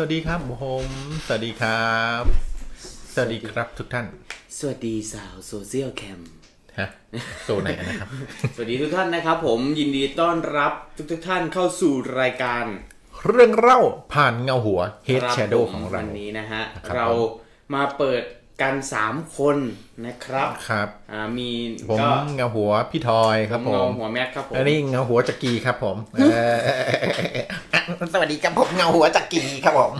สวัสดีครับผมสวัสดีครับสวัสดีครับทุกท่านสวัสดีสาวโซเชียลแคมฮะโซไหนนะครับสวัสดีทุกท่านนะครับผมยินดีต้อนรับทุกท่านเข้าสู่รายการเรื่องเล่าผ่านเงาหัว H Shadow ของเราวันนี้นะฮะเรามาเปิดกัน3คนนะครับครับมีผมเงาหัวพี่ทอยครับผมเงาหัวแม็กครับผมอันนี้เงาหัวจักรีครับผมสวัสดีครับผมเงาหัวจักรีครับผม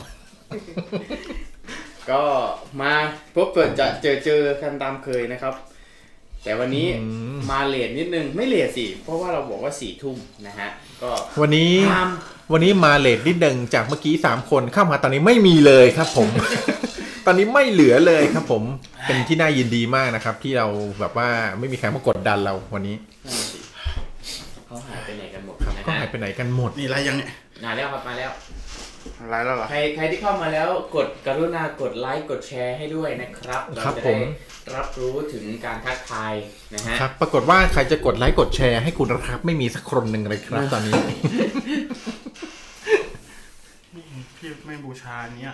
ก็มาพบเปิดจะเจอกันตามเคยนะครับแต่วันนี้มาเลทนิดนึงไม่เลทสิเพราะว่าเราบอกว่า4 ทุ่มนะฮะก็วันนี้มาเลทนิดนึงจากเมื่อกี้3คนเข้ามาตอนนี้ไม่มีเลยครับผมตอนนี้ไม่เหลือเลยครับผมเป็นที่น่ายินดีมากนะครับที่เราแบบว่าไม่มีใครมากดดันเราวันนี้เขาหายไปไหนกันหมดครับเขาหายไปไหนกันหมดนี่ไรยังเนี่ยมาแล้วครับมาแล้วไลค์แล้วเหรอใครที่เข้ามาแล้วกดกรุณากดไลค์กดแชร์ให้ด้วยนะครับเราจะได้รับรู้ถึงการทักทายนะฮะครับปรากฏว่าใครจะกดไลค์กดแชร์ให้คุณนะครับไม่มีสักคนหนึ่งเลยครับตอนนี้พี่ไม่บูชาเนี้ย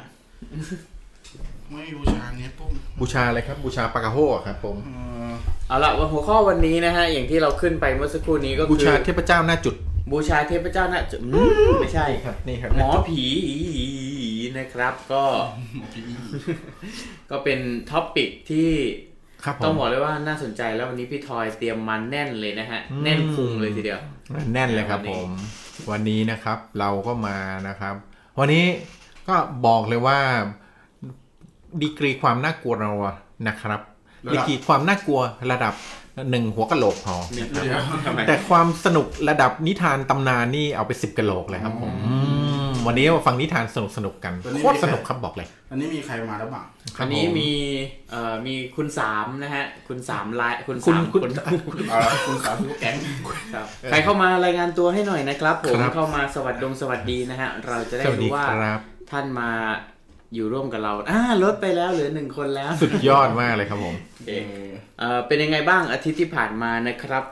ไม่บูชาเนี้ยปุ๊บบูชาอะไรครับบูชาปากาโฮครับผมเอาละหัวข้อวันนี้นะฮะอย่างที่เราขึ้นไปเมื่อสักครู่นี้ก็คือบูชาเทพเจ้าหน้าจุดบูชาเทพเจ้าน่ะไม่ใช่ครับนี่ครับหมอผีนะครับก็เป็นท็อปปิกที่ต้องบอกเลยว่าน่าสนใจแล้ววันนี้พี่ทอยเตรียมมันแน่นเลยนะฮะแน่นพุงเลยทีเดียวแน่นเลยครับผมวันนี้นะครับเราก็มานะครับวันนี้ก็บอกเลยว่าดีกรีความน่ากลัวเรานะครับดีกรีความน่ากลัวระดับ1หัวกะโหลกพอแต่ความสนุกระดับนิทานตำนานนี่เอาไป10 กะโหลกเลยครับผมวันนี้มาฟังนิทานสนุกๆกันโคตรสนุกครับบอกเลยอันนี้มีใครมาแล้วบ้างอันนี้มีคุณ3นะฮะคุณ3ไลน์คุณ3คนคุณ3ทุกแก๊งใครเข้ามารายงานตัวให้หน่อยนะครับผมเข้ามาสวัสดีนะฮะเราจะได้รู้ว่าท่านมาอยู่ร่วมกับเราลดไปแล้วเหลือ1 คนแล้วสุดยอดมากเลยครับผมเป็นยังไงบ้างอาทิตย์ที่ผ่านมานะครับ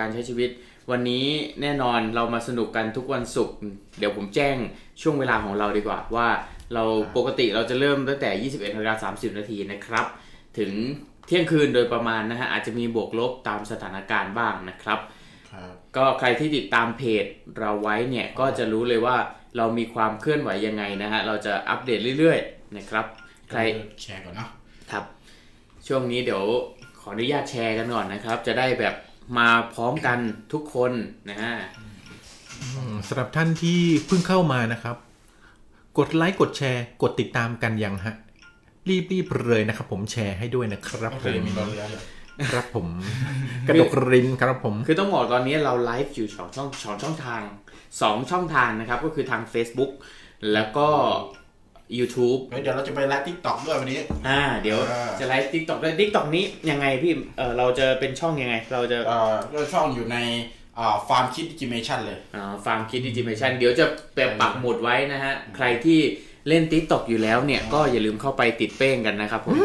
การใช้ชีวิตวันนี้แน่นอนเรามาสนุกกันทุกวันศุกร์เดี๋ยวผมแจ้งช่วงเวลาของเราดีกว่าว่าเราปกติเราจะเริ่มตั้งแต่ 21:30 น.นะครับถึงเที่ยงคืนโดยประมาณนะฮะอาจจะมีบวกลบตามสถานการณ์บ้างนะครับก็ใครที่ติดตามเพจเราไว้เนี่ยก็จะรู้เลยว่าเรามีความเคลื่อนไหวยังไงนะฮะเราจะอัปเดตเรื่อยๆนะครับใครแชร์ก่อนเนาะครับช่วงนี้เดี๋ยวขออนุญาตแชร์กันก่อนนะครับจะได้แบบมาพร้อมกันทุกคนนะฮะสำหรับท่านที่เพิ่งเข้ามานะครับกดไลค์กดแชร์กดติดตามกันยังฮะรีบเลยนะครับผมแชร์ให้ด้วยนะครับผมครับผมกระดกรินครับผมคือต้องบอกตอนนี้เราไลฟ์อยู่2 ช่องทางนะครับก็คือทาง Facebook แล้วก็ YouTube เดี๋ยวเราจะไปไลฟ์ TikTok ด้วยวันนี้เดี๋ยวจะไลฟ์ TikTok ด้วย TikTok นี้ยังไงพี่เราจะเป็นช่องยังไงเราจะช่องอยู่ในFarm Kids Animation เลยFarm Kids Animation เดี๋ยวจะปักหมุดไว้นะฮะใครที่เล่น TikTok อยู่แล้วเนี่ยก็อย่าลืมเข้าไปติดเป้งกันนะครับผม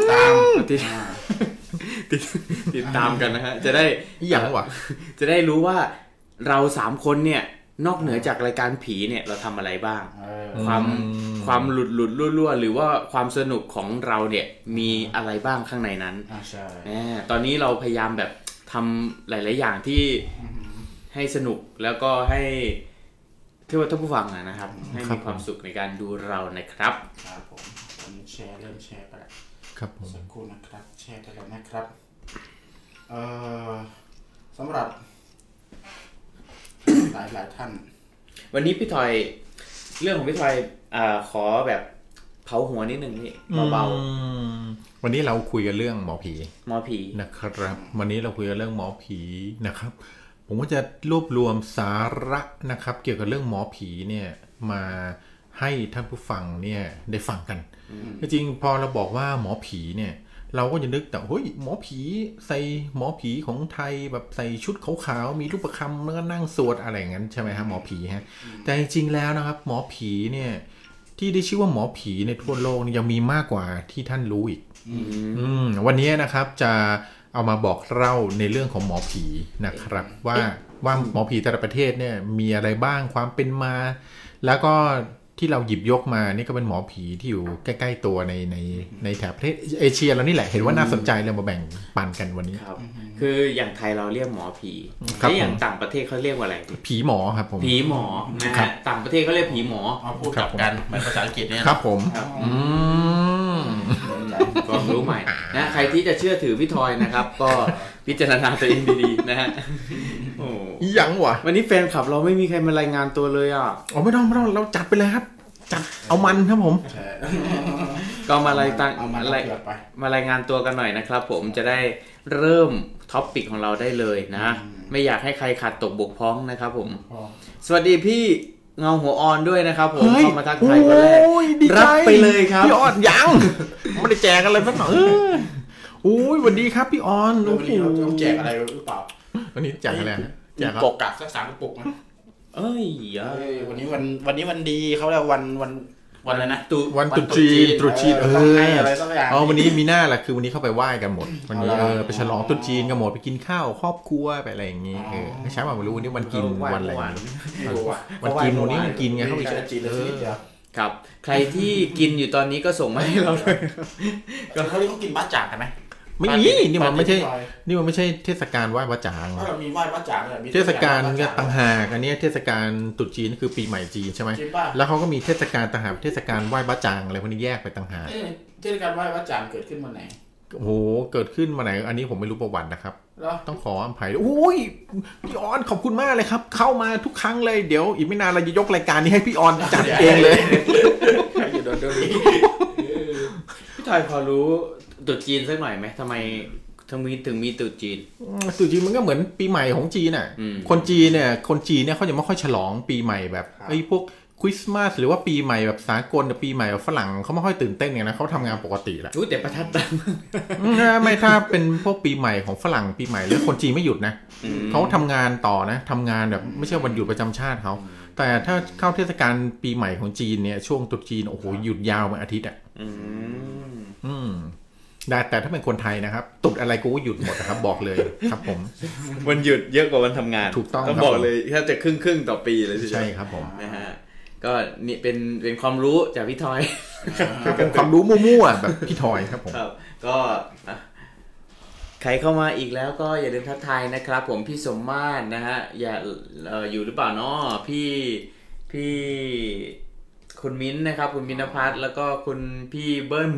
ติดตามกันนะฮะจะได้อย่างวะจะได้รู้ว่าเรา3คนเนี่ยนอกเหนือจากรายการผีเนี่ยเราทำอะไรบ้างความหลุดรั่วหรือว่าความสนุกของเราเนี่ยมีอะไรบ้างข้างในนั้นตอนนี้เราพยายามแบบทำหลายๆอย่างที่ให้สนุกแล้วก็ให้ที่ว่าท่านผู้ฟังนะครับให้มีความสุขในการดูเรานะครับครับผมแชร์เริ่มแชร์ไปแล้วครับผมสักครู่นะครับแชร์ไปแล้วนะครับสำหรับหลายท่านวันนี้พี่ทอยเรื่องของพี่ทอยขอแบบเผาหัวนิดนึงนี่เบาๆวันนี้เราคุยกันเรื่องหมอผีนะครับวันนี้เราคุยกันเรื่องหมอผีนะครับผมก็จะรวบรวมสาระนะครับเกี่ยวกับเรื่องหมอผีเนี่ยมาให้ท่านผู้ฟังเนี่ยได้ฟังกันจริงพอเราบอกว่าหมอผีเนี่ยเราก็จะนึกแต่เฮ้ยหมอผีใส่หมอผีของไทยแบบใส่ชุดขาวๆมีรูปประคำแล้วก็นั่งสวดอะไรอย่างนั้นใช่ไหมฮะหมอผีฮะแต่จริงๆแล้วนะครับหมอผีเนี่ยที่ได้ชื่อว่าหมอผีในทั่วโลกยังมีมากกว่าที่ท่านรู้อีกวันนี้นะครับจะเอามาบอกเล่าในเรื่องของหมอผีนะครับว่าหมอผีแต่ละประเทศเนี่ยมีอะไรบ้างความเป็นมาแล้วก็ท ที่เราหยิบยกมานี่ก็เป็นหมอผีที่อยู่ใกล้ๆตัวในแถบประเทศเอเชียแล้วนี่แหละเห็นว่าน่าสนใจเลยมาแบ่งปันกันวันนี้ครับคืออย่างไทยเราเรียกหมอผีที่อย่างต่างประเทศเขาเรียกว่าอะไรผีหมอครับผมผีหมอนะฮะต่างประเทศเขาเรียกผีหมอพูดกับกันเป็นภาษาอังกฤษเนี่ยครับผมก็รู้ใหม่นะใครที่จะเชื่อถือพี่ทอยนะครับก็พิจารณาตัวเองดีๆนะฮะโอ้ยังวะวันนี้แฟนคลับเราไม่มีใครมารายงานตัวเลยอ่ะอ๋อไม่ต้องเราจัดไปเลยครับจัดเอามันครับผมก็มารายงานตัวกันหน่อยนะครับผมจะได้เริ่มท็อปปิกของเราได้เลยนะไม่อยากให้ใครขาดตกบกพร่องนะครับผมสวัสดีพี่เงาหัวอ่อนด้วยนะครับผมเข้ามาทักทายกันแล้วรับไปเลยครับพี่ออนยังไม่ได้แจกอะไรสักหน่อยโอ้ยวันดีครับพี่ออนโอ้โหแจกอะไรหรือเปล่าวันนี้แจกอะไรแจกปกกักสัก3ปกนะเอ้ยวันนี้วันดีเขาแล้ววันอะไรนะวันตรุษจีนอ๋อวันนี้มีหน้าแหละคือวันนี้เข้าไปไหว้กันหมดวันนี้ไปฉลองตรุษจีนกันหมดไปกินข้าวครอบครัวไปอะไรอย่างงี้ใช่ป่ะไม่รู้วันนี้วันกินวันอะไรวันกินวันนี้มันกินไงเขาไปจีนครับใครที่กินอยู่ตอนนี้ก็ส่งมาให้เราเลยก็เขาเรียกเขากินบ้าจ่างกันไหมไม่มีนี่มันไม่ใช่เทศกาลไหว้พระจางหรอกมีไหว้พระจางเนี่ยเทศกาลก็ต่างหากอันนี้เทศกาลตรุษจีนคือปีใหม่จีนใช่มั้ยแล้วเค้าก็มีเทศกาลต่างหากเทศกาลไหว้พระจางอะไรพวกนี้แยกไปต่างหากเทศกาลไหว้พระจางเกิดขึ้นวันไหนโอ้โหเกิดขึ้นวันไหนอันนี้ผมไม่รู้ประวัตินะครับต้องขออภัยโอ้ยพี่ออนขอบคุณมากเลยครับเข้ามาทุกครั้งเลยเดี๋ยวอีกไม่นานเราจะยกรายการนี้ให้พี่ออนจัดเองเลยใครจะโดนตรงนี้พี่ชายพอรู้ตุ๊ดจีนสักหน่อยไหมทำไมถึงมีตุ๊ดจีนตุ๊ดจีนมันก็เหมือนปีใหม่ของจีนน่ะคนจีนเนี่ยเขาจะไม่ค่อยฉลองปีใหม่แบบไอ้พวกคริสต์มาสหรือว่าปีใหม่แบบสากลหรือปีใหม่แบบฝรั่งเขาไม่ค่อยตื่นเต้นกันนะเขาทำงานปกติแหละแต่ประทับใจไม่ถ้าเป็นพวกปีใหม่ของฝรั่งปีใหม่หรือคนจีนไม่หยุดนะเขาทำงานต่อนะทำงานแบบไม่ใช่วันหยุดประจำชาติเขาแต่ถ้าเข้าเทศกาลปีใหม่ของจีนเนี่ยช่วงตุ๊ดจีนโอ้โหหยุดยาวเป็นอาทิตย์อ่ะแต่ถ้าเป็นคนไทยนะครับตุดอะไรกูก็หยุดหมดนะครับบอกเลยครับผมวันหยุดเยอะกว่าวันทำงานถูกต้องบอกเลยถ้าจะครึ่งต่อปีเลยใช่ครับผมนะฮะก็นี่เป็นความรู้จากพี่ทอยเป็นความรู้มั่วๆแบบพี่ทอยครับผมก็ใครเข้ามาอีกแล้วก็อย่าลืมทักทายนะครับผมพี่สมมาตรนะฮะอย่าอยู่หรือเปล่าเนาะพี่คุณมิ้นนะครับคุณมินภัทรแล้วก็คุณพี่เบิ้ม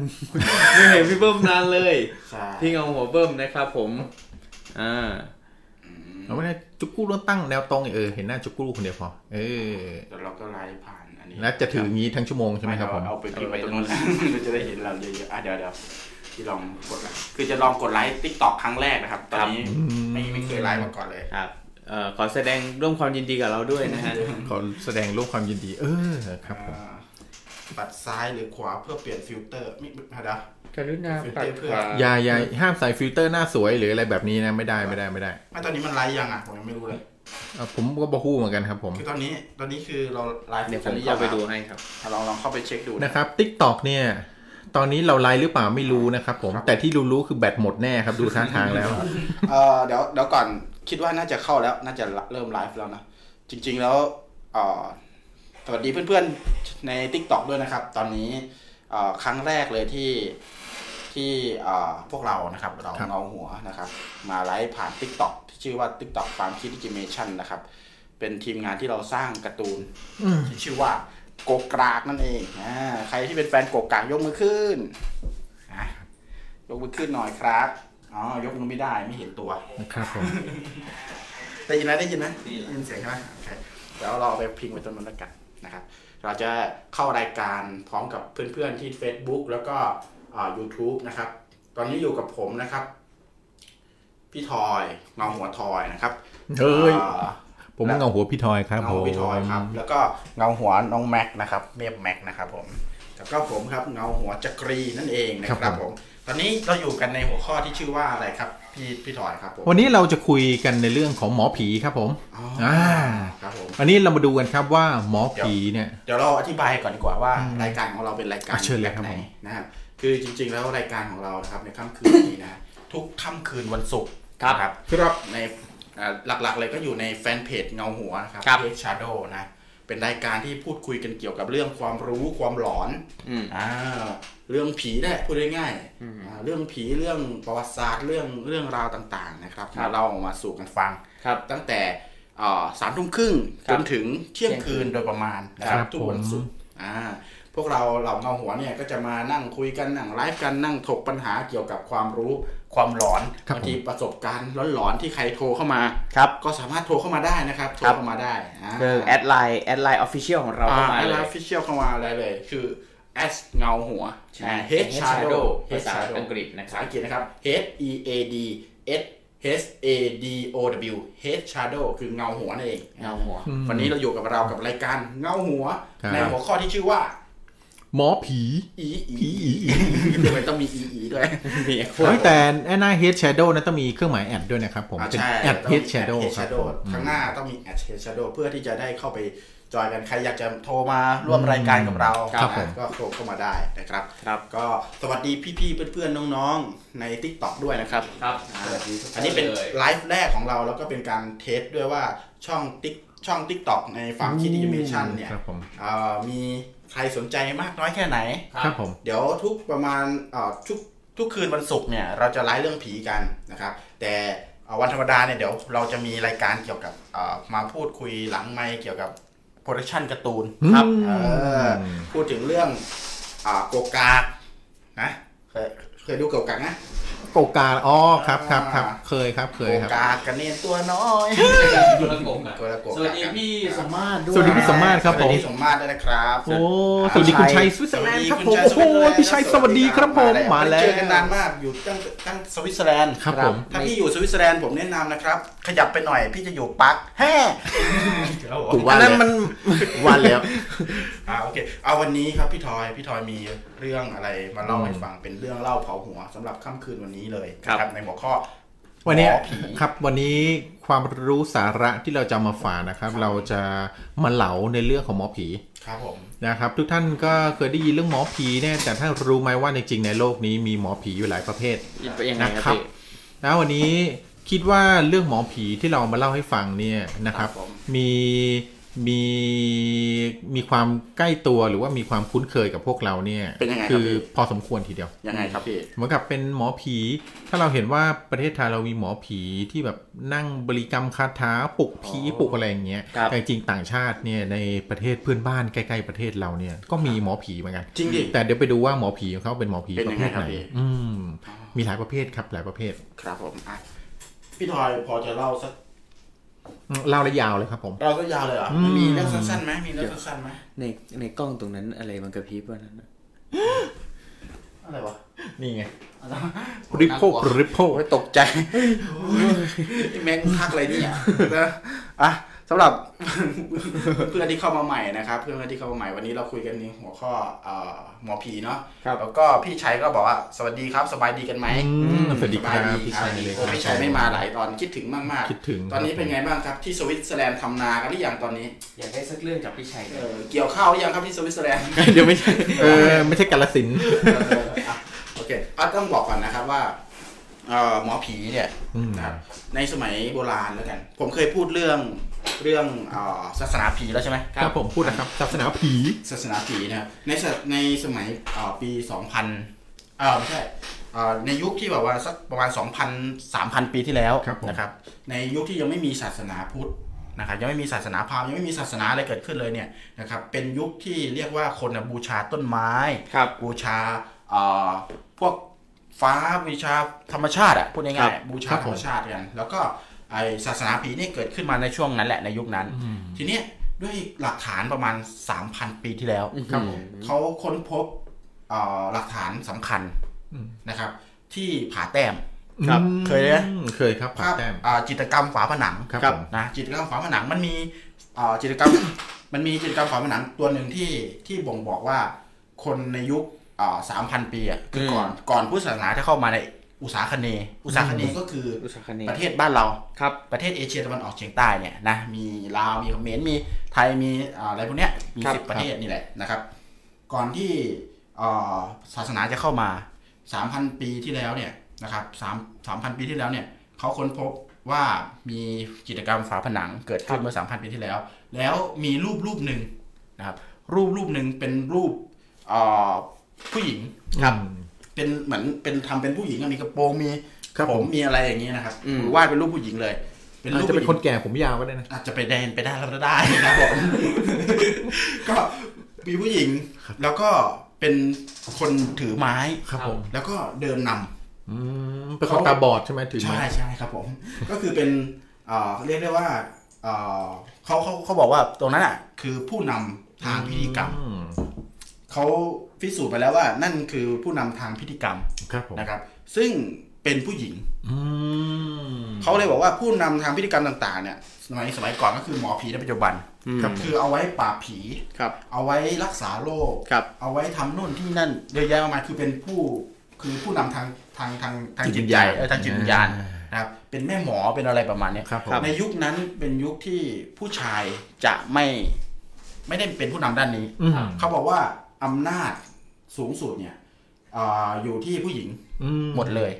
ไม่เห็นพี่เบิ้มนานเลยพี่เงาหัวเบิ้มนะครับผมเราไม่ได้จุกกู้ต้องตั้งแนวตรงเห็นหน้าจุกกู้คนเดียวพอแต่เราก็ไลฟ์ผ่านอันนี้แล้วจะถืองี้ทั้งชั่วโมงใช่ไหมครับผมเอาไปพิมพ์ไปตรงนู้นเราจะได้เห็นเราเยอะๆเดี๋ยวที่ลองกดไลค์คือจะลองกดไลค์ TikTok ครั้งแรกนะครับตอนนี้ไม่เคยไลฟ์มาก่อนเลยครับขอแสดงร่วมความยินดีกับเราด้วยนะฮะขอแสดงร่วมความยินดีครับผมปัดซ้ายหรือขวาเพื่อเปลี่ยนฟิลเตอร์ไม่ธรรมดากรุณาปัดขวาอย่าห้ามใส่ฟิลเตอร์หน้าสวยหรืออะไรแบบนี้นะไม่ได้ตอนนี้มันไลฟ์ยังผมยังไม่รู้เลยผมก็บ่ฮู้เหมือนกันครับผมคือตอนนี้คือเราไลฟ์เดี๋ยวผมเข้าไปดูให้ครับลองเข้าไปเช็คดูนะครับ TikTok เนี่ยตอนนี้เราไลฟ์หรือเปล่าไม่รู้นะครับผมแต่ที่รู้คือแบตหมดแน่ครับดูท่าทางแล้วเดี๋ยวก่อนคิดว่าน่าจะเข้าแล้วน่าจะเริ่มไลฟ์แล้วนะจริงๆแล้วสวัสดีเพื่อนๆใน TikTok ด้วยนะครับตอนนี้ครั้งแรกเลยที่พวกเรานะครับเราเงาหัวนะครับมาไลฟ์ผ่าน TikTok ที่ชื่อว่า TikTok Farm Kids Animation นะครับเป็นทีมงานที่เราสร้างการ์ตูนที่ชื่อว่าโกกรากนั่นเองใครที่เป็นแฟนโกกรากยกมือขึ้นยกมือขึ้นหน่อยครับอ๋อยกมือไม่ได้ไม่เห็นตัวนะครับผมได้ยินไหมได้ยินเสียงใช่ไหมแล้วเราเอาไปพิงไว้ตรงนั้นแล้วกันนะครับเราจะเข้ารายการพร้อมกับเพื่อนๆที่ Facebook แล้วก็YouTube นะครับตอนนี้อยู่กับผมนะครับพี่ทอยเงาหัวทอยนะครับผมเงาหัวพี่ทอยครับผมพี่ทอยครับแล้วก็เงาหัวน้องแม็กนะครับเมฟแม็กนะครับผมแล้วก็ผมครับเงาหัวจักรีนั่นเองนะครับผมตอนนี้เราอยู่กันในหัวข้อที่ชื่อว่าอะไรครับพี่ถอยครับผมวันนี้เราจะคุยกันในเรื่องของหมอผีครับผมครับผมอันนี้เรามาดูกันครับว่าหมอผีเนี่ยเดี๋ยวเราอธิบายก่อนดีกว่าว่ารายการของเราเป็นรายการแบบไหนนะครับคือจริงๆแล้วรายการของเราครับในค่ำคืนนี้นะทุกค่ำคืนวันศุกร์ครับในหลักๆเลยก็อยู่ในแฟนเพจเงาหัวนะครับ H Shadow นะ เป็นรายการที่พูดคุยกันเกี่ยวกับเรื่องความรู้ความหลอนเรื่องผีได้พูดง่ายๆเรื่องผีเรื่องประวัติศาสตร์เรื่องราวต่างๆนะครับเราออกมาสู่กันฟังตั้งแต่3 ทุ่มครึ่งจนถึงเที่ยงคืนโดยประมาณนะครับทุกวันศุกร์พวกเราเหล่าเงาหัวเนี่ยก็จะมานั่งคุยกันนั่งไลฟ์กันนั่งถกปัญหาเกี่ยวกับความรู้ความหลอนบางทีประสบการณ์หลอนๆที่ใครโทรเข้ามาครับก็สามารถโทรเข้ามาได้นะครับโทรเข้ามาได้คือแอดไลน์ official ของเราเข้ามาเลย official เข้ามาอะไรเลยคือแอดเงาหัว H Shadow ภาษาอังกฤษนะครับภาษาอังกฤษนะครับ H E A D S H A D O W H Shadow คือเงาหัวนั่นเองเงาหัววันนี้เราอยู่กับเรากับรายการเงาหัวในหัวข้อที่ชื่อว่าหมอผีทำไมต้องมีอีด้วยแต่หน้า H Shadow นะต้องมีเครื่องหมายแอดด้วยนะครับผมเป็นแอด H Shadow ครับข้างหน้าต้องมีแอด H Shadow เพื่อที่จะได้เข้าไปจอยกันใครอยากจะโทรมาร่วมรายการกับเราก็โทรเข้ามาได้นะครับก็สวัสดีพี่ๆเพื่อนๆน้องๆใน TikTok ด้วยนะครับอันนี้เป็นไลฟ์แรกของเราแล้วก็เป็นการเทสด้วยว่าช่อง TikTok ใน Farm Kids Animation เนี่ยมีใครสนใจมากน้อยแค่ไหนครับผมเดี๋ยวทุกประมาณทุกคืนวันศุกร์เนี่ยเราจะไลฟ์เรื่องผีกันนะครับแต่วันธรรมดาเนี่ยเดี๋ยวเราจะมีรายการเกี่ยวกับมาพูดคุยหลังไมค์เกี่ยวกับโปรดักชันการ์ตูนครับพูดถึงเรื่องโกกากนะเคยดูโกกากนะโกกากอ๋อครับครับครับเคยครับโกกากกันเนียนตัวน้อยสวัสดีพี่สมมาตรด้วยสวัสดีพี่สมมาตรครับผมสวัสดีสมมาตรด้วยนะครับโอ้สวัสดีคุณชัยสวิตเซอร์แลนด์ครับผมโอ้พี่ชัยสวัสดีครับผมมาแล้วเจอกันนานมากอยู่ตั้งสวิตเซอร์แลนด์ครับผมถ้าพี่อยู่สวิตเซอร์แลนด์ผมแนะนำนะครับขยับไปหน่อยพี่จะอยู่ปักแฮ่ถูกว่าแล้วมันวันแล้วโอเคเอาวันนี้ครับพี่ทอยมีเรื่องอะไรมาเล่าให้ฟังเป็นเรื่องเล่าเผาหัวสำหรับค่ำคืนวันนี้เลยครับในหัวข้อวันนี้ครับวันนี้ความรู้สาระที่เราจะมาฝากนะครับเราจะมาเล่าในเรื่องของหมอผีครับผมนะครับทุกท่านก็เคยได้ยินเรื่องหมอผีเนี่ยแต่ท่านรู้ไหมว่าในจริงในโลกนี้มีหมอผีอยู่หลายประเภทนะครับแล้ววันนี้คิดว่าเรื่องหมอผีที่เรามาเล่าให้ฟังเนี่ยนะครับมีความใกล้ตัวหรือว่ามีความคุ้นเคยกับพวกเราเนี่ยคือพอสมควรทีเดียวยังไงครับพี่เหมือนกับเป็นหมอผีถ้าเราเห็นว่าประเทศไทยเรามีหมอผีที่แบบนั่งบริกรรมคาถาปลุกผีปลุกอะไรอย่างเงี้ยแต่จริงต่างชาติเนี่ยในประเทศเพื่อนบ้านใกล้ๆประเทศเราเนี่ยก็มีหมอผีเหมือนกันจริงดิแต่เดี๋ยวไปดูว่าหมอผีของเขาเป็นหมอผีประเภทไหนมีหลายประเภทครับหลายประเภทครับผมพี่ทอยพอจะเล่าสักเล่าระยาวเลยครับผมเราก็ยาวเลยเหรอมีเรื่องสั้นๆไหมมีเรื่องสั้นๆไหมในกล้องตรงนั้นอะไรมันกระพริบวะนั่นอะไรวะนี่ไงริปโพตกใจแม่งทักอะไรเนี่ยนะอ่ะสำหรับเพื่อนที่เข้ามาใหม่นะครับเพื่อนที่เข้ามาใหม่วันนี้เราคุยกันในหัวข้อหมอผีเนาะแล้วก็พี่ชัยก็บอกว่าสวัสดีครับสบายดีกันไหมสวัสดีครับพี่ชัยไม่มาหลายตอนคิดถึงมากๆคิดถึงตอนนี้เป็นไงบ้างครับที่สวิตเซอร์แลนด์ทำนากันหรือยังตอนนี้อยากได้สักเรื่องจากพี่ชัยเกี่ยวข้าวหรือยังครับที่สวิตเซอร์แลนด์เดี๋ยวไม่ใช่กาฬสินธุ์โอเคต้องบอกก่อนนะครับว่าหมอผีเนี่ยนะครับในสมัยโบราณแล้วกันผมเคยพูดเรื่องศาสนาผีแล้วใช่ไหมครับผมพูดนะครับศาสนาผีนะในสมัยปี2000ไม่ใช่ในยุคที่แบบว่าสักประมาณ 2,000-3,000 ปีที่แล้วนะครับในยุคที่ยังไม่มีศาสนาพุทธนะครับยังไม่มีศาสนาพราหมณ์ยังไม่มีศาสนาอะไรเกิดขึ้นเลยเนี่ยนะครับเป็นยุคที่เรียกว่าคนบูชาต้นไม้บูชาพวกฟ้าบูชาธรรมชาติอ่ะพูดง่ายๆบูชาธรรมชาติกันแล้วก็ไอศาสนาผีนี่เกิดขึ้นมาในช่วงนั้นแหละในยุคนั้นทีนี้ด้วยหลักฐานประมาณ 3,000 ปีที่แล้วเขาค้นพบหลักฐานสำคัญนะครับที่ผาแต้มเคยนะเคยครับผาแต้มจิตรกรรมฝาผนังนะจิตรกรรมฝาผนังมันมีจิตรกรรมฝาผนังตัวหนึ่งที่บ่งบอกว่าคนในยุค3,000 ปีอ่ะคือก่อนพุทธศาสนาจะเข้ามาในอุษาคเนย์ก็คือประเทศบ้านเราครับประเทศเอเชียตะวันออกเฉียงใต้เนี่ยนะมีลาวมีเขมรมีไทยมีอะไรพวกเนี้ยมี10ประเทศนี่แหละนะครับก่อนที่ศาสนาจะเข้ามา 3,000 ปีที่แล้วเนี่ยนะครับ3,000 ปีที่แล้วเนี่ยเขาค้นพบ ว่ามีกิจกรรมฝาผนังเกิดขึ้นเมื่อ 3,000 ปีที่แล้วแล้วมีรูปหนึ่งนะครับรูปหนึ่งเป็นรูปผู้หญิงครับเป็นเหมือนเป็นทำเป็นผู้หญิงมีกระโปรงมีผมมีอะไรอย่างนี้นะครับวาดเป็นรูปผู้หญิงเลยอาจจะเป็นคนแก่ผมยาวก็ได้นะอาจจะไปแดนไปได้แล้วได้นะผม ก็มีผู้หญิงแล้วก็เป็นคนถือไม้ครับผมแล้วก็เดินนำเป็นคนตาบอดใช่ไหมถือไม้ใช่ครับผม ก็คือเป็นเรียกได้ว่าเขาบอกว่าตรงนั้นอ่ะคือผู้นำทางพิธีกรรมเขาพิสูจน์ไปแล้วว่านั่นคือผู้นำทางพิธีกรรมนะครับซึ่งเป็นผู้หญิงเขาเลยบอกว่าผู้นำทางพิธีกรรมต่างๆเนี่ยสมัยก่อนก็คือหมอผีในปัจจุบันคือเอาไว้ปราบผีเอาไว้รักษาโรคเอาไว้ทำนู่นที่นั่นเยอะแยะมากมายคือเป็นผู้นำทางจิตใจทางจิตวิญญาณนะครับเป็นแม่หมอเป็นอะไรประมาณนี้ในยุคนั้นเป็นยุคที่ผู้ชายจะไม่ได้เป็นผู้นำด้านนี้เขาบอกว่าอำนาจสูงสุดเนี่ยอยู่ที่ผู้หญิงหมดเลย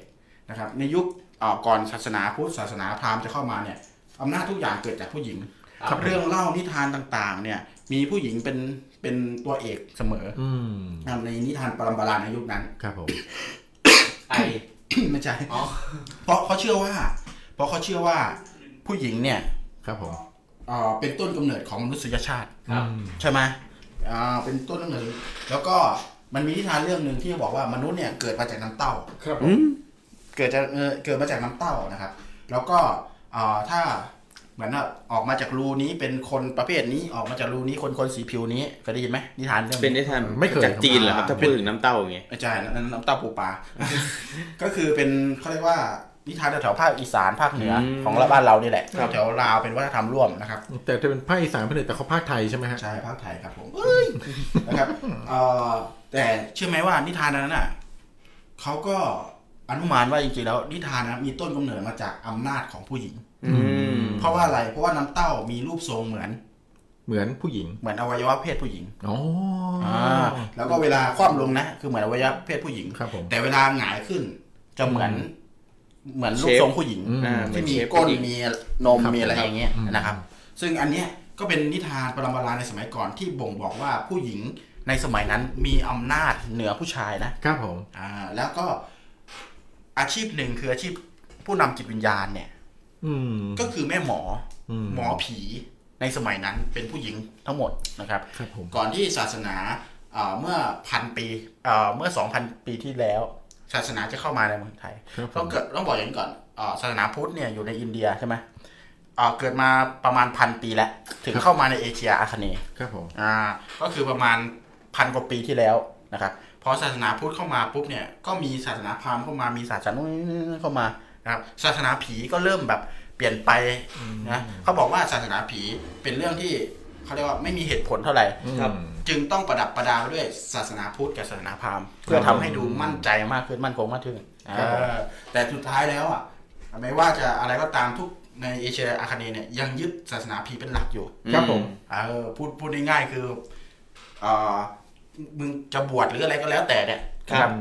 นะครับในยุคก่อนศาสนาพุทธศาสนาพราหมณ์จะเข้ามาเนี่ยอำนาจทุกอย่างเกิดจากผู้หญิงเรื่องเล่านิทานต่างๆเนี่ยมีผู้หญิงเป็นตัวเอกเสมอในนิทานปรัมปราในยุคนั้นครับผม ไม่ใช่ เพราะเขาเชื่อว่าผู้หญิงเนี่ยครับผมเป็นต้นกำเนิดของมนุษยชาติใช่ไหมเป็นต้นกำเนิดแล้วก็มันมีนิทานเรื่องนึงที่บอกว่ามนุษย์เนี่ยเกิดมาจากน้ำเต้าครับผมเกิดมาจากน้ำเต้านะครับแล้วก็ถ้าเหมือนว่าออกมาจากรูนี้เป็นคนประเภทนี้ออกมาจากรูนี้คนสีผิวนี้เคยได้ยินไหมนิทานเรื่องเป็นนิทานไม่เคยจากจีนเหรอครับถ้าพูดถึงน้ำเต้าอย่างเงี้ยใช่น้ำเต้าปูปลาก็คือเป็นเขาเรียกว่านิทานแถวภาคอีสานภาคเหนือของเราบ้านเรานี่แหละแถวลาวเป็นวัฒนธรรมร่วมนะครับแต่จะเป็นภาคอีสานภาคเหนือแต่เขาภาคไทยใช่ไหมฮะใช่ภาคไทยครับผมนะครับแต่เชื่อไหมว่านิทานนั้นน่ะเขาก็อนุมานว่าจริงๆแล้วนิทานนะมีต้นกำเนิดมาจากอำนาจของผู้หญิงเพราะว่าอะไรเพราะว่าน้ำเต้ามีรูปทรงเหมือนผู้หญิงเหมือนอวัยวะเพศผู้หญิงแล้วก็เวลาคว่ำลงนะคือเหมือนอวัยวะเพศผู้หญิงแต่เวลาหงายขึ้นจะเหมือนรูปทรงผู้หญิงที่มีก้นมีนมมีอะไรอย่างเงี้ยนะครับซึ่งอันเนี้ยก็เป็นนิทานปรัมปราในสมัยก่อนที่บ่งบอกว่าผู้หญิงในสมัยนั้นมีอำนาจเหนือผู้ชายนะครับผมแล้วก็อาชีพหนึ่งคืออาชีพผู้นำจิตวิญญาณเนี่ยก็คือแม่หมอผีในสมัยนั้นเป็นผู้หญิงทั้งหมดนะครับก่อนที่ศาสนาเมื่อ 1,000 ปีเมื่อ 2,000 ปีที่แล้วศาสนาจะเข้ามาในเมืองไทยต้องบอกอย่างนี้ก่อนศาสนาพุทธเนี่ยอยู่ในอินเดียใช่ไหมเกิดมาประมาณ 1,000 ปีแล้วถึงเข้ามาในเอเชียอาคเนย์ก็คือประมาณ 1,000 กว่าปีที่แล้วนะครับพอศาสนาพุทธเข้ามาปุ๊บเนี่ยก็มีศาสนาพราหมณ์เข้ามามีศาสนาโน้นเข้ามานะครับศาสนาผีก็เริ่มแบบเปลี่ยนไปนะเขาบอกว่าศาสนาผีเป็นเรื่องที่เขาเรียกว่าไม่มีเหตุผลเท่าไหร่จึงต้องประดับประดาด้วยศาสนาพุทธกับศาสนาพราหมณ์เพื่อทำให้ดูมั่นใจมากขึ้นมั่นคงมากขึ้นแต่สุดท้ายแล้วอ่ะไม่ว่าจะอะไรก็ตามทุกในเอเชียอาคเนย์เนี่ยยังยึดศาสนาผีเป็นหลักอยู่ครับผมพูดง่ายๆคือมึงจะบวชหรืออะไรก็แล้วแต่เนี่ยครับ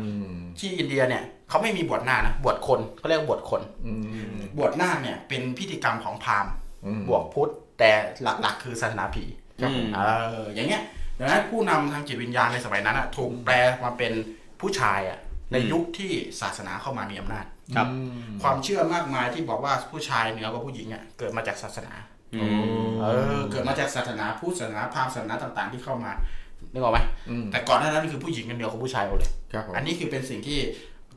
ที่อินเดียเนี่ยเขาไม่มีบวชหน้านะบวชคนเขาเรียกบวชคนบวชหน้าเนี่ยเป็นพิธีกรรมของพราหมณ์บวกพุทธแต่หลักๆคือศาสนาผีอย่างเงี้ยดังนั้นผู้นำทางจิตวิญญาณในสมัยนั้นถูกแปลมาเป็นผู้ชายในยุคที่ศาสนาเข้ามามีอำนาจความเชื่อมากมายที่บอกว่าผู้ชายเหนือกว่าผู้หญิงเกิดมาจากศาสนาเกิดมาจากศาสนาพุทธศาสนาพราหมณ์ศาสนาต่างๆที่เข้ามานึกออกไหมแต่ก่อนหน้านั้นคือผู้หญิงกันเดียวกับผู้ชายหมดเลยอันนี้คือเป็นสิ่งที่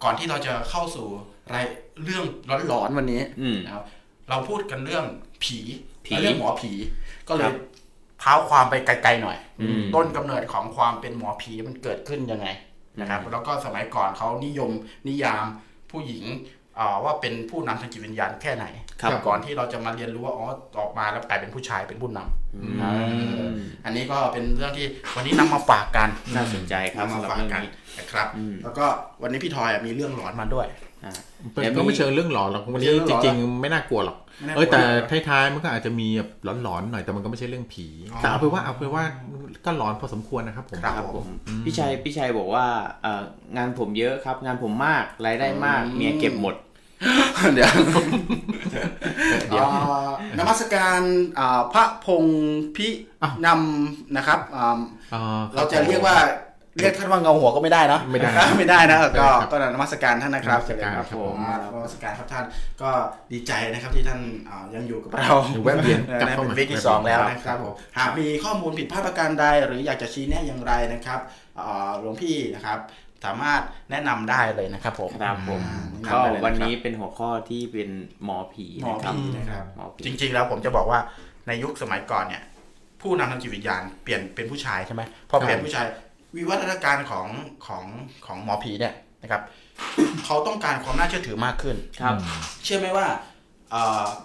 ก่อนที่เราจะเข้าสู่เรื่องร้อนๆวันนี้นะครับเราพูดกันเรื่องผีและเรื่องหมอผีก็เลยเท้าความไปไกลๆหน่อยต้นกำเนิดของความเป็นหมอผีมันเกิดขึ้นยังไงนะครับแล้วก็สมัยก่อนเขานิยามผู้หญิงว่าเป็นผู้นำทางจิตวิญญาณแค่ไหนก่อนที่เราจะมาเรียนรู้ว่าอ๋อออกมาแล้วกลายเป็นผู้ชายเป็นผู้นำอันนี้ก็เป็นเรื่องที่วันนี้นำมาฝากกันน่าสนใจครับมาฝากกันนะครับแล้วก็วันนี้พี่ทอยมีเรื่องหลอนมาด้วยแต่ก็ไม่เชิงเรื่องหลอนหรอกวันนี้จริงๆไม่น่ากลัวหรอกแต่ท้ายๆมันก็อาจจะมีแบบหลอนๆหน่อยแต่มันก็ไม่ใช่เรื่องผีแต่เอาไปว่าก็หลอนพอสมควรนะครับผมพี่ชัยบอกว่างานผมเยอะครับงานผมมากรายได้มากเมียเก็บหมด เดี๋ยวนมัสการพระพงศ์พินำนะครับเราจะเรียกว่าเรียกท่านว่าเงาหัวก็ไม่ได้นะไม่ได้นะก็นมัสการท่านนะครับครับผมนมัสการครับท่านก็ดีใจนะครับที่ท่านยังอยู่กับเราแวะเวียนกลับเข้ามาเป็นที่2แล้วนะครับผมหากมีข้อมูลผิดพลาดประการใดหรืออยากจะชี้แนะอย่างไรนะครับหลวงพี่นะครับสามารถแนะนำได้เลยนะครับผมก็วันนี้เป็นหัวข้อที่เป็นหมอผีนะครับจริงๆแล้วผมจะบอกว่าในยุคสมัยก่อนเนี่ยผู้นำทางจิตวิญญาณเปลี่ยนเป็นผู้ชายใช่ไหมพอเปลี่ยนผู้ชายวิวัฒนาการของหมอผีเนี่ยนะครับ เขาต้องการความน่าเชื่อถือมากขึ้นครับเชื่อไหมว่า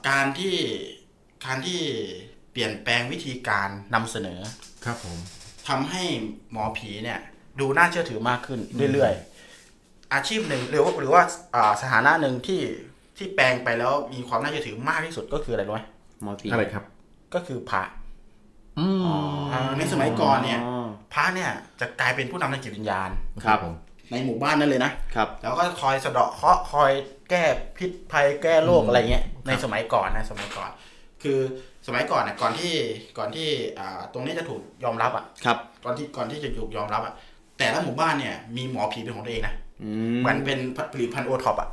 การที่เปลี่ยนแปลงวิธีการนำเสนอครับผมทำให้หมอผีเนี่ยดูน่าเชื่อถือมากขึ้นเรื่อยๆอาชีพหนึ่งหรือว่าสถานะหนึ่งที่แปลงไปแล้วมีความน่าเชื่อถือมากที่สุดก็คืออะไรรู้ไหมหมอผีอะไรครับก็คือพระในสมัยก่อนเนี่ยพระเนี่ยจะกลายเป็นผู้นำทางจิตวิญญาณครับในหมู่บ้านนั่นเลยนะครับแล้วก็คอยสะเดาะเคราะห์คอยแก้พิษภัยแก้โรคอะไรเงี้ยในสมัยก่อนนะคือสมัยก่อนเนี่ยก่อนที่ตรงนี้จะถูกยอมรับอ่ะครับก่อนที่จะถูกยอมรับอ่ะแต่ละหมู่บ้านเนี่ยมีหมอผีเป็นของตัวเองนะมันเป็นผลิตภัณฑ์โอท็อปอ่ะ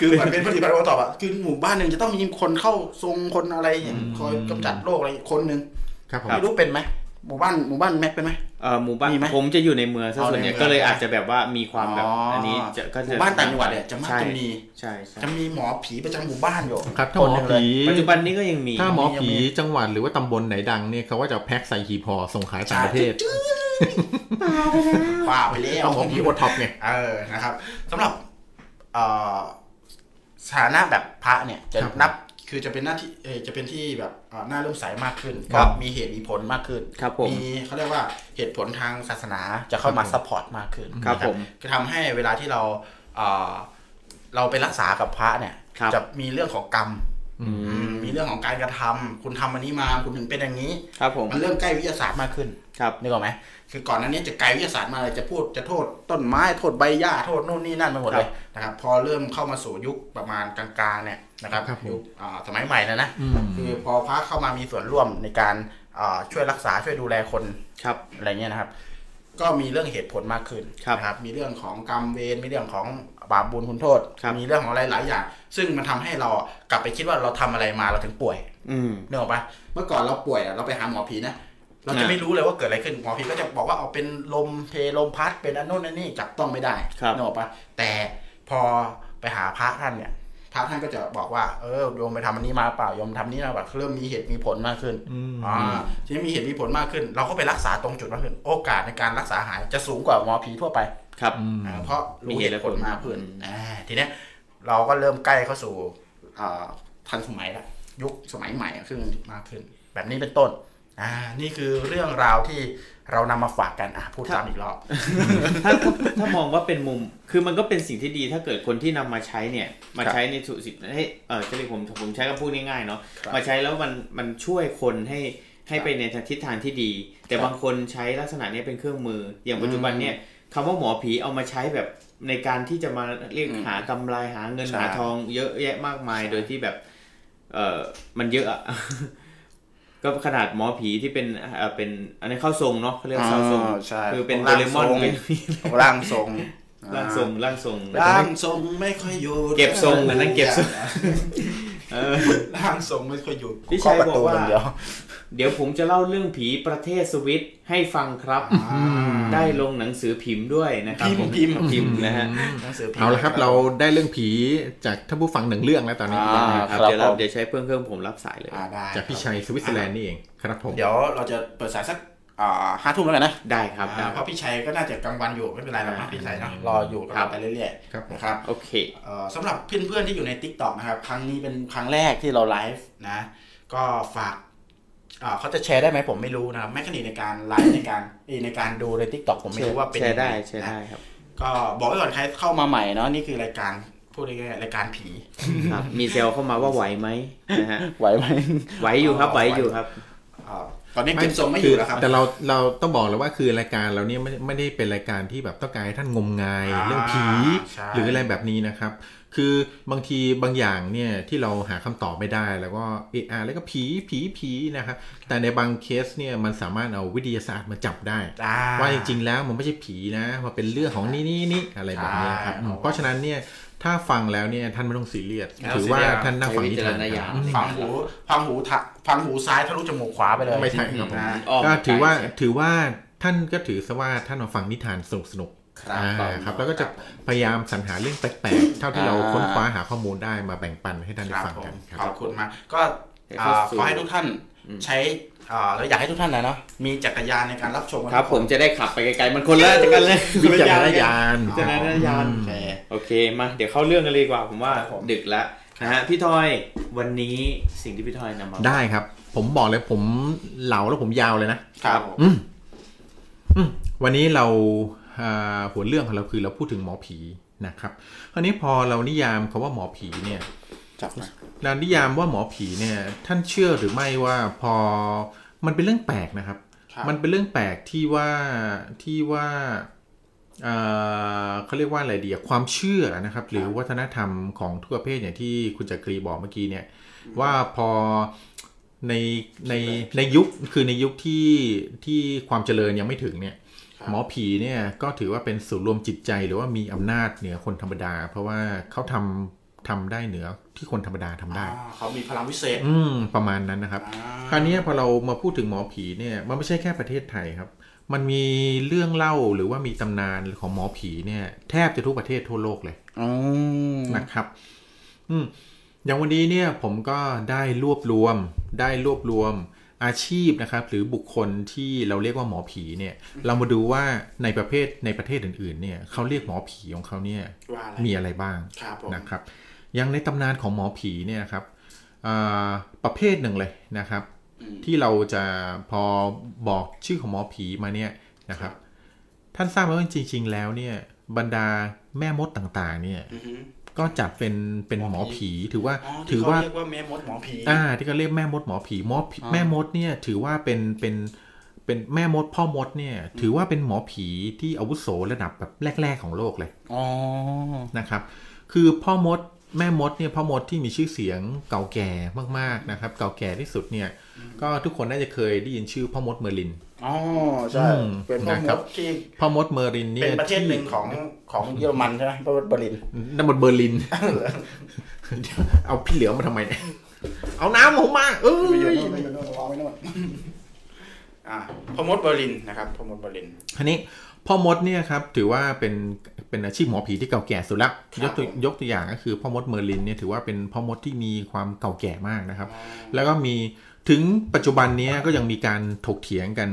คือมันเป็นผลิตภัณฑ์โอท็อปอ่ะคือหมู่บ้านหนึ่งจะต้องมีคนเข้าทรงคนอะไรอย่างคอยกำจัดโรคอะไรคนหนึ่งไม่รู้เป็นไหมหมู่บ้านแม็กเป็นไหมหมู่บ้านผมจะอยู่ในเมืองซะส่วนใหญ่ก็เลยอาจจะแบบว่ามีความแบบอันนี้ก็จะหมู่บ้านต่างจังหวัดเนี่ยจะมักจะมีจะมีหมอผีประจำหมู่บ้านอยู่ครับถ้าหมอผีปัจจุบันนี้ก็ยังมีถ้าหมอผีจังหวัดหรือว่าตำบลไหนดังเนี่ยเขาว่าจะแพ็คใส่หีบห่อส่งขายต่างประเทศป่าไปแล้วของพี่โอท็อปเนี่ยนะครับสำหรับสถานะแบบพระเนี่ยจะนับคือจะเป็นหน้าที่จะเป็นที่แบบหน้าเรื่องสายมากขึ้นก็มีเหตุมีผลมากขึ้นมีเขาเรียกว่าเหตุผลทางศาสนาจะเข้ามาซัพพอร์ตมากขึ้นครับผมคือทำให้เวลาที่เราไปรักษากับพระเนี่ยจะมีเรื่องของกรรมมีเรื่องของการกระทำคุณทำอันนี้มาคุณถึงเป็นอย่างนี้มันเริ่มใกล้วิทยาศาสตร์มากขึ้นนึกออกไหมคือก่อนนั้นเนี่ยจะไกลวิทยาศาสตร์มาเลยจะพูดจะโทษต้นไม้โทษใบหญ้าโทษโน่นนี่นั่นไปหมดเลยนะครับพอเริ่มเข้ามาสู่ยุคประมาณกลางๆเนี่ยนะครับยุคสมัยใหม่นะคือพอพระเข้ามามีส่วนร่วมในการช่วยรักษาช่วยดูแลคนอะไรเงี้ยนะครับก็มีเรื่องเหตุผลมากขึ้นนะครับมีเรื่องของกรรมเวรมีเรื่องของบาปบุญคุณโทษมีเรื่องของอะไรหลายอย่างซึ่งมันทำให้เรากลับไปคิดว่าเราทำอะไรมาเราถึงป่วยนึกออกปะเมื่อก่อนเราป่วยเราไปหาหมอผีนะเราจะไม่รู้เลยว่าเกิดอะไรขึ้นหมอผีก็จะบอกว่าเอาเป็นลมเพลมพัดเป็นอันโน่นอันนี่จับต้องไม่ได้นึกออกปะแต่พอไปหาพระท่านเนี่ยพระท่านก็จะบอกว่าโยมไปทำอันนี้มาเปล่าโยมทำนี้มาแบบเริ่มมีเหตุมีผลมากขึ้นทีนี้มีเหตุมีผลมากขึ้นเราก็ไปรักษาตรงจุดมากขึ้นโอกาสในการรักษาหายจะสูงกว่าหมอผีทั่วไปครับเพราะมีเหตุผลมากขึ้นทีนี้เราก็เริ่มใกล้เข้าสู่ทันสมัยละยุคสมัยใหม่ขึ้นมากขึ้นแบบนี้เป็นต้นนี่คือเรื่องราวที่เรานำมาฝากกันพูดซ้ำอีกรอบ ถ้ามองว่าเป็นมุมคือมันก็เป็นสิ่งที่ดีถ้าเกิดคนที่นำมาใช้เนี่ยมาใช้ในสุสิทธิ์ให้จะเรียกผมใช้ก็พูดง่ายๆเนาะมาใช้แล้วมันช่วยคนให้ไปในทิศทางที่ดีแต่บางคนใช้ลักษณะนี้เป็นเครื่องมืออย่างปัจจุบันเนี่ยคำว่าหมอผีเอามาใช้แบบในการที่จะมาเรียกหากำไรหาเงินหาทองเยอะแยะมากมายโดยที่แบบมันเยอะอะก็ขนาดหมอผีที่เป็นอันนี้เข้าทรงเนาะเขาเรียกเข้าทรงคือเป็นโดเรมอนเป็นร่างทรงไม่ค่อยอยู่เก็บทรงอันนั้นเก็บทรงร่างทรงไม่ค่อยอยู่พี่ชายบอกว่าเดี๋ยวผมจะเล่าเรื่องผีประเทศสวิตให้ฟังครับได้ลงหนังสือพิมพ์ด้วยนะครับพิมพ์นะฮะหนังสือพิมพ์เอาละครับเราได้เรื่องผีจากท่านผู้ฟังหนึ่งเรื่องแล้วตอนนี้ครับเดี๋ยวใช้เครื่องผมรับสายเลยจากพี่ชัยสวิตเซอร์แลนด์นี่เองครับผมเดี๋ยวเราจะเปิดสายสัก5 ทุ่มแล้วกันนะได้ครับเพราะพี่ชัยก็น่าจะกลางวันอยู่ไม่เป็นไรหรอกนะพี่ชัยเนาะรออยู่ไปเรื่อยๆนะครับโอเคสำหรับเพื่อนๆที่อยู่ใน TikTok นะครับครั้งนี้เป็นครั้งแรกที่เราไลฟ์นะก็ฝากเขาจะแชร์ได้ไหมผมไม่รู้นะครับแมคคานิกในการไลฟ์ในการดูใน TikTok ผมไม่รู้ว่าเป็นแชร์ได้ครับก็บอกไว้ก่อนใครเข้ามาใหม่เนาะนี่คือรายการพูดง่ายๆรายการผีมีเซลเข้ามาว่าไหวไหมนะฮะไหวอยู่ครับ ตอนนี้เก็บทรงไม่อยู่แล้วครับแต่เราต้องบอกเลยว่าคือรายการเราเนี่ยไม่ได้เป็นรายการที่แบบต้องการให้ท่านงมงายเรื่องผีหรืออะไรแบบนี้นะครับคือบางทีบางอย่างเนี่ยที่เราหาคำตอบไม่ได้แล้วก็เออแล้วก็ผีนะครับแต่ในบางเคสเนี่ยมันสามารถเอาวิทยาศาสตร์มาจับได้ว่าจริงๆแล้วมันไม่ใช่ผีนะมันเป็นเรื่องของนี่อะไรแบบนี้ครับเพราะฉะนั้นเนี่ยถ้าฟังแล้วเนี่ยท่านไม่ต้องซีเรียสถือว่าท่านนั่งฟังนิทานฟังหูซ้ายทะลุจมูกขวาไปเลยไม่ใช่ครับก็ถือว่าท่านก็ถือซะว่าท่านมาฟังนิทานสนุกครับแล้วก็จะพยายามสรรหาเรื่องแปลกๆเท่าที่เราค้นคว้าหาข้อมูลได้มาแบ่งปันให้ท่านได้ฟังกันครับขอบคุณมากก็ขอให้ทุกท่านใช้เราอยากให้ทุกท่านนะเนาะมีจักรยานในการรับชมครับผมจะได้ขับไปไกลๆมันคนละจักรยานมีจักรยานโอเคมาเดี๋ยวเข้าเรื่องกันเลยดีกว่าผมว่าดึกแล้วนะฮะพี่ทอยวันนี้สิ่งที่พี่ทอยนำมาได้ครับผมบอกเลยผมเหลาแล้วผมยาวเลยนะครับวันนี้เราหัวเรื่องของเราคือเราพูดถึงหมอผีนะครับคราวนี้พอเรานิยามคำว่าหมอผีเนี่ยเรานิยามว่าหมอผีเนี่ยท่านเชื่อหรือไม่ว่าพอมันเป็นเรื่องแปลกนะครับมันเป็นเรื่องแปลกที่ว่าเขาเรียกว่าอะไรดีความเชื่อนะครับหรือวัฒนธรรมของทั่วประเทศอย่างที่คุณจักรีบอกเมื่อกี้เนี่ยว่าพอในยุคคือในยุคที่ความเจริญยังไม่ถึงเนี่ยหมอผีเนี่ยก็ถือว่าเป็นศูนย์รวมจิตใจหรือว่ามีอำนาจเหนือคนธรรมดาเพราะว่าเขาทำได้เหนือที่คนธรรมดาทำได้เขามีพลังวิเศษประมาณนั้นนะครับคราวนี้พอเรามาพูดถึงหมอผีเนี่ยมันไม่ใช่แค่ประเทศไทยครับมันมีเรื่องเล่าหรือว่ามีตำนานของหมอผีเนี่ยแทบจะทุกประเทศทั่วโลกเลยนะครับอย่างวันนี้เนี่ยผมก็ได้รวบรวมอาชีพนะครับหรือบุคคลที่เราเรียกว่าหมอผีเนี่ยเรามาดูว่าในประเทศอื่นๆเนี่ยเขาเรียกหมอผีของเขาเนี่ยมีอะไรบ้างนะครับอย่างในตำนานของหมอผีเนี่ยครับประเภทหนึ่งเลยนะครับที่เราจะพอบอกชื่อของหมอผีมาเนี่ยนะครับท่านทราบไหมว่าจริงๆแล้วเนี่ยบรรดาแม่มดต่างๆเนี่ยก็จัดเป็นหมอผีถือว่าเรียกว่าแม่มดหมอผีที่เขาเรียกแม่มดหมอผีแม่มดเนี่ยถือว่าเป็นแม่มดพ่อมดเนี่ยถือว่าเป็นหมอผีที่อาวุโสระดับแบบแรกๆของโลกเลยนะครับคือพ่อมดแม่มดเนี่ยพ่อมดที่มีชื่อเสียงเก่าแก่มากๆนะครับเก่าแก่ที่สุดเนี่ยก็ทุกคนน่าจะเคยได้ยินชื่อพ่อมดเมอร์ลินใช่เป็นพ่อมดที่พ่อมดเมอร์ลินเนี่ยเป็นประเทศหนึ่งของเยอรมันใช่ไหมพ่อมดเบอร์ลินน้ำมดเบอร์ลินเอาพี่เหลือมาทำไมเนี่ยเอาน้ำผมมาพ่อมดเบอร์ลินนะครับพ่อมดเบอร์ลินอันนี้พ่อมดเนี่ยครับถือว่าเป็นอาชีพหมอผีที่เก่าแก่สุดละยกตัวอย่างก็คือพ่อมดเมอร์ลินเนี่ยถือว่าเป็นพ่อมดที่มีความเก่าแก่มากนะครับแล้วก็มีถึงปัจจุบันนี้ก็ยังมีการถกเถียงกัน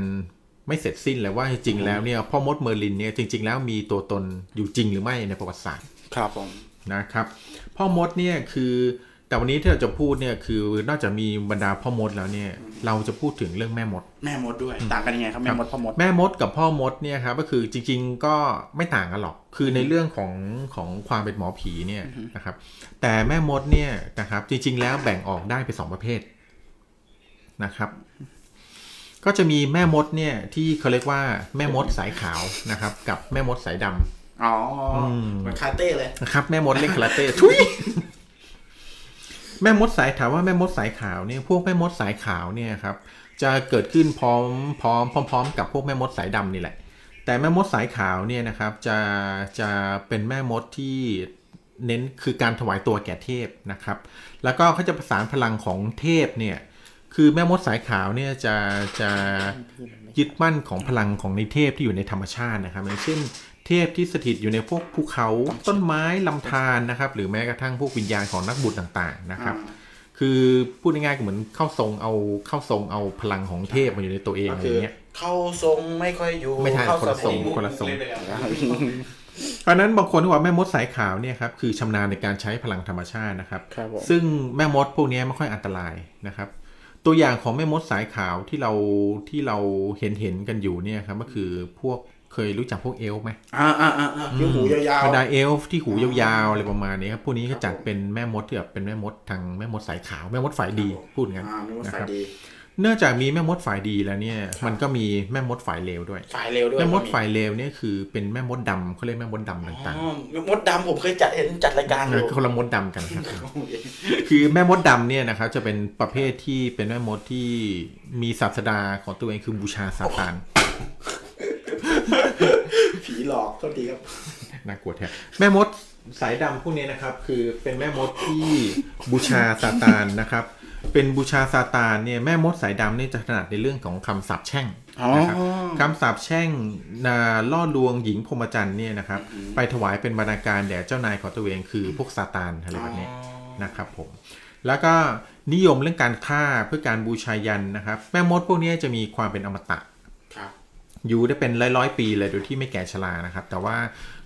ไม่เสร็จสิ้นเลยว่าจริงๆแล้วเนี่ยพ่อมดเมอร์ลินเนี่ยจริงๆแล้วมีตัวตนอยู่จริงหรือไม่ในประวัติศาสตร์ครับผมนะครับพ่อมดเนี่ยคือแต่วันนี้ที่เราจะพูดเนี่ยคือนอกจากมีบรรดาพ่อมดแล้วเนี่ยเราจะพูดถึงเรื่องแม่มดด้วยต่างกันยังไงครับแม่มดพ่อมดแม่มดกับพ่อมดเนี่ยครับก็คือจริงๆก็ไม่ต่างกันหรอกคือในเรื่องของความเป็นหมอผีเนี่ยนะครับแต่แม่มดเนี่ยนะครับจริงๆแล้วแบ่งออกได้เป็น2ประเภทนะครับก็จะมีแม่มดเนี่ยที่เขาเรียกว่าแม่มดสายขาวนะครับกับแม่มดสายดำเหมือนคาเต้เลยครับแม่มดเล่นคาเต้ทุยแม่มดสายถามว่าแม่มดสายขาวเนี่ยพวกแม่มดสายขาวเนี่ยครับจะเกิดขึ้นพร้อมกับพวกแม่มดสายดำนี่แหละแต่แม่มดสายขาวเนี่ยนะครับจะเป็นแม่มดที่เน้นคือการถวายตัวแก่เทพนะครับแล้วก็เขาจะประสานพลังของเทพเนี่ยคือแม่มดสายขาวเนี่ยจะยึดมั่นของพลังของในเทพที่อยู่ในธรรมชาตินะครับอย่างเช่นเทพที่สถิตอยู่ในพวกภูเขาต้นไม้ลำธารนะครับหรือแม้กระทั่งพวกวิญญาณของนักบุญต่างๆนะครับคือพูดง่ายๆก็เหมือนเข้าทรงเอาพลังของเทพมาอยู่ในตัวเองอะไรเงี้ยเข้าทรงไม่ค่อยอยู่ไม่ใช่คนละทรงเพราะนั้นบางคนบอกว่าแม่มดสายขาวเนี่ยครับคือชำนาญในการใช้พลังธรรมชาตินะครับซึ่งแม่มดพวกนี้ไม่ค่อยอันตรายนะครับตัวอย่างของแม่มดสายขาวที่เราเห็นกันอยู่เนี่ยครับก็คือพวกเคยรู้จักพวกเอลฟ์ไหมที่หูยาวๆบรรดาเอลฟ์ที่หูยาวๆอะไรประมาณนี้ครับพวกนี้ก็จัดเป็นแม่มดที่แบบเป็นแม่มดทางแม่มดสายขาวแม่มดฝ่ายดีพูดงั้นนะครับ เนื่องจากมีแม่มดฝ่ายดีแล้วเนี่ยมันก็มีแม่มดฝ่ายเลวด้วยแม่มดฝ่ายเลวเนี่ยคือเป็นแม่มดดำเขาเรียกแม่มดดำต่างๆแม่มดดำผมเคยจัดรายการอยู่คนละมดดำกันครับคือแม่มดดำเนี่ยนะครับจะเป็นประเภทที่เป็นแม่มดที่มีศาสดาของตัวเองคือบูชาซาตานผีหลอกก็ดีครับน่ากลัวแท้แม่มดสายดำพวกนี้นะครับคือเป็นแม่มดที่บูชาซาตานนะครับเป็นบูชาซาตานเนี่ยแม่มดสายดำนี่จะถนัดในเรื่องของคำสาปแช่งนะครับคำสาปแช่งล่อลวงหญิงพรหมจรรย์เนี่ยนะครับไปถวายเป็นบรรณาการแด่เจ้านายของตัวเองคือพวกซาตานอะไรแบบนี้นะครับผมแล้วก็นิยมเรื่องการฆ่าเพื่อการบูชายันนะครับแม่มดพวกนี้จะมีความเป็นอมตะอยู่ได้เป็นร้อยปีเลยโดยที่ไม่แก่ชรานะครับแต่ว่า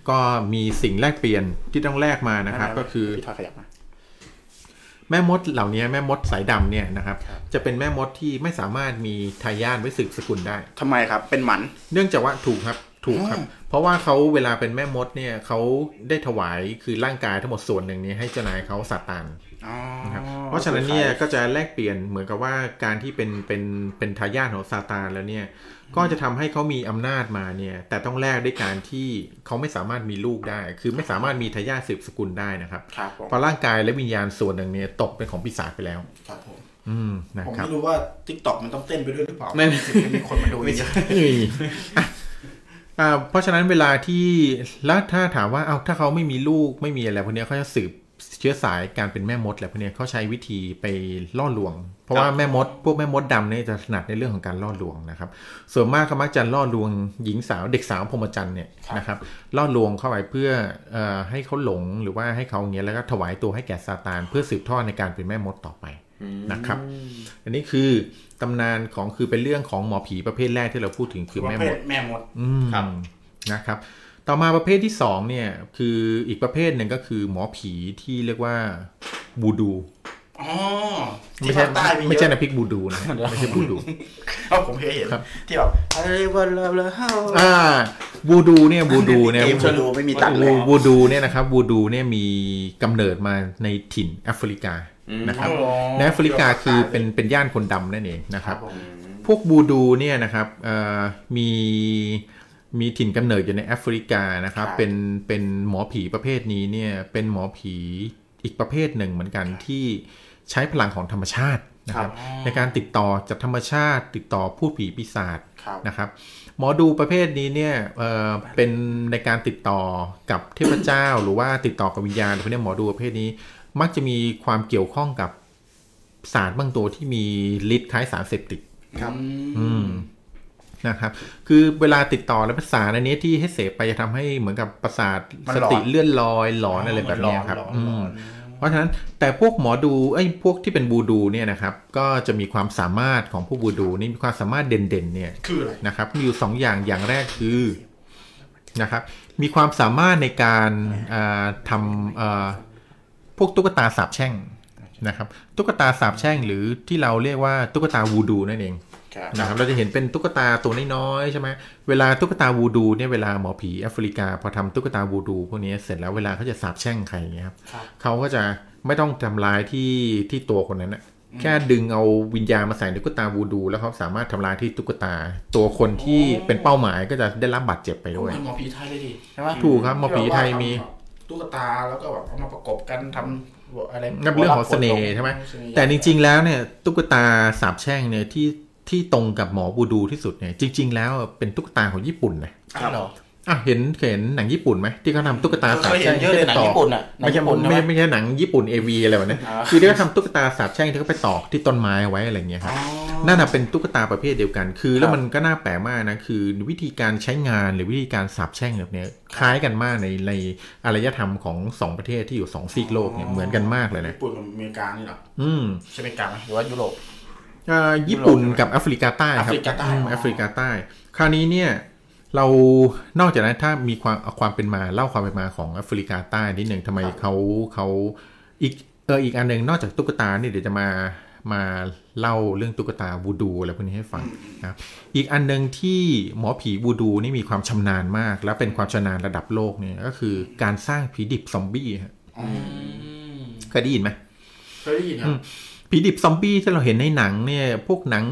ก็มีสิ่งแลกเปลี่ยนที่ต้องแลกมานะครับก็คือแม่มดเหล่านี้แม่มดสายดำเนี่ยนะครับจะเป็นแม่มดที่ไม่สามารถมีทายาทไว้สืบสกุลได้ทำไมครับเป็นหมันเนื่องจากว่าถูกครับเพราะว่าเขาเวลาเป็นแม่มดเนี่ยเขาได้ถวายคือร่างกายทั้งหมดส่วนหนึ่งนี้ให้เจ้านายเขาซาตานนะครับเพราะฉะนั้นเนี่ยก็จะแลกเปลี่ยนเหมือนกับว่าการที่เป็นทายาทของซาตานแล้วเนี่ยก็จะทำให้เขามีอำนาจมาเนี่ยแต่ต้องแลกด้วยการที่เขาไม่สามารถมีลูกได้คือไม่สามารถมีทายาทสืบสกุลได้นะครับเพราะร่างกายและวิญญาณส่วนหนึ่งเนี่ยตกเป็นของปีศาจไปแล้วครับผมผมไม่รู้ว่า TikTok มันต้องเต้นไปด้วยหรือเปล่าไม่มีคนมาดูไม่ใช่เพราะฉะนั้นเวลาที่แล้วถ้าถามว่าเอาถ้าเขาไม่มีลูกไม่มีอะไรพวกนี้เขาจะสืบเชื้อสายการเป็นแม่มดแหละพวกนี้เขาใช้วิธีไปล่อลวงเพราะว่าแม่มดพวกแม่มดดำเนี่ยจะถนัดในเรื่องของการล่อลวงนะครับส่วนมากก็มักจะล่อลวงหญิงสาวเด็กสาวพรหมจรรย์เนี่ยนะครับล่อลวงเข้าไปเพื่อให้เขาหลงหรือว่าให้เขาอย่างเงี้ยแล้วก็ถวายตัวให้แก่ซาตานเพื่อสืบทอดในการเป็นแม่มดต่อไปนะครับอันนี้คือตำนานของคือเป็นเรื่องของหมอผีประเภทแรกที่เราพูดถึงคือแม่มดครับนะครับต่อมาประเภทที่2เนี่ยคืออีกประเภทหนึ่งก็คือหมอผีที่เรียกว่าบูดูไม่ใช่นะพริกบูดูนะไม่ใช่บูดูเพราะผมเคยเห็นที่แบบอะไรวะแล้วบูดูเนี่ยบูดูเนี่ยนะครับบูดูเนี่ยมีกำเนิดมาในถิ่นแอฟริกานะครับในแอฟริกาคือเป็นย่านคนดำนั่นเองนะครับพวกบูดูเนี่ยนะครับมีถิ่นกำเนิดอยู่ในแอฟริกานะครับเป็นหมอผีประเภทนี้เนี่ยเป็นหมอผีอีกประเภทหนึ่งเหมือนกันที่ใช้พลังของธรรมชาตินะครับในการติดต่อจากธรรมชาติติดต่อพูดผีปีศาจนะครับหมอดูประเภทนี้เนี่ยเป็นในการติดต่อกับเทพเจ้าหรือว่าติดต่อกับวิญญาณพวกนี้หมอดูประเภทนี้มักจะมีความเกี่ยวข้องกับสารบางตัวที่มีฤทธิ์คล้ายสารเสพติดครับนะครับคือเวลาติดต่อและประสานอันนี้ที่ให้เสพไปจะทำให้เหมือนกับประสาทสติเลื่อนลอยหลอนอะไรแบบนี้ครับเพราะฉะนั้นแต่พวกหมอดูพวกที่เป็นบูดูเนี่ยนะครับก็จะมีความสามารถของพวกบูดูนี่มีความสามารถเด่นๆเนี่ยคืออะไรนะครับมีอยู่2อย่างอย่างแรกคือนะครับมีความสามารถในการทำพวกตุ๊กตาสาปแช่งนะครับตุ๊กตาสาปแช่งหรือที่เราเรียกว่าตุ๊กตาวูดูนั่นเองนะครับเราจะเห็นเป็นตุ๊กตาตัวน้อยๆใช่ไหมเวลาตุ๊กตาวูดูเนี่ยเวลาหมอผีแอฟริกาพอทำตุ๊กตาวูดูพวกนี้เสร็จแล้วเวลาเขาจะสาปแช่งใครเนี่ยครับเขาก็จะไม่ต้องทำลายที่ตัวคนนั้นนะแค่ดึงเอาวิญญาณมาใส่ตุ๊กตาวูดูแล้วเขาสามารถทำลายที่ตุ๊กตาตัวคนที่เป็นเป้าหมายก็จะได้รับบาดเจ็บไปด้วยหมอผีไทยเลยดิใช่ไหมถูกครับหมอผีไทยมีตุ๊กตาแล้วก็แบบเอามาประกบกันทำอะไรนั่นเรื่องของเสน่ห์ใช่ไหมแต่จริงๆแล้วเนี่ยตุ๊กตาสาปแช่งเนี่ยที่ตรงกับหมอบูดูที่สุดเนี่ยจริงๆแล้วเป็นตุ๊กตาของญี่ปุ่นนะเห็นหนังญี่ปุ่นไหมที่เขาทำตุ๊กตาสาปแช่งที่ไปต่อไม่ใช่หนังญี่ปุ่น AV อะไรแบบนี้คือที่เขาทำตุ๊กตาสาปแช่งที่เขาไปตอกที่ต้นไม้ไว้อะไรเงี้ยครับนั่นเป็นตุ๊กตาประเภทเดียวกันคือแล้วมันก็น่าแปลกมากนะคือวิธีการใช้งานหรือวิธีการสาปแช่งแบบนี้คล้ายกันมากในอารยธรรมของ2ประเทศที่อยู่2ซีกโลกเนี่ยเหมือนกันมากเลยนะญี่ปุ่นกับอเมริกานี่หรอใช่อเมริกาหรือว่ายุโรปญี่ปุ่นกับแอฟริกาใต้ครับแอฟริกาใต้คราวนี้เนี่ยเรานอกจากนั้นถ้ามีความเป็นมาเล่าความเป็นมาของแอฟริกาใต้นิดหนึ่งทำไมเขาอีกอันนึงนอกจากตุ๊กตาเนี่ยเดี๋ยวจะมาเล่าเรื่องตุ๊กตาวูดูอะไรพวกนี้ให้ฟังนะอีกอันนึงที่หมอผีวูดูนี่มีความชำนาญมากและเป็นความชำนาญระดับโลกเนี่ยก็คือการสร้างผีดิบซอมบี้ครับเคยได้ยินไหมเคยได้ยินครับ ผีดิบซอมบี้ที่เราเห็นในหนังเนี่ยพวกหนัง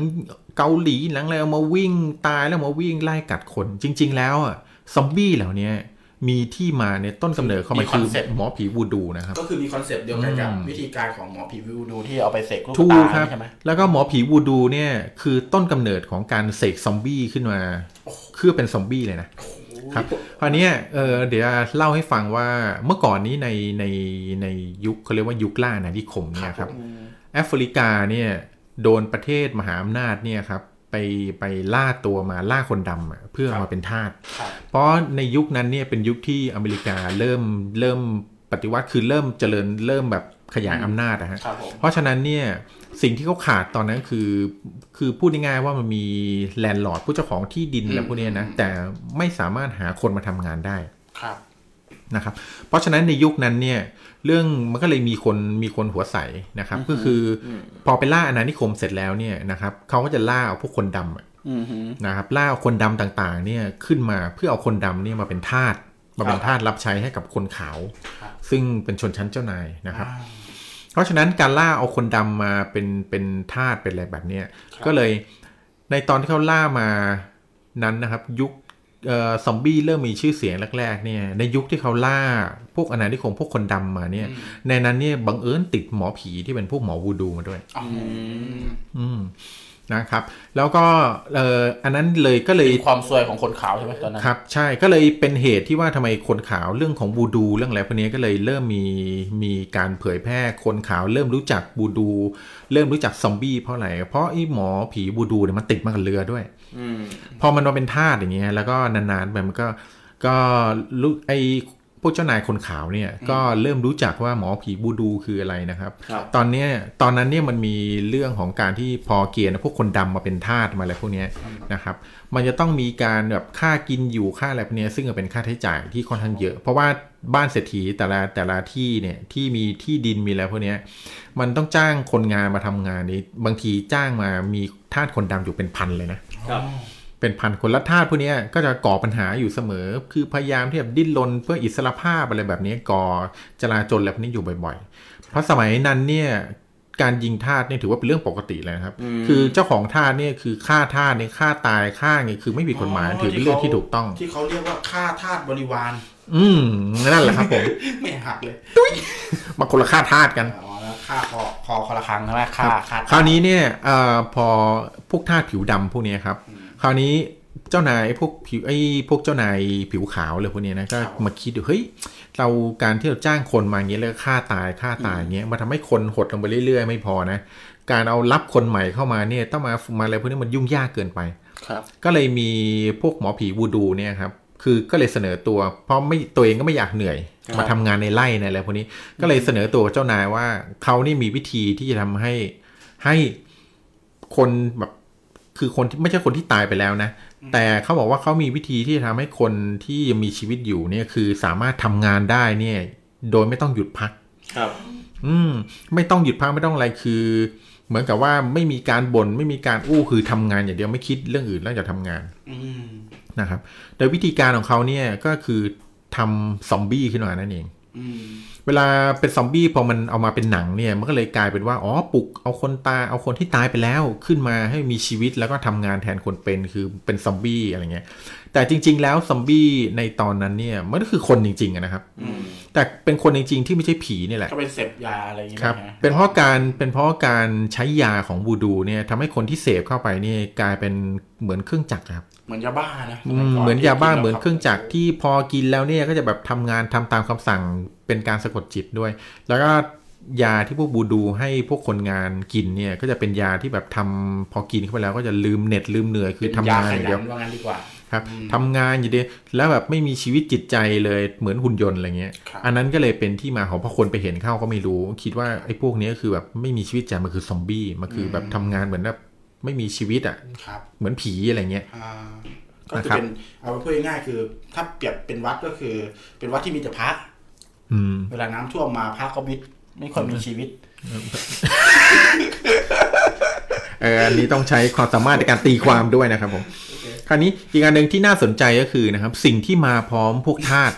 เกาหลีหนังอะไรเอามาวิ่งตายแล้วมาวิ่งไล่กัดคนจริงๆแล้วอ่ะซอมบี้เหล่านี้มีที่มาในต้นกำเนิดเขาคือหมอผีวูดูนะครับก็คือมีคอนเซปต์เดียวกันกับวิธีการของหมอผีวูดูที่เอาไปเสกลูกตาใช่ไหมแล้วก็หมอผีวูดูเนี่ยคือต้นกำเนิดของการเสกซอมบี้ขึ้นมาเพื่อเป็นซอมบี้เลยนะครับคราวนี้เดี๋ยวเล่าให้ฟังว่าเมื่อก่อนนี้ในยุคเขาเรียกว่ายุคล่าอาณานิคมเนี่ยครับแอฟริกาเนี่ยโดนประเทศมหาอำนาจเนี่ยครับไปล่าตัวมาล่าคนดำเพื่อมาเป็นทาสเพราะในยุคนั้นเนี่ยเป็นยุคที่อเมริกาเริ่มปฏิวัติคือเริ่มเจริญเริ่มแบบขยายอำนาจนะฮะเพราะฉะนั้นเนี่ยสิ่งที่เขาขาดตอนนั้นคือพูดง่ายๆว่ามันมีแลนด์ลอร์ดผู้เจ้าของที่ดินอะไรพวกนี้นะแต่ไม่สามารถหาคนมาทำงานได้นะครับเพราะฉะนั้นในยุคนั้นเนี่ยเรื่องมันก็เลยมีคนหัวใสนะครับก็คือพอไปล่าอาณานิคมเสร็จแล้วเนี่ยนะครับเขาก็จะล่าเอาพวกคนดำนะครับล่าคนดำต่างๆเนี่ยขึ้นมาเพื่อเอาคนดำเนี่ยมาเป็นทาสรับใช้ให้กับคนขาวซึ่งเป็นชนชั้นเจ้านายนะครับเพราะฉะนั้นการล่าเอาคนดำมาเป็นทาสเป็นอะไรแบบนี้ก็เลยในตอนที่เขาล่ามานั้นนะครับยุคซอมบี้เริ่มมีชื่อเสียงแรกๆเนี่ยในยุคที่เขาล่าพวกอาณานิคมพวกคนดำมาเนี่ยในนั้นเนี่ยบังเอิญติดหมอผีที่เป็นพวกหมอวูดูมาด้วยนะครับแล้วก็อันนั้นเลยก็เลยความซวยของคนขาวใช่ไหมตอนนั้นครับใช่ก็เลยเป็นเหตุที่ว่าทำไมคนขาวเรื่องของวูดูเรื่องอะไรพวกนี้ก็เลยเริ่มมีการเผยแพร่คนขาวเริ่มรู้จักวูดูเริ่มรู้จักซอมบี้เพราะอะไรเพราะไอ้หมอผีวูดูเนี่ยมันติดมากับเรือด้วยพอมันมาเป็นทาสอย่างเงี้ยแล้วก็นานๆไปมันก็รู้ไอ้พวกเจ้านายคนขาวเนี่ยก็เริ่มรู้จักว่าหมอผีบูดูคืออะไรนะครับตอนนั้นเนี่ยมันมีเรื่องของการที่พอเกียรติพวกคนดำมาเป็นทาสมาอะไรพวกนี้นะครับมันจะต้องมีการแบบค่ากินอยู่ค่าอะไรพวกนี้ซึ่งเป็นค่าใช้จ่ายที่ค่อนข้างเยอะเพราะว่าบ้านเศรษฐีแต่ละที่เนี่ยที่มีที่ดินมีอะไรพวกนี้มันต้องจ้างคนงานมาทำงานนี้บางทีจ้างมามีทาสคนดำอยู่เป็นพันเลยนะเป็นพันคนละทาสพวกนี้ก็จะก่อปัญหาอยู่เสมอคือพยายามที่แบบดิ้นรนเพื่ออิสรภาพอะไรแบบนี้ก่อจลาจลอะไรพวกนี้อยู่บ่อยๆเพราะสมัยนั้นเนี่ยการยิงทาสเนี่ยถือว่าเป็นเรื่องปกติเลยครับคือเจ้าของทาสเนี่ยคือฆ่าทาสเนี่ยฆ่าตายฆ่าไงคือไม่ผิดกฎหมายถือเป็นเรื่องที่ถูกต้องที่เขาเรียกว่าฆ่าทาสบริวารนั่นแหละครับผมไม่หักเลยบางคนละฆ่าทาสกันค่าคอคนละครั้งใช่ไหมค่าคราวนี้เนี่ยพอพวกทาสผิวดำพวกนี้ครับคราวนี้เจ้านายพวกเจ้านายผิวขาวเลยพวกนี้นะก็มาคิดดูเฮ้ยเราการที่เราจ้างคนมาอย่างเงี้ยแล้วฆ่าตายอย่างเงี้ยมาทำให้คนหดลงไปเรื่อยๆไม่พอนะการเอารับคนใหม่เข้ามาเนี่ยต้องมาอะไรพวกนี้มันยุ่งยากเกินไปก็เลยมีพวกหมอผีวูดูเนี่ยครับคือก็เลยเสนอตัวเพราะไม่ตัวเองก็ไม่อยากเหนื่อยมาทำงานในไร่ในอะไรพวกนี้ก็เลยเสนอตัวเจ้านายว่าเขานี่มีวิธีที่จะทำให้คนแบบคือคนที่ไม่ใช่คนที่ตายไปแล้วนะแต่เขาบอกว่าเขามีวิธีที่จะทำให้คนที่ยังมีชีวิตอยู่เนี่ยคือสามารถทำงานได้เนี่ยโดยไม่ต้องหยุดพักครับไม่ต้องหยุดพักไม่ต้องอะไรคือเหมือนกับว่าไม่มีการบ่นไม่มีการอู้คือทำงานอย่างเดียวไม่คิดเรื่องอื่นนอกจากทำงานนะครับโดยวิธีการของเขาเนี่ยก็คือทำซอมบี้ขึ้นมานั่นเองเวลาเป็นซอมบี้พอมันเอามาเป็นหนังเนี่ยมันก็เลยกลายเป็นว่าอ๋อปลุกเอาคนที่ตายไปแล้วขึ้นมาให้มีชีวิตแล้วก็ทำงานแทนคนเป็นคือเป็นซอมบี้อะไรเงี้ยแต่จริงๆแล้วซอมบี้ในตอนนั้นเนี่ยมันก็คือคนจริงๆนะครับแต่เป็นคนจริงๆที่ไม่ใช่ผีนี่แหละก็เป็นเสพยาอะไรอย่างเงี้ยครับเป็นเพราะการใช้ยาของบูดูเนี่ยทำให้คนที่เสพเข้าไปนี่กลายเป็นเหมือนเครื่องจักรครับเหมือนยาบ้านะเหมือนยาบ้าเหมือนเครื่องจักรที่พอกินแล้วเนี่ยก็จะแบบทำงานทำตามคำสั่งเป็นการสะกดจิตด้วยแล้วก็ยาที่พวกบูดูให้พวกคนงานกินเนี่ยก็จะเป็นยาที่แบบทำพอกินเข้าไปแล้วก็จะลืมเหน็ดลืมเหนื่อยคือทำงานอย่างเดียวครับทำงานอย่างเดียวแล้วแบบไม่มีชีวิตจิตใจเลยเหมือนหุ่นยนต์อะไรเงี้ยอันนั้นก็เลยเป็นที่มาของพอคนไปเห็นเข้าก็ไม่รู้คิดว่าไอ้พวกนี้คือแบบไม่มีชีวิตใจมันคือซอมบี้มันคือแบบทำงานเหมือนแบบไม่มีชีวิตอ่ะเหมือนผีอะไรเงี้ยก็จะเป็นเอาพูดง่ายๆคือถ้าเปรียบเป็นวัดก็คือเป็นวัดที่มีแต่พระเวลาน้ำท่วมมาพระก็มิดไม่ค่อยมีชีวิตอันนี้ต้องใช้ความสามารถในการตีความด้วยนะครับผมคราวนี้อีกอันนึงที่น่าสนใจก็คือนะครับสิ่งที่มาพร้อมพวกธาตุ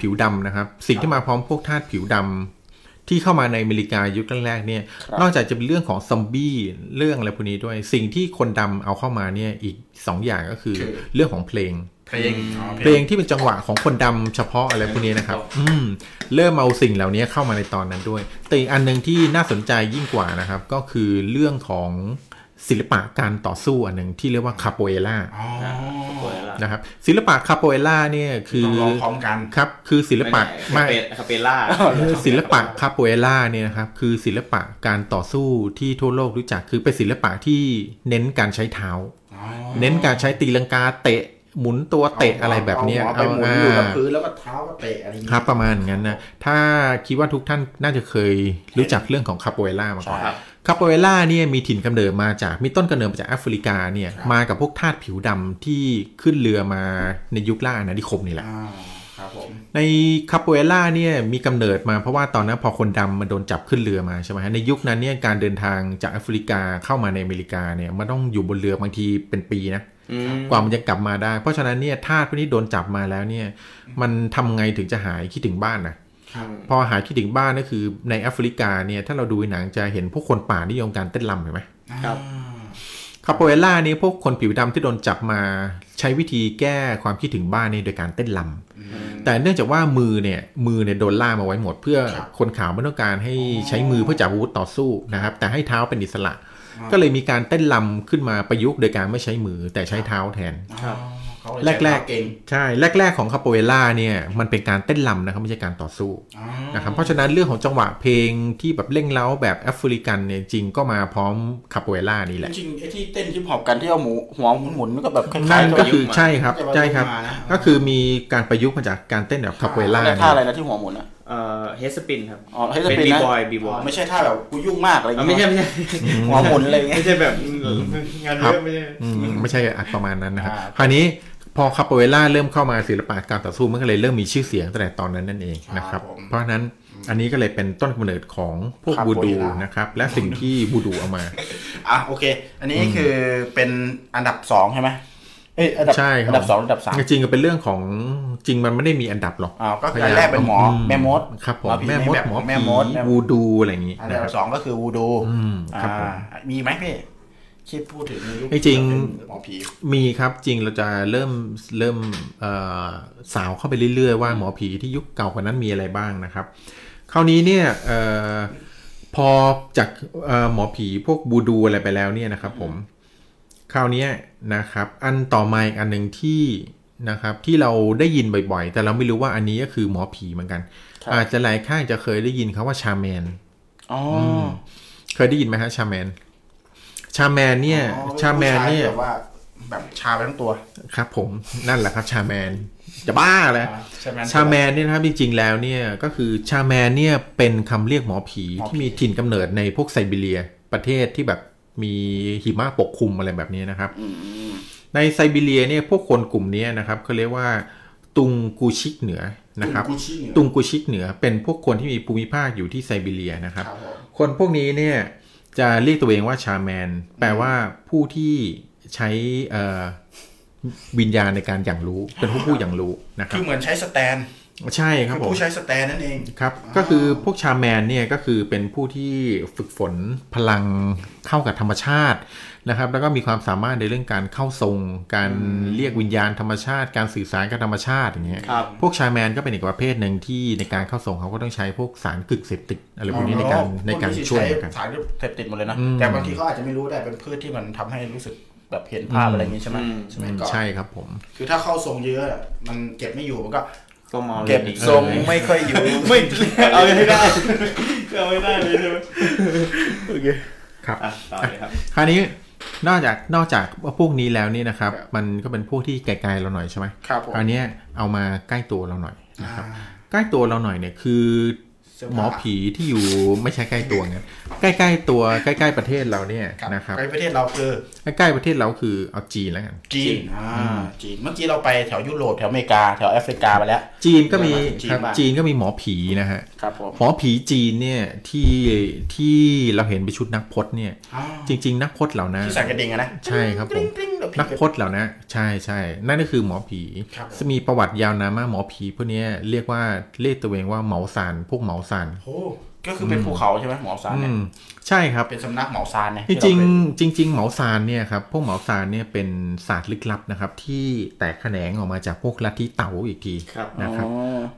ผิวดำนะครับสิ่งที่มาพร้อมพวกธาตุผิวดำ ที่เข้ามาในอเมริกายุคแรกๆเนี่ยนอกจากจะเป็นเรื่องของซอมบี้เรื่องอะไรพวกนี้ด้วยสิ่งที่คนดำเอาเข้ามาเนี่ยอีก2 อย่างก็คือเรื่องของเพลงที่เป็นจังหวะของคนดำเฉพาะอะไรพวกนี้นะครับเริ่มเอาสิ่งเหล่านี้เข้ามาในตอนนั้นด้วยแต่อีกอันนึงที่น่าสนใจยิ่งกว่านะครับก็คือเรื่องของศิลปะการต่อสู้อันนึงที่เรียกว่าคาโปเอล่านะครับศิลปะคาโปเอล่าเนี่ยคือลองพร้อมกันครับคือศิลปะคาเปล่าศิลปะคาโปเอล่าเนี่ยนะครับคือศิลปะการต่อสู้ที่ทั่วโลกรู้จักคือเป็นศิลปะที่เน้นการใช้เท้าเน้นการใช้ตีลังกาเตะหมุนตัวเตะอะไรแบบนี้เอาหมุนอยู่กับพื้นแล้วก็เท้าก็เตะอะไรอย่างนี้ครับประมาณงั้นนะถ้าคิดว่าทุกท่านน่าจะเคยรู้จักเรื่องของคาโปเอล่ามาก่อนคาโปเอล่าเนี่ยมีถิ่นกำเนิดมาจากมีต้นกำเนิดมาจากแอฟริกาเนี่ยมากับพวกทาสผิวดำที่ขึ้นเรือมาในยุคล่าอาณานิคมนี่แหละในคาโปเอล่าเนี่ยมีกำเนิดมาเพราะว่าตอนนั้นพอคนดำมาโดนจับขึ้นเรือมาใช่ไหมฮะในยุคนั้นเนี่ยการเดินทางจากแอฟริกาเข้ามาในอเมริกาเนี่ยมันต้องอยู่บนเรือบางทีเป็นปีนะกว่ามันจะกลับมาได้เพราะฉะนั้นเนี่ยทาสพวกนี้โดนจับมาแล้วเนี่ยมันทำไงถึงจะหายคิดถึงบ้านนะพอหายคิดถึงบ้านก็คือในแอฟริกาเนี่ยถ้าเราดูหนังจะเห็นพวกคนป่านิยมการเต้นรำเห็นไหมครับคาโปเอล่านี่พวกคนผิวดำที่โดนจับมาใช้วิธีแก้ความคิดถึงบ้านนี่โดยการเต้นรำแต่เนื่องจากว่ามือเนี่ยโดนล่ามาไว้หมดเพื่อคนขาวไม่ต้องการให้ใช้มือเพื่อจับอาวุธต่อสู้นะครับแต่ให้เท้าเป็นอิสระก็เลยมีการเต้นรำขึ้นมาประยุกต์โดยการไม่ใช้มือแต่ใช้เท้าแทนแรกของคาโปเอล่าเนี่ยมันเป็นการเต้นรำนะครับไม่ใช่การต่อสู้นะครับเพราะฉะนั้นเรื่องของจังหวะเพลงที่แบบเร่งเร้าแบบแอฟริกันเนี่ยจริงก็มาพร้อมคาโปเอล่านี่แหละจริงไอ้ที่เต้นที่พอบกันที่เอาหัวหมุนๆก็แบบคล้ายๆก็คือใช่ครับใช่ครับก็คือมีการประยุกต์มาจากการเต้นแบบคาโปเอล่าเนี่ยท่าอะไรนะที่หัวหมุนอะเฮสปินครับอ๋อเฮสปินนะบีบอยไม่ใช่ท่าแบบกูยุ่งมากอะไรอย่างเงี้ยไม่ใช่หัวหมุนอะไรเงี้ยไม่ใช่แบบงานเยอะไม่ใช่อัดประมาณนั้นนะครับคราวนี้พอคาโปเอล่าเริ่มเข้ามาศิลปะการต่อสู้มันก็เลยเริ่มมีชื่อเสียงตั้งแต่ตอนนั้นนั่นเองนะครับเพราะนั้นอันนี้ก็เลยเป็นต้นกำเนิดของพวกบูดูนะครับและสิ่งที่บูดูเอามาโอเคอันนี้คือเป็นอันดับ2ใช่ไหมใช่ครับอันดับ2อันดับ3จริงก็เป็นเรื่องของจริงมันไม่ได้มีอันดับหรอกก็คืออันแรกเป็นหมอแม่มดครับผมแม่มดวูดูอะไรอย่างงี้อันดับ2ก็คือวูดูครับมีไหมพี่คิดพูดถึงในยุคจริงมีครับจริงเราจะเริ่มสาวเข้าไปเรื่อยๆว่าหมอผีที่ยุคเก่ากว่านั้นมีอะไรบ้างนะครับคราวนี้เนี่ยพอจากหมอผีพวกบูดูอะไรไปแล้วเนี่ยนะครับผมคราวนี้นะครับอันต่อมาอีกอันหนึ่งที่นะครับที่เราได้ยินบ่อยๆแต่เราไม่รู้ว่าอันนี้ก็คือหมอผีเหมือนกันอาจจะหลายข้างจะเคยได้ยินคำว่าชาแมนเคยได้ยินไหมฮะชาแมนเนี่ยแบบชาไปทั้งตัวครับผมนั่นแหละครับชาแมนจะบ้าเลยชาแมนเนี่ยนะครับจริงๆแล้วเนี่ยก็คือชาแมนเนี่ยเป็นคำเรียกหมอผีที่มีถิ่นกำเนิดในพวกไซบีเรียประเทศที่แบบมีหิมะปกคลุมอะไรแบบนี้นะครับในไซบีเรียเนี่ยพวกคนกลุ่มนี้นะครับเขาเรียกว่าตุงกูชิกเหนือนะครับตุงกูชิกเหนือเป็นพวกคนที่มีภูมิภาคอยู่ที่ไซบีเรียนะครับคนพวกนี้เนี่ยจะเรียกตัวเองว่าชาแมนแปลว่าผู้ที่ใช้วิญญาณในการอย่างรู้เป็นผู้อย่างรู้นะครับคือเหมือนใช้สแตนใช่ครับผมผู้ใช้สแตนนั่นเองครับก็คือพวกชาแมนเนี่ยก็คือเป็นผู้ที่ฝึกฝนพลังเข้ากับธรรมชาตินะครับแล้วก็มีความสามารถในเรื่องการเข้าทรงการเรียกวิญญาณธรรมชาติการสื่อสารกับธรรมชาติอย่างเงี้ยพวกชาแมนก็เป็นอีกประเภทหนึ่งที่ในการเข้าทรงเขาก็ต้องใช้พวกสารกึ่งเสพติดอะไรพวกนี้ในการช่วยกันสารเสพติดหมดเลยนะแต่บางทีเขาอาจจะไม่รู้ได้เป็นพืชที่มันทำให้รู้สึกแบบเห็นภาพอะไรอย่างเงี้ยใช่ไหมใช่ครับผมคือถ้าเข้าทรงเยอะมันเก็บไม่อยู่มันก็เก็บทรงไม่ค่อยอยู่ไม่เอาไม่ได้เลยใช่ไหมโอเคครับต่อเลยครับคราวนี้นอกจากพวกนี้แล้วนี่นะครับมันก็เป็นพวกที่ไกลๆเราหน่อยใช่ไหมครับคราวนี้เอามาใกล้ตัวเราหน่อยนะครับใกล้ตัวเราหน่อยเนี่ยคือหมอผีที่อยู่ไม่ใช่ใกล้ตัวเนี่ยใกล้ๆตัวใกล้ๆประเทศเราเนี่ยนะครับใกล้ประเทศเราคือใกล้ประเทศเราคือเอาจีนแล้วกันจีนเมื่อกี้เราไปแถวยุโรปแถวอเมริกาแถวแอฟริกาไปแล้วจีนก็มีหมอผีนะฮะหมอผีจีนเนี่ยที่เราเห็นไปชุดนักพจน์เนี่ยจริงๆนักพจน์เหล่านั้นที่ใส่กระดิ่งนะใช่ครับผมนักพจน์เหล่านั้นใช่นั่นก็คือหมอผีมีประวัติยาวนานมากหมอผีพวกนี้เรียกตัวเองว่าเหมาซานพวกเหมาซาน ก็คือเป็นภูเขาใช่ไหมเหมาซานเนี่ยใช่ครับเป็นสำนักเหมาซานเนี่ยจริงเหมาซานเนี่ยครับพวกเหมาซานเนี่ยเป็นศาสตร์ลึกลับนะครับที่แตกแขนงออกมาจากพวกลัทธิเต๋าอีกทีนะครับ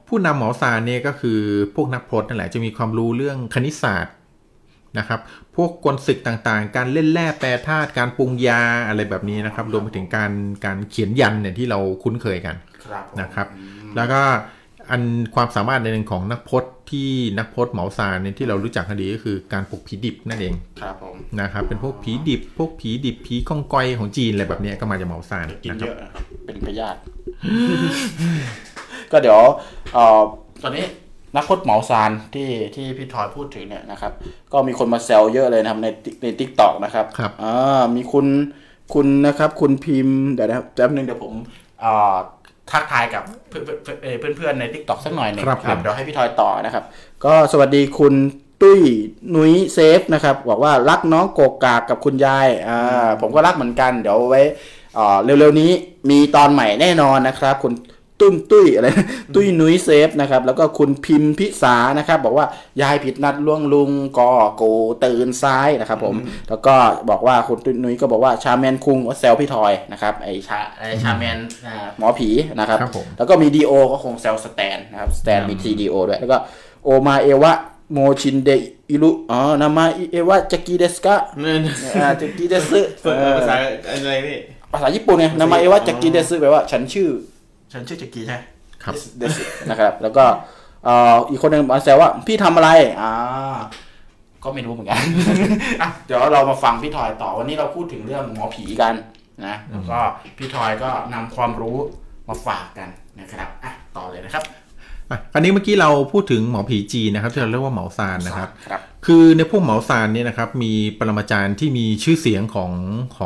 ผู้นำเหมาซานเนี่ยก็คือพวกนักพรตนั่นแหละจะมีความรู้เรื่องคณิตศาสตร์นะครับพวกกลศึกต่างๆการเล่นแร่แปรธาตุการปรุงยาอะไรแบบนี้นะครับรวมไปถึงการเขียนยันเนี่ยที่เราคุ้นเคยกันนะครับแล้วก็อันความสามารถในหนึ่งของนักพจน์ที่นักพจน์เหมาซานเนี่ยที่เรารู้จักกันดีก็คือการปลุกผีดิบนั่นเองครับผมนะครับเป็นพวกผีดิบผีข้องกอยของจีนอะไรแบบนี้ก็มาจากเหมาซานนะครับเป็นพยาธิก็เดี๋ยวตอนนี้นักพจน์เหมาซานที่พี่ทอยพูดถึงเนี่ยนะครับก็มีคนมาแซวเยอะเลยนะครับใน TikTok นะครับมีคุณนะครับคุณพิมพ์เดี๋ยวผมทักทายกับเพื่อนๆใน TikTok สักหน่อยหนึ่งครับเดี๋ยวให้พี่ทอยต่อนะครับก็สวัสดีคุณตุ้ยนุ้ยเซฟนะครับบอกว่ารักน้องโกกากกับคุณยายผมก็รักเหมือนกันเดี๋ยวไว้เร็วๆนี้มีตอนใหม่แน่นอนนะครับคุณตุ้ยอะไรตุ้ยนุ้ยเซฟนะครับแล้วก็คุณพิมพ์พิสานะครับบอกว่ายายผิดนัดล่วงลุงก็โกตื่นซ้ายนะครับผมแล้วก็บอกว่าคุณตุ้ยนุ้ยก็บอกว่าชาแมนคุงว่าแซลพี่ทอยนะครับไอชาแมนหมอผีนะครับแล้วก็มีดีโอก็คงแซลสแตนนะครับสแตนมีทีดีโอด้วยแล้วก็โอมาเอวะโมชินเดอิรุนามาเอวะจักกิเดสกะจักกิเดซึภาษาอะไรนี่ภาษาญี่ปุ่นไงนามาเอวะจักกิเดซึแปลว่าฉันชื่อจักรีใช่ครับนะครับแล้วก็อีกคนหนึ่งมาแซวว่าพี่ทำอะไรก็ไม่รู้เหมือนกันเดี๋ยวเรามาฟังพี่ทอยต่อวันนี้เราพูดถึงเรื่องหมอผีกันนะแล้วก็พี่ทอยก็นำความรู้มาฝากกันนะครับต่อเลยนะครับคราวนี้เมื่อกี้เราพูดถึงหมอผีจีนนะครับที่เราเรียกว่าเหมาซานนะครับคือในพวกเหมาซานเนี่ยนะครับมีปรมาจารย์ที่มีชื่อเสียงขอ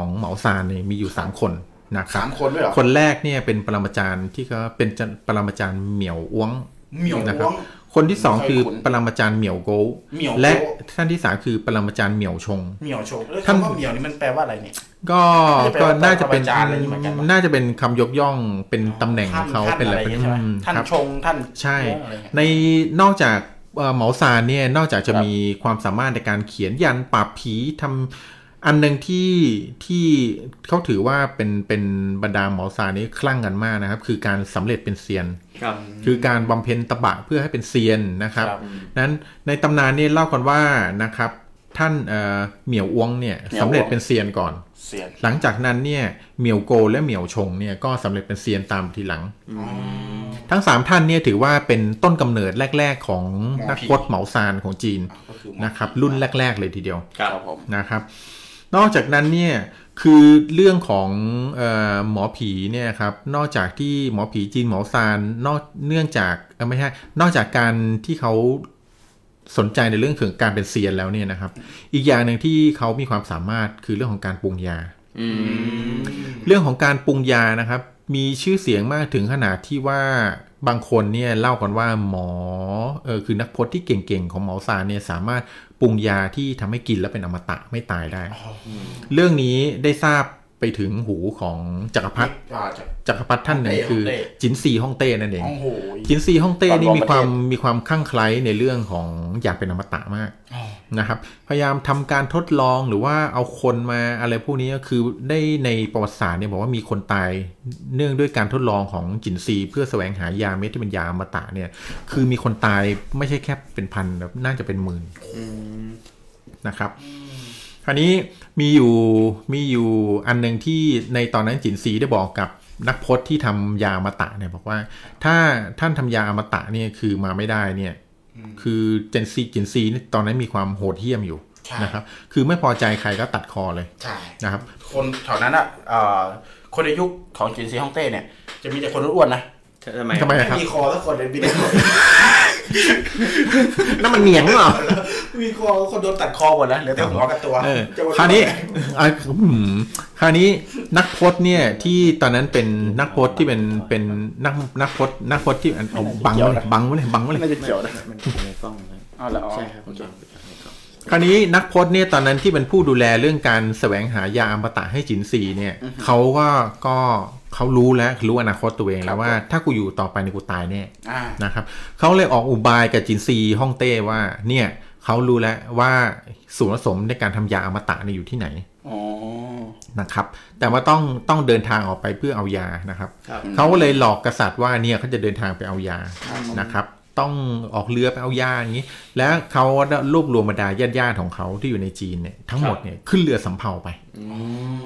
งเหมาซานเนี่ยมีอยู่3 คนนะครับ3 คนด้วยเหรอคนแรกเนี่ยเป็นปรมาจารย์ที่ก็เป็นปรมาจารย์เหมียวอ้วงนะครับคนที่2คือปรมาจารย์เหมียวโก้และท่านที่3คือปรมาจารย์เหมียวชงท่านว่าเหมียวนี่มันแปลว่าอะไรเนี่ยก็น่าจะเป็นคำยกย่องเป็นตำแหน่งของเขาเป็นอะไรเป็นท่านชงท่านใช่ในนอกจากเหมาซานเนี่ยนอกจากจะมีความสามารถในการเขียนยันปราบผีทำอันหนึ่งที่เขาถือว่าเป็นบรรดาหมอซานี้คลั่งกันมากนะครับคือการสำเร็จเป็นเซียนคือการบำเพ็ญตบะเพื่อให้เป็นเซียนนะครับนั้นในตำนานนี่เล่ากันว่านะครับท่านเหมียวอวงเนี่ยสำเร็จเป็นเซียนก่อนหลังจากนั้นเนี่ยเหมียวโกและเหมียวชงเนี่ยก็สำเร็จเป็นเซียนตามทีหลังทั้ง3 ท่านเนี่ยถือว่าเป็นต้นกำเนิดแรกๆของนักพจน์เหมาซานของจีนนะครับรุ่นแรกๆเลยทีเดียวนะครับนอกจากนั้นเนี่ยคือเรื่องของหมอผีเนี่ยครับนอกจากที่หมอผีจีนหมอซานนอกจากการที่เขาสนใจในเรื่องของการเป็นเซียนแล้วเนี่ยนะครับอีกอย่างหนึ่งที่เขามีความสามารถคือเรื่องของการปรุงยาเรื่องของการปรุงยานะครับมีชื่อเสียงมากถึงขนาดที่ว่าบางคนเนี่ยเล่ากันว่าหมอคือนักพจน์ที่เก่งๆของหมอซานเนี่ยสามารถปรุงยาที่ทำให้กินแล้วเป็นอมตะไม่ตายได้เรื่องนี้ได้ทราบไปถึงหูของจักรพรรดิท่านหนึ่งคือจินซีฮ่องเต้นั่นเองจินซีฮ่องเต้นี่มีความคลั่งไคล้ในเรื่องของอยากเป็นอมตะมากนะครับพยายามทำการทดลองหรือว่าเอาคนมาอะไรพวกนี้ก็คือได้ในประวัติศาสตร์เนี่ยบอกว่ามีคนตายเนื่องด้วยการทดลองของจินซีเพื่อแสวงหายาเม็ดที่เป็นยาอมตะเนี่ยคือมีคนตายไม่ใช่แค่เป็นพันน่าจะเป็นหมื่นนะครับคราวนี้มีอยู่อันหนึ่งที่ในตอนนั้นจินซีได้บอกกับนักพจน์ที่ทำยาอมตะเนี่ยบอกว่าถ้าท่านทำยาอมตะเนี่ยคือมาไม่ได้เนี่ยคือจินซีตอนนั้นมีความโหดเหี้ยมอยู่นะครับคือไม่พอใจใครก็ตัดคอเลยนะครับคนแถวนั้นอ่ะคนในยุคของจินซีฮ่องเต้เนี่ยจะมีแต่คนอ้วนๆนะทำไมครับมีคอสักคนเลยบินนั่นมันเหนียงหรอมีคอคนโดนตัดคอหมดแล้วเหลือแต่หัวกับตัวคราวนี้นักพจน์เนี่ยที่ตอนนั้นเป็นนักพจน์ที่เป็นนักพจน์ที่บังไว้เลยน่าจะเกี่ยวนะมันในกล้องอ๋อแล้วใช่ครับคราวนี้นักพจน์เนี่ยตอนนั้นที่เป็นผู้ดูแลเรื่องการแสวงหายาอมตะให้จินซีเนี่ยเขาก็ เขารู้แล้วรู้อนาคตตัวเองแล้วว่าถ้ากูอยู่ต่อไปในกูตายแน่นะครับเขาเลยออกอุบายกับจินซีฮ่องเต้ว่าเนี่ยเขารู้แล้วว่าส่วนผสมในการทำยาอมตะเนี่ยอยู่ที่ไหนนะครับแต่ว่าต้องเดินทางออกไปเพื่อเอายานะครับเขาเลยหลอกกษัตริย์ว่าเนี่ยเขาจะเดินทางไปเอายานะครับต้องออกเรือไปเอายาอย่างนี้แล้วเขารวบรวมบรรดาญาติๆของเขาที่อยู่ในจีนเนี่ยทั้งหมดเนี่ยขึ้นเรือสำเภาไป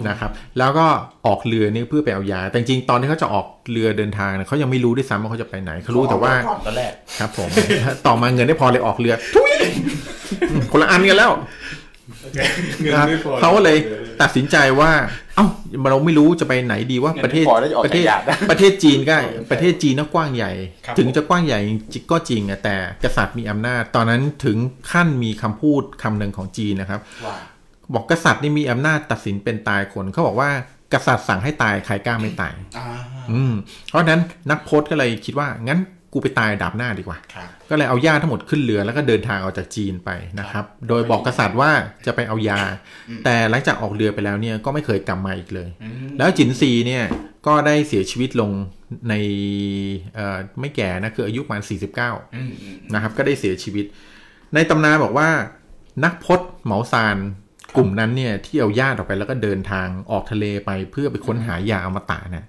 นะครับแล้วก็ออกเรือนี่เพื่อไปเอายาแต่จริงๆตอนที่เขาจะออกเรือเดินทางเนี่ยเขายังไม่รู้ด้วยซ้ำว่าเขาจะไปไหนเขารู้แต่ว่าตอนแรกครับผม ต่อมาเงินได้พอเลยออกเรือทุย คนละอันกันแล้ว เขาเลยตัดสินใจว่าเอ้าเราไม่รู้จะไปไหนดีว่าประเทศจีนก็ประเทศจีนกว้างใหญ่ถึงจะกว้างใหญ่ก็จริงอ่ะแต่กษัตริย์มีอำนาจตอนนั้นถึงขั้นมีคำพูดคำหนึ่งของจีนนะครับบอกกษัตริย์นี่มีอำนาจตัดสินเป็นตายคนเขาบอกว่ากษัตริย์สั่งให้ตายใครกล้าไม่ตายเพราะนั้นนักพจน์ก็เลยคิดว่างั้นกูไปตายดาบหน้าดีกว่าก็เลยเอายาทั้งหมดขึ้นเรือแล้วก็เดินทางออกจากจีนไปนะครับโดยบอกกษัตริย์ว่าจะไปเอายาแต่หลังจากออกเรือไปแล้วเนี่ยก็ไม่เคยกลับมาอีกเลยแล้วจินซีเนี่ยก็ได้เสียชีวิตลงในไม่แก่นะคืออายุประมาณ49นะครับก็ได้เสียชีวิตในตำนานบอกว่านักพจน์เหมาซานกลุ่มนั้นเนี่ยที่เอาญาติออกไปแล้วก็เดินทางออกทะเลไปเพื่อไปค้นหายาอมตะเนี่ย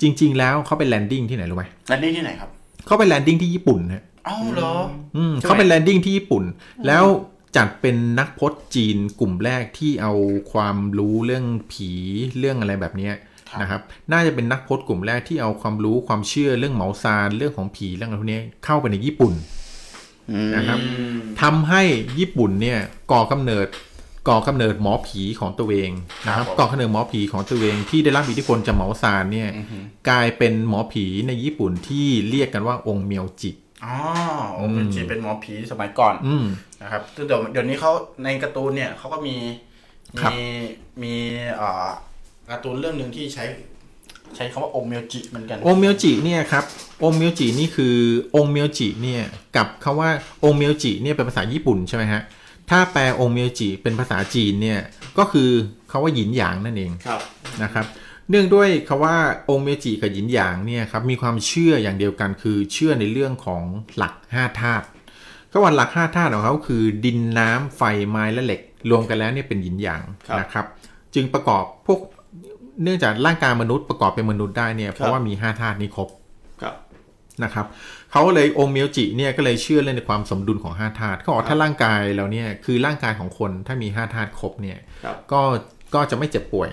จริงๆแล้วเขาไปแลนดิ้งที่ไหนรู้ไหมแลนดิ้งที่ไหนครับเขาไปแลนดิ้งที่ญี่ปุ่นฮะอ้าวเหรอเขาไปแลนดิ้งที่ญี่ปุ่นแล้วจัดเป็นนักพจน์จีนกลุ่มแรกที่เอาความรู้เรื่องผีเรื่องอะไรแบบนี้นะครับน่าจะเป็นนักพจน์กลุ่มแรกที่เอาความรู้ความเชื่อเรื่องเหมาซานเรื่องของผีเรื่องอะไรพวกนี้เข้าไปในญี่ปุ่นนะครับทำให้ญี่ปุ่นเนี่ยก่อกำเนิดหมอผีของตัวเองนะครับก่อกำเนิดหมอผีของตัวเองที่ได้รับอิทธิพลจากเหมาซานเนี่ยกลายเป็นหมอผีในญี่ปุ่นที่เรียกกันว่าองค์เมียวจิอ๋อองค์เมียวจิเป็นหมอผีสมัยก่อนนะครับซึ่งเดี๋ยวนี้เขาในการ์ตูนเนี่ยเขาก็มีการ์ตูนเรื่องนึงที่ใช้คำว่าองค์เมียวจิเหมือนกันองค์เมียวจิเนี่ยครับองค์เมียวจินี่คือองค์เมียวจิเนี่ยกับคำว่าองค์เมียวจิเนี่ยเป็นภาษาญี่ปุ่นใช่ไหมฮะถ้าแปลองค์เมียวจิเป็นภาษาจีนเนี่ยก็คือคำว่าหยินหยางนั่นเองนะครับเนื่องด้วยคำว่าองค์เมียวจิกับหยินหยางเนี่ยครับมีความเชื่ออย่างเดียวกันคือเชื่อในเรื่องของหลัก5ธาตุก็ว่าหลัก5ธาตุของเขาคือดินน้ำไฟไม้และเหล็กรวมกันแล้วเนี่ยเป็นหยินหยางนะครับจึงประกอบพวกเนื่องจากร่างกายมนุษย์ประกอบเป็นมนุษย์ได้เนี่ยเพราะว่ามี5ธาตุนี้ครบนะครับเขาเลยองค์เมียวจิเนี่ยก็เลยเชื่อเรื่องในความสมดุลของ5ธาตุเขาบอกถ้าร่างกายเราเนี่ยคือร่างกายของคนถ้ามี5ธาตุครบเนี่ยก็จะไม่เจ็บป่วย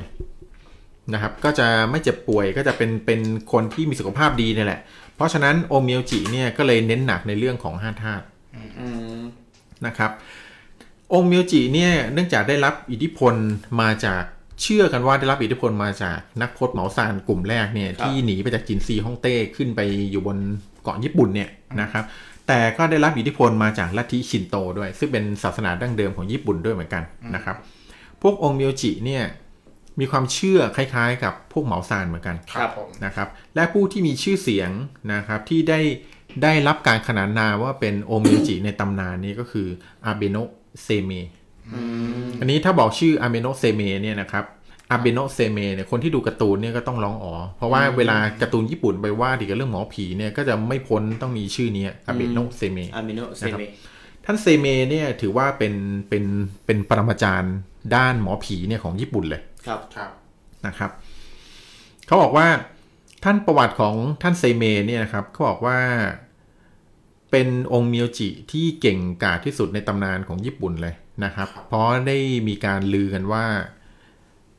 นะครับก็จะไม่เจ็บป่วยก็จะเป็นคนที่มีสุขภาพดีนี่แหละเพราะฉะนั้นองค์เมียวจิเนี่ยก็เลยเน้นหนักในเรื่องของ5ธาตุนะครับองค์เมียวจิเนี่ยเนื่องจากได้รับอิทธิพลมาจากเชื่อกันว่าได้รับอิทธิพลมาจากนักพจน์เหมาซานกลุ่มแรกเนี่ยที่หนีไปจากจินซีฮ่องเต้ขึ้นไปอยู่บนเกาะญี่ปุ่นเนี่ยนะครับแต่ก็ได้รับอิทธิพลมาจากลัทธิชินโตด้วยซึ่งเป็นศาสนาดั้งเดิมของญี่ปุ่นด้วยเหมือนกันนะครับพวกองค์เมียวจิเนี่ยมีความเชื่อคล้ายๆกับพวกเหมาซานเหมือนกันนะครับและผู้ที่มีชื่อเสียงนะครับที่ได้รับการขนานนามว่าเป็นองค์เมียวจิในตำนานนี้ก็คืออาเบโนะเซเมอันนี้ถ้าบอกชื่ออาเบโนะเซเมเนี่ยนะครับอาเบโนะเซเมเนี่ยคนที่ดูการ์ตูนเนี่ยก็ต้องร้องอ๋อเพราะว่าเวลาการ์ตูนญี่ปุ่นไปว่าดีกับเรื่องหมอผีเนี่ยก็จะไม่พ้นต้องมีชื่อนี้อาเบโนะเซเมนะครับท่านเซเมเนี่ยถือว่าเป็นปรมาจารย์ด้านหมอผีเนี่ยของญี่ปุ่นเลยครับนะครับเขาบอกว่าท่านประวัติของท่านเซเมเนี่ยนะครับเขาบอกว่าเป็นองค์เมียวจิที่เก่งกาจที่สุดในตำนานของญี่ปุ่นเลยนะครับเพราะได้มีการลือกันว่า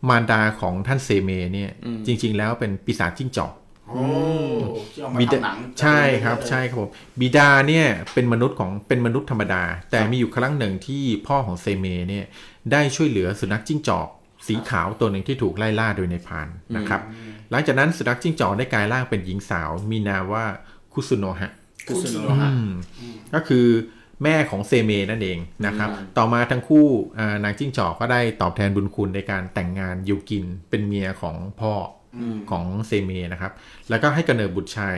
มารดาของท่านเซเมเนี่ยจริงๆแล้วเป็นปีศาจจิ้งจอกบิดาใช่ครับใช่ครับผมบิดาเนี่ยเป็นมนุษย์ธรรมดาแต่มีอยู่ครั้งหนึ่งที่พ่อของเซเมเนี่ยได้ช่วยเหลือสุนัขจิ้งจอกสีขาวตัวหนึ่งที่ถูกไล่ล่าโดยในพรานนะครับหลังจากนั้นสุนัขจิ้งจอกได้กลายร่างเป็นหญิงสาวมีนามว่าคุซุโนะก็คือแม่ของเซเมนั่นเองนะครับต่อมาทั้งคู่นางจิ้งจอกก็ได้ตอบแทนบุญคุณในการแต่งงานอยู่กินเป็นเมียของพ่อของเซเมนะครับแล้วก็ให้กำเนิดบุตรชาย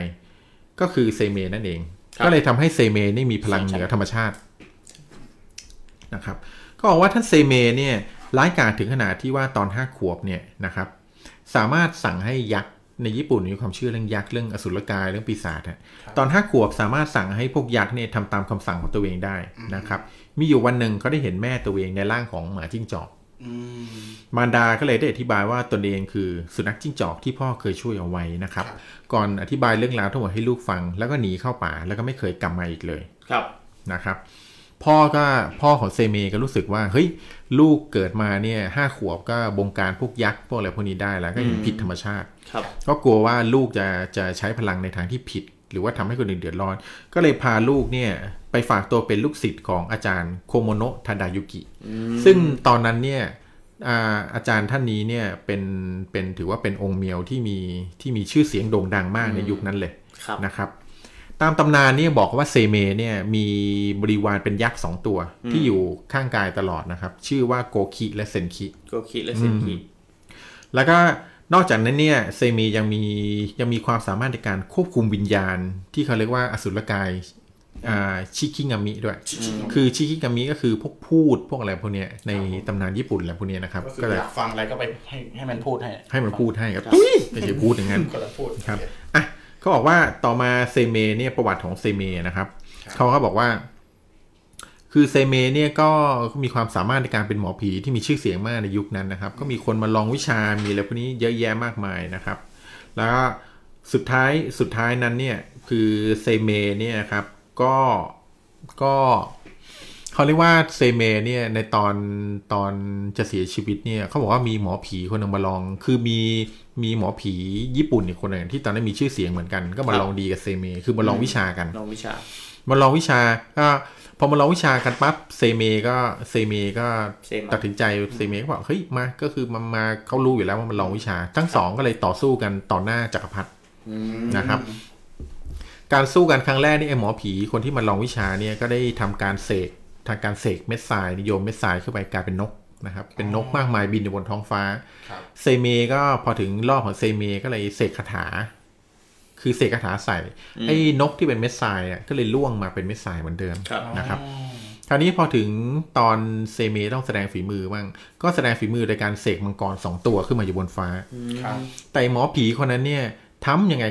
ก็คือเซเมนั่นเองก็เลยทำให้เซเมนี่มีพลังเหนือธรรมชาตินะครับก็บอกว่าท่านเซเมเนี่ยร้ายกาจถึงขนาดที่ว่าตอน5 ขวบเนี่ยนะครับสามารถสั่งให้ยักษ์ ในญี่ปุ่นมีความเชื่อเรื่องยักษ์เรื่องอสุรกายเรื่องปีศาจตอน5 ขวบสามารถสั่งให้พวกยักษ์เนี่ยทำตามคำสั่งของตัวเองได้นะครับมีอยู่วันหนึ่งเขาได้เห็นแม่ตัวเองในร่างของหมาจิ้งจอกมารดาก็เลยได้อธิบายว่าตนเองคือสุนัขจิ้งจอกที่พ่อเคยช่วยเอาไว้นะครับก่อนอธิบายเรื่องราวทั้งหมดให้ลูกฟังแล้วก็หนีเข้าป่าแล้วก็ไม่เคยกลับมาอีกเลยครับนะครับพ่อของเซเมก็รู้สึกว่าเฮ้ยลูกเกิดมาเนี่ย5 ขวบก็บงการพวกยักษ์พวกอะไรพวกนี้ได้แล้วก็เห็นผิดธรรมชาติก็กลัวว่าลูกจะใช้พลังในทางที่ผิดหรือว่าทำให้คนอื่นเดือดร้อนก็เลยพาลูกเนี่ยไปฝากตัวเป็นลูกศิษย์ของอาจารย์โคโมโนะทาดายุกิซึ่งตอนนั้นเนี่ยอาจารย์ท่านนี้เนี่ยเป็นถือว่าเป็นองค์เมียวที่มีชื่อเสียงโด่งดังมากในยุคนั้นเลยนะครับตามตำนานเนี่ยบอกว่าเซเมเนี่ยมีบริวารเป็นยักษ์2 ตัวที่อยู่ข้างกายตลอดนะครับชื่อว่าโกคิและเซนคิแล้วก็นอกจากนั้นเนี่ยเซเมยังมีความสามารถในการควบคุมวิญญาณที่เขาเรียกว่าอสุรกายชิคิงามิด้วยคือชิคิงามิก็คือพวกพูดพวกอะไรพวกเนี้ยในตำนานญี่ปุ่นอะไรพวกเนี้ยนะครับก็อยากฟังอะไรก็ไปให้มันพูดให้มันพูดให้ครับไม่ใช่พูดอย่างนั้นครับอ่ะเขาบอกว่าต่อมาเซเมเนี่ยประวัติของเซเมนะครับเขาบอกว่าคือเซเมเนี่ยก็มีความสามารถในการเป็นหมอผีที่มีชื่อเสียงมากในยุคนั้นนะครับก็มีคนมาลองวิชามีอะไรพวกนี้เยอะแยะมากมายนะครับแล้วสุดท้ายนั้นเนี่ยคือเซเมเนี่ยครับก็เขาเรียกว่าเซเมเนี่ยในตอนจะเสียชีวิตเนี่ยเขาบอกว่ามีหมอผีคนหนึ่งมาลองคือมีหมอผีญี่ปุ่นอีกคนหนึ่งที่ตอนนั้นมีชื่อเสียงเหมือนกันก็มาลองดีกับเซเมคือมาลองวิชากันก็พอมาลองวิชากันปั๊บเซเมก็ตัดสินใจเซเมก็บอกเฮ้ยมาก็คือมาเขารู้อยู่แล้วว่ามันลองวิชาทั้งสองก็เลยต่อสู้กันต่อหน้าจักรพรรดินะครับการสู้กันครั้งแรกนี่ไอหมอผีคนที่มาลองวิชาเนี่ยก็ได้ทำการเสกเม็ดทรายโยมเม็ดทรายเข้าไปกลายเป็นนกนะครับเป็นนกมากมายบินอยู่บนท้องฟ้าเซเมก็พอถึงรอบของเซเมก็เลยเสกคาถาคือเสกคาถาใส่ไอ้นกที่เป็นเม็ดทรายอ่ะก็เลยล่วงมาเป็นเม็ดทรายเหมือนเดิมนะครับคราวนี้พอถึงตอนเซเมต้องแสดงฝีมือบ้างก็แสดงฝีมือโดยการเสกมังกร2 ตัวขึ้นมาอยู่บนฟ้าแต่หมอผีคนนั้นเนี่ยทำยังไง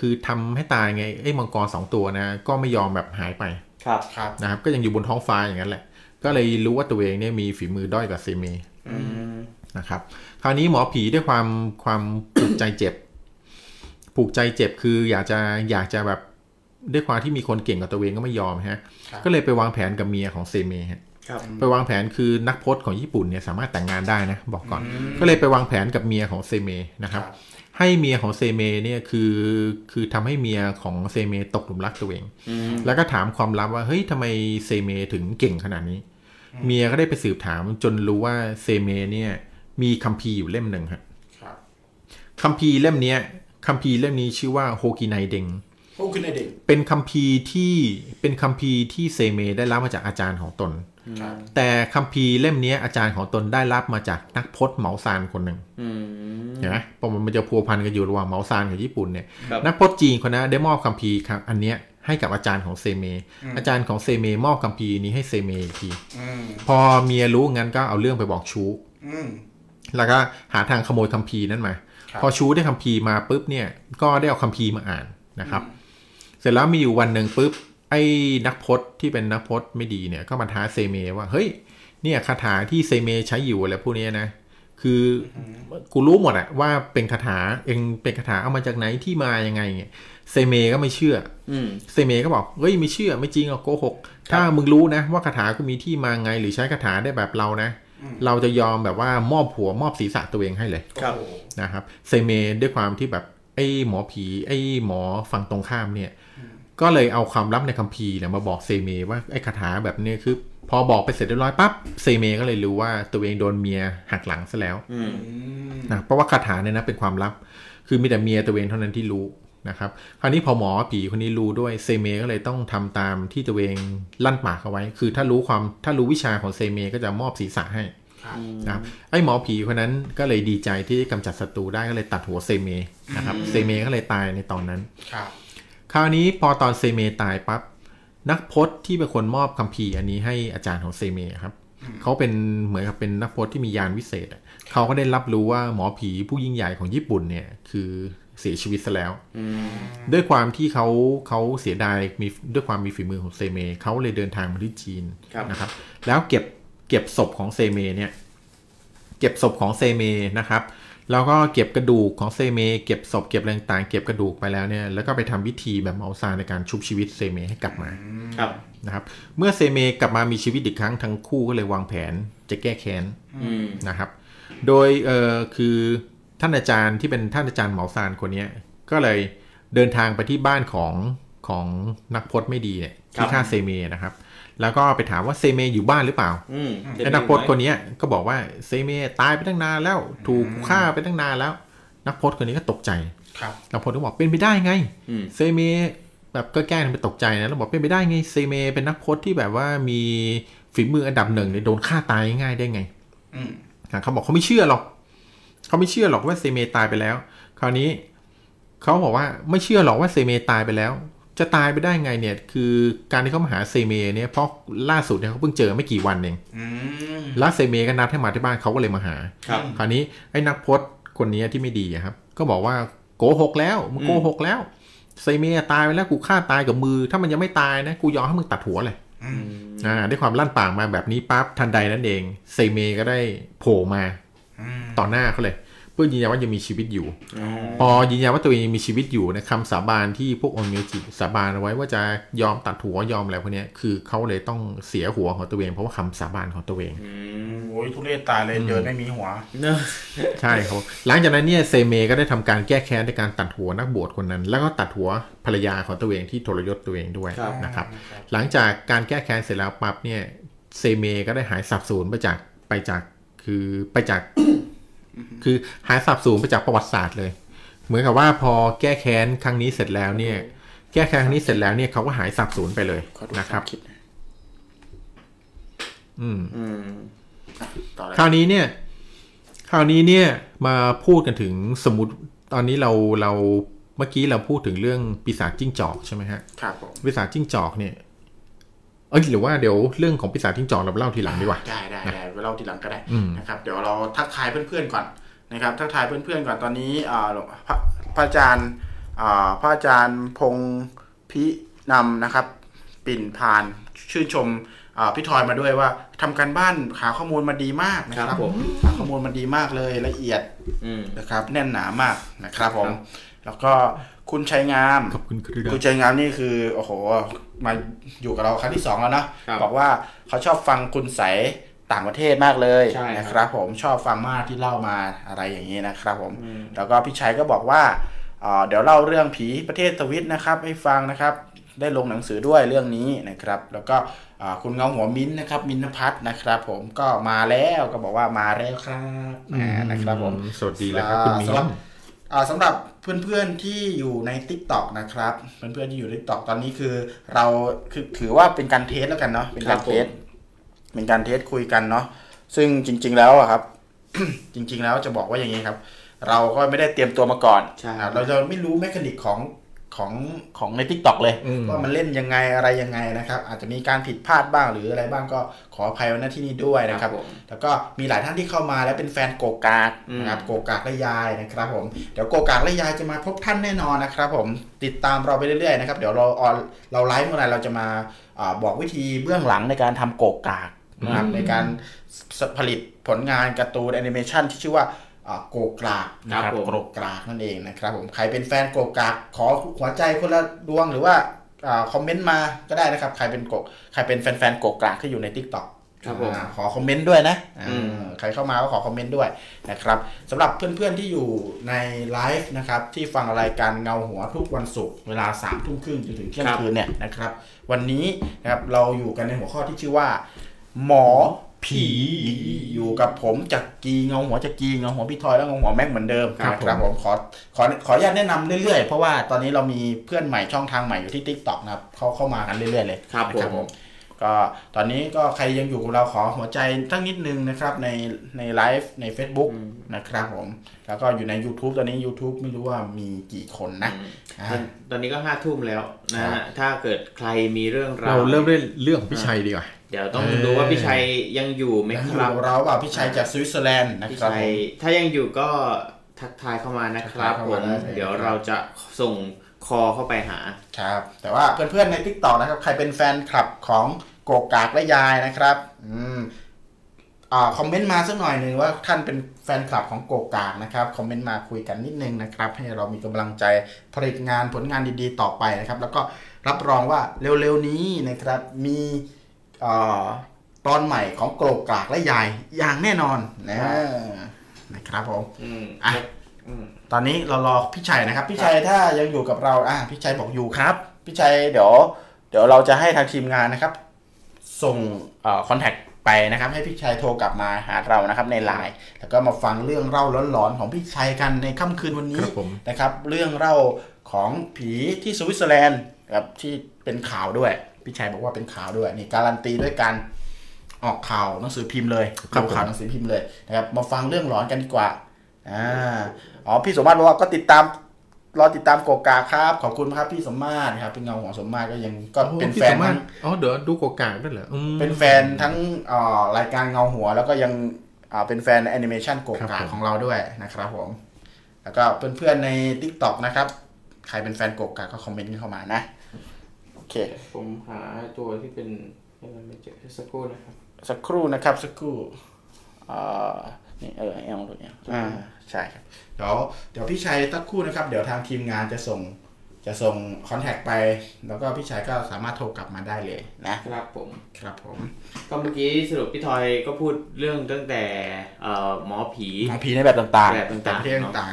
คือทำให้ตายไงไอ้มังกร2 ตัวนะก็ไม่ยอมแบบหายไปครับนะครับก็ยังอยู่บนท้องฟ้าอย่างนั้นแหละก็เลยรู้ว่าตัวเองเนี่ยมีฝีมือด้อยกว่าเซเมนะครับคราวนี้หมอผีด้วยความผูกใจเจ็บคืออยากจะแบบด้วยความที่มีคนเก่งกว่าตัวเองก็ไม่ยอมฮะก็เลยไปวางแผนกับเมียของเซเมไปวางแผนคือนักพจน์ของญี่ปุ่นเนี่ยสามารถแต่งงานได้นะบอกก่อนก็เลยไปวางแผนกับเมียของเซเมนะครับให้เมียของเซเมเนี่ยคือทำให้เมียของเซเมตกหลุมรักตัวเองแล้วก็ถามความลับว่าเฮ้ยทำไมเซเมถึงเก่งขนาดนี้เมียก็ได้ไปสืบถามจนรู้ว่าเซเมเนี่ยมีคัมภีร์อยู่เล่มหนึ่งครับคัมภีร์เล่มนี้ชื่อว่าโฮกิไนเดงเป็นคัมภีร์ที่เซเมได้รับมาจากอาจารย์ของตนแต่คัมภีร์เล่มนี้อาจารย์ของตนได้รับมาจากนักพจน์เหมาซานคนหนึ่งเห็นไหมเพราะมันจะพัวพันกันอยู่ระหว่างเหมาซานกับญี่ปุ่นเนี่ยนักพจน์จีนคนนั้นได้มอบคัมภีร์อันเนี้ยให้กับอาจารย์ของเซเมอาจารย์ของเซเมมอบคัมภีร์นี้ให้เซเมอีกทีพอเมียรู้งั้นก็เอาเรื่องไปบอกชู้แล้วก็หาทางขโมยคัมภีร์นั้นมาพอชู้ได้คัมภีร์มาปุ๊บเนี่ยก็ได้เอาคัมภีร์มาอ่านนะครับเสร็จแล้วมีอยู่วันหนึ่งปุ๊บไอ้นักพจน์ที่เป็นนักพจน์ไม่ดีเนี่ยก็มาท้าเซเมว่าเฮ้ยเนี่ยคาถาที่เซเมใช้อยู่อะไรพวกนี้นะคือกูรู้หมดอะว่าเป็นคาถาเองเป็นคาถาเอามาจากไหนที่มายังไงเนี่ยเซเมก็ไม่เชื่อเซเมก็บอกเฮ้ยไม่เชื่อไม่จริงหรอกโกหกถ้ามึงรู้นะว่าคาถากูมีที่มาไงหรือใช้คาถาได้แบบเรานะเราจะยอมแบบว่ามอบหัวมอบศีรษะตัวเองให้เลยนะครับเซเมด้วยความที่แบบไอ้หมอผีไอ้หมอฝั่งตรงข้ามเนี่ยก็เลยเอาความลับในคัมภีร์เนี่ยมาบอกเซเมว่าไอ้คาถาแบบนี้คือพอบอกไปเสร็จเรียบร้อยปั๊บเซเมก็เลยรู้ว่าตัวเองโดนเมียหักหลังซะแล้วนะเพราะว่าคาถาเนี่ยนะเป็นความลับคือมีแต่เมียตัวเองเท่านั้นที่รู้นะครับคราวนี้พอหมอผีคนนี้รู้ด้วยเซเมก็เลยต้องทำตามที่ตัวเองลั่นปากเอาไว้คือถ้ารู้วิชาของเซเมก็จะมอบศีรษะให้นะครับไอ้หมอผีคนนั้นก็เลยดีใจที่กำจัดศัตรูได้ก็เลยตัดหัวเซเมนะครับเซเมก็เลยตายในตอนนั้นคราวนี้พอตอนเซเมตายปั๊บนักพจน์ที่เป็นคนมอบคัมภีร์อันนี้ให้อาจารย์ของเซเมครับ เขาเป็นเหมือนกับเป็นนักพจน์ที่มียานวิเศษเขาก็ได้รับรู้ว่าหมอผีผู้ยิ่งใหญ่ของญี่ปุ่นเนี่ยคือเสียชีวิตซะแล้วด้วยความที่เขาเสียดายมีด้วยความมีฝีมือของเซเมเขาเลยเดินทางมาที่จีนนะครับแล้วเก็บศพของเซเมเนี่ยเก็บศพของเซเมนะครับแล้วก็เก็บกระดูกของเซเมเก็บศพเก็บอะไรต่างเก็บกระดูกไปแล้วเนี่ยแล้วก็ไปทำวิธีแบบเอาซาในการชุบชีวิตเซเมให้กลับมานะครับเมื่อเซเมกลับมามีชีวิตอีกครั้งทั้งคู่ก็เลยวางแผนจะแก้แค้นนะครับโดยคือท่านอาจารย์ที่เป็นท่านอาจารย์เหมาซานคนนี้ก็เลยเดินทางไปที่บ้านของนักพจน์ไม่ดีเนี่ยที่ฆ่าเซเมนะครับแล้วก็ไปถามว่าเซเมอยู่บ้านหรือเปล่าแล้วนักพจน์คนนี้ก็บอกว่าเซเมตายไปตั้งนานแล้วถูกฆ่าไปตั้งนานแล้วนักพจน์คนนี้ก็ตกใจนักพจน์ก็บอกเป็นไปได้ไงเซเมแบบก็แกล้งทำเป็นตกใจนะแล้วบอกเป็นไปได้ไงเซเมเป็นนักพจน์ที่แบบว่ามีฝีมืออันดับหนึ่งเลยโดนฆ่าตายง่ายได้ไงเขาบอกเขาไม่เชื่อหรอกว่าเซเมตายไปแล้วคราวนี้เขาบอกว่าไม่เชื่อหรอกว่าเซเมตายไปแล้วจะตายไปได้ไงเนี่ยคือการที่เขามาหาเซเมเนี่ยเพราะล่าสุดเนี่ยเขาเพิ่งเจอไม่กี่วันเองแล้วเซเมก็นัดให้มาที่บ้านเขาก็เลยมาหาคราวนี้ไอ้นักพจน์คนนี้ที่ไม่ดีครับก็บอกว่าโกหกแล้วมึงโกหกแล้วเซเมตายไปแล้วกูฆ่าตายกับมือถ้ามันยังไม่ตายนะกูยอมให้มึงตัดหัวเลยด้วยความลั่นปากมาแบบนี้ปั๊บทันใดนั่นเองเซเมก็ได้โผล่มาต่อหน้าเขาเลยเพื่อยืนยันว่ายังมีชีวิตอยู่พอยืนยันว่าตัวเองมีชีวิตอยู่นะคำสาบานที่พวกองค์เมจิสาบานเอาไว้ว่าจะยอมตัดหัวยอมอะไรพวกนี้คือเขาเลยต้องเสียหัวของตัวเองเพราะว่าคำสาบานของตัวเองโอ้ยทุเรศตายเลยเดินไม่มีหัวใช่ครับหลังจากนั้นเนี่ยเซเมก็ได้ทำการแก้แค้นในการตัดหัวนักบวชคนนั้นแล้วก็ตัดหัวภรรยาของตัวเองที่ทรยศตัวเองด้วยนะครับหลังจากการแก้แค้นเสร็จแล้วปั๊บเนี่ยเซเมก็ได้หายสับสูญไปจาก คือหายสาบสูญไปจากประวัติศาสตร์เลยเหมือนกับว่าพอแก้แค้นครั้งนี้เสร็จแล้วเนี่ยแก้แค้นครั้งนี้เสร็จแล้วเนี่ยเขาก็หายสาบสูญไปเลยนะครับคราวนี้เนี่ยมาพูดกันถึงสมมติตอนนี้เราเมื่อกี้เราพูดถึงเรื่องปีศาจจิ้งจอกใช่ไหมฮะครับผมปีศาจจิ้งจอกเนี่ยหรือว่าเดี๋ยวเรื่องของปีศาจจิ้งจอกเราเล่าทีหลังดีกว่าได้เล่าทีหลังก็ได้นะครับเดี๋ยวเราทักทายเพื่อนๆก่อนนะครับทักทายเพื่อนๆก่อนตอนนี้พระอาจารย์พงษ์พินำนะครับปิ่นพานชื่นชมพี่ทอยมาด้วยว่าทำการบ้านหาข้อมูลมาดีมากนะครับผมข้อมูลมันดีมากเลยละเอียดนะครับแน่นหนามากนะครับผมแล้วก็คุณชัยงามคุณชัยงามนี่คือโอ้โหมาอยู่กับเราครั้งที่2แล้วนะบอกว่าเขาชอบฟังคุณใสต่างประเทศมากเลยนะครับผมชอบฟังมากที่เล่ามาอะไรอย่างนี้นะครับผมแล้วก็พี่ชัยก็บอกว่าเดี๋ยวเล่าเรื่องผีประเทศสวิตนะครับให้ฟังนะครับได้ลงหนังสือด้วยเรื่องนี้นะครับแล้วก็คุณเงาหัวมิ้นนะครับมินพัฒน์นะครับผมก็มาแล้วก็บอกว่ามาแล้วครับนะครับผมสวัสดีแล้วครับคุณมิ้นสำหรับเพื่อนๆที่อยู่ใน TikTok นะครับเพื่อนๆที่อยู่ใน TikTok ตอนนี้คือเราคือถือว่าเป็นการเทสแล้วกันเนาะเป็นการเทสคุยกันเนาะซึ่งจริงๆแล้วอะครับ จริงๆแล้วจะบอกว่าอย่างนี้ครับเราก็ไม่ได้เตรียมตัวมาก่อนเราไม่รู้เมคานิกของใน TikTok เลยว่ามันเล่นยังไงอะไรยังไงนะครับอาจจะมีการผิดพลาดบ้างหรืออะไรบ้างก็ขออภัยไว้ณที่นี้ด้วยนะครับแล้วก็มีหลายท่านที่เข้ามาและเป็นแฟนโกกากนะครับโกกากและยายนะครับผมเดี๋ยวโกกากและยายจะมาพบท่านแน่นอนนะครับผมติดตามเราไปเรื่อยๆนะครับเดี๋ยวเราไลฟ์เมื่อไหร่เราจะมาบอกวิธีเบื้องหลังในการทำโกกากนะครับในการผลิตผลงานการ์ตูนแอนิเมชันที่ชื่อว่าโกกากนะครับโกกากนั่นเองนะครับผมใครเป็นแฟนโกกากขอหัวใจคนละดวงหรือว่าคอมเมนต์มาก็ได้นะครับใครเป็นแฟนโกกากที่อยู่ใน TikTok ครับผมขอคอมเมนต์ด้วยนะใครเข้ามาก็ขอคอมเมนต์ด้วยนะครับสำหรับเพื่อนๆที่อยู่ในไลฟ์นะครับที่ฟังรายการเงาหัวทุกวันศุกร์เวลา 3:30 นจนถึงเที่ยงคืนเนี่ยนะครับวันนี้นะครับเราอยู่กันในหัวข้อที่ชื่อว่าหมอผีอยู่กับผมจากกีเงาหัวจากกีเงาหัวพี่ทอยแล้วเงาหัวแม็กเหมือนเดิมครับผมขออนุญาตแนะนำเรื่อยๆเพราะว่าตอนนี้เรามีเพื่อนใหม่ช่องทางใหม่อยู่ที่ TikTok นะครับเข้ามากันเรื่อยๆเลยครับผมก็ตอนนี้ก็ใครยังอยู่กับเราขอหัวใจทั้งนิดนึงนะครับในไลฟ์ใน Facebook นะครับผมแล้วก็อยู่ใน YouTube ตอนนี้ YouTube ไม่รู้ว่ามีกี่คนนะ ตอนนี้ก็5 ทุ่มแล้วนะฮะถ้าเกิดใครมีเรื่องราวเราเริ่มด้วยเรื่องพี่ชัยดีกว่าเดี๋ยวต้องดูว่าพี่ชัยยังอยู่ไหมครับเราว่าพี่ชัยจากสวิตเซอร์แลนด์นะครับถ้ายังอยู่ก็ทักทายเข้ามานะครับผมเดี๋ยวเราจะส่งคอเข้าไปหาครับแต่ว่าเพื่อนๆใน TikTok นะครับใครเป็นแฟนคลับของโกกากและยายนะครับคอมเมนต์มาสักหน่อยหนึ่งว่าท่านเป็นแฟนคลับของโกกากนะครับคอมเมนต์มาคุยกันนิดนึงนะครับให้เรามีกำลังใจผลิตงานผลงานดีๆต่อไปนะครับแล้วก็รับรองว่าเร็วๆนี้นะครับมีตอนใหม่ของโกกากและยายอย่างแน่นอนนะครับผมตอนนี้เรารอพี่ชัยนะครับพี่ชัยถ้ายังอยู่กับเราพี่ชัยบอกอยู่ครับพี่ชัยเดี๋ยวเราจะให้ทางทีมงานนะครับส่งคอนแทคไปนะครับให้พี่ชัยโทรกลับมาหาเรานะครับในไลน์แล้วก็มาฟังเรื่องเล่าร้อนๆของพี่ชัยกันในค่ำคืนวันนี้นะครับเรื่องเล่าของผีที่สวิตเซอร์แลนด์ครับที่เป็นข่าวด้วยพี่ชัยบอกว่าเป็นข่าวด้วยนี่การันตีด้วยการออกข่าวหนังสือพิมพ์เลยข่าวหนังสือพิมพ์เลยนะครับมาฟังเรื่องร้อนกันดีกว่าพี่สมมาตรบอกว่าก็ติดตามรอติดตามโกกากครับขอบคุณครับพี่สมมาตรครับเป็นเงาของสมมาตรก็ยังก็เป็นแฟนเดี๋ยวดูโกกากด้วยเหรอเป็นแฟนทั้งรายการเงาหัวแล้วก็ยังเป็นแฟนแอนิเมชันโกกากของเราด้วยนะครับผมแล้วก็เพื่อนๆใน TikTok นะครับใครเป็นแฟนโกกากก็คอมเมนต์เข้ามานะโอเคผมหาตัวที่เป็นไม่เจอสักครู่นะครับนี่ตรงนี้ใช่ครับเดี๋ยวพี่ชัยสักครู่นะครับเดี๋ยวทางทีมงานจะส่งคอนแทคไปแล้วก็พี่ชัยก็สามารถโทรกลับมาได้เลยนะครับผมก็เมื่อกี้สรุปพี่ทอยก็พูดเรื่องตั้งแต่หมอผีในแบบต่าง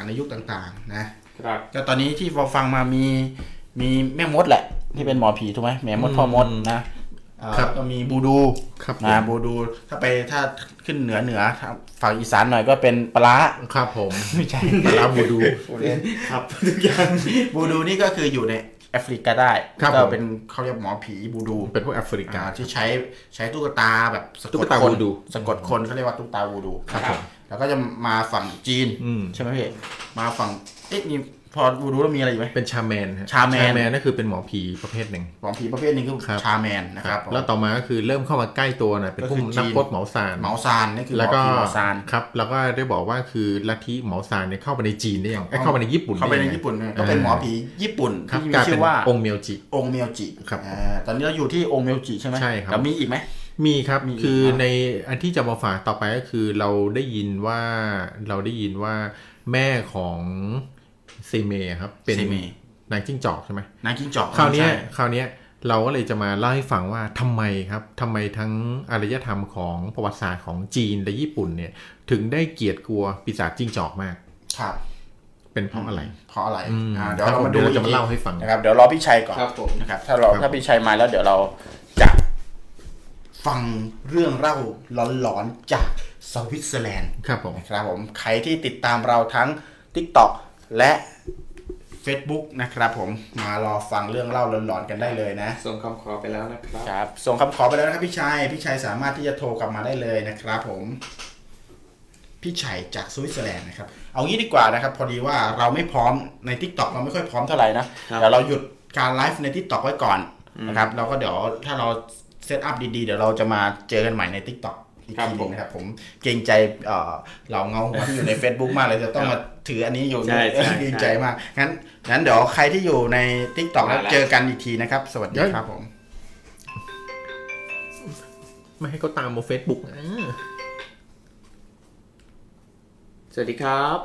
ๆในยุคต่างๆนะครับก็ตอนนี้ที่เราฟังมามีแม่มดแหละที่เป็นหมอผีถูกไหมแม่มดพ่อมดนะครับก็มีบูดูบูดูถ้าขึ้นเหนือฝั่งอีสานหน่อยก็เป็นปลาครับผมไม่ใช่ปลาบูดูครับทุกอย่างบูดูนี่ก็คืออยู่ในแอฟริกาได้ก็เป็นเขาเรียกหมอผีบูดูเป็นพวกแอฟริกาที่ใช้ตุ๊กตาแบบสะกดคนเขาเรียกว่าตุ๊กตาบูดูครับแล้วก็จะมาฝั่งจีนใช่ไหมพี่มาฝั่งนี่พอบูดูแล้วมีอะไรอยู่ไหมเป็นชาแมนนั่นคือเป็นหมอผีประเภทหนึ่งคือชาแมนนะครับแล้วต่อมาก็คือเริ่มเข้ามาใกล้ตัวหน่อยเป็นพวกนักพจน์เหมาซานนี่คือหมอผีเหมาซานครับแล้วก็ได้บอกว่าคือลัทธิเหมาซานเนี่ยเข้าไปในจีนได้ยังเข้าไปในญี่ปุ่นก็เป็นหมอผีญี่ปุ่นที่มีชื่อว่าองค์เมียวจิครับตอนนี้เราอยู่ที่องค์เมียวจิใช่ไหมใช่ครับแล้วมีอีกไหมมีครับคือในอันที่จะมาฝากต่อไปก็คือเราได้ยินว่าแม่ของเซเมครับเป็นนางจิ้งจอกใช่ไหมนางจิ้งจอกคราวนี้เราก็เลยจะมาเล่าให้ฟังว่าทำไมทั้งอารยธรรมของประวัติศาสตร์ของจีนและญี่ปุ่นเนี่ยถึงได้เกลียดกลัวปีศาจจิ้งจอกมากครับเป็นเพราะอะไรเดี๋ยวเรามาดูจะมาเล่าให้ฟังนะครับเดี๋ยวรอพี่ชัยก่อนครับผมนะครับถ้าพี่ชัยมาแล้วเดี๋ยวเราจะฟังเรื่องเล่าหลอนๆจากสวิตเซอร์แลนด์ครับผมใครที่ติดตามเราทั้ง TikTokและ Facebook นะครับผมมารอฟังเรื่องเล่าหลอนๆกันได้เลยนะส่งคำขอไปแล้วนะครับส่งคำขอไปแล้วนะครับพี่ชัยสามารถที่จะโทรกลับมาได้เลยนะครับผมพี่ชัยจากสวิตเซอร์แลนด์นะครับเอางี้ดีกว่านะครับพอดีว่าเราไม่พร้อมใน TikTok เราไม่ค่อยพร้อมเท่าไหร่นะแต่เราหยุดการไลฟ์ใน TikTok ไว้ก่อนนะครับเราก็เดี๋ยวถ้าเราเซตอัพดีๆเดี๋ยวเราจะมาเจอกันใหม่ใน TikTokครับผมนะครับผมเกรงใจเราเงาหัวที่อยู่ใน Facebook มากเลยจะต้องมาถืออันนี้อยู่เกรงใจมากงั้นเดี๋ยวใครที่อยู่ใน TikTok แล้วเจอกันอีกทีนะครับสวัสดีครับผมไม่ให้เขาตามมา Facebook สวัสดีครับ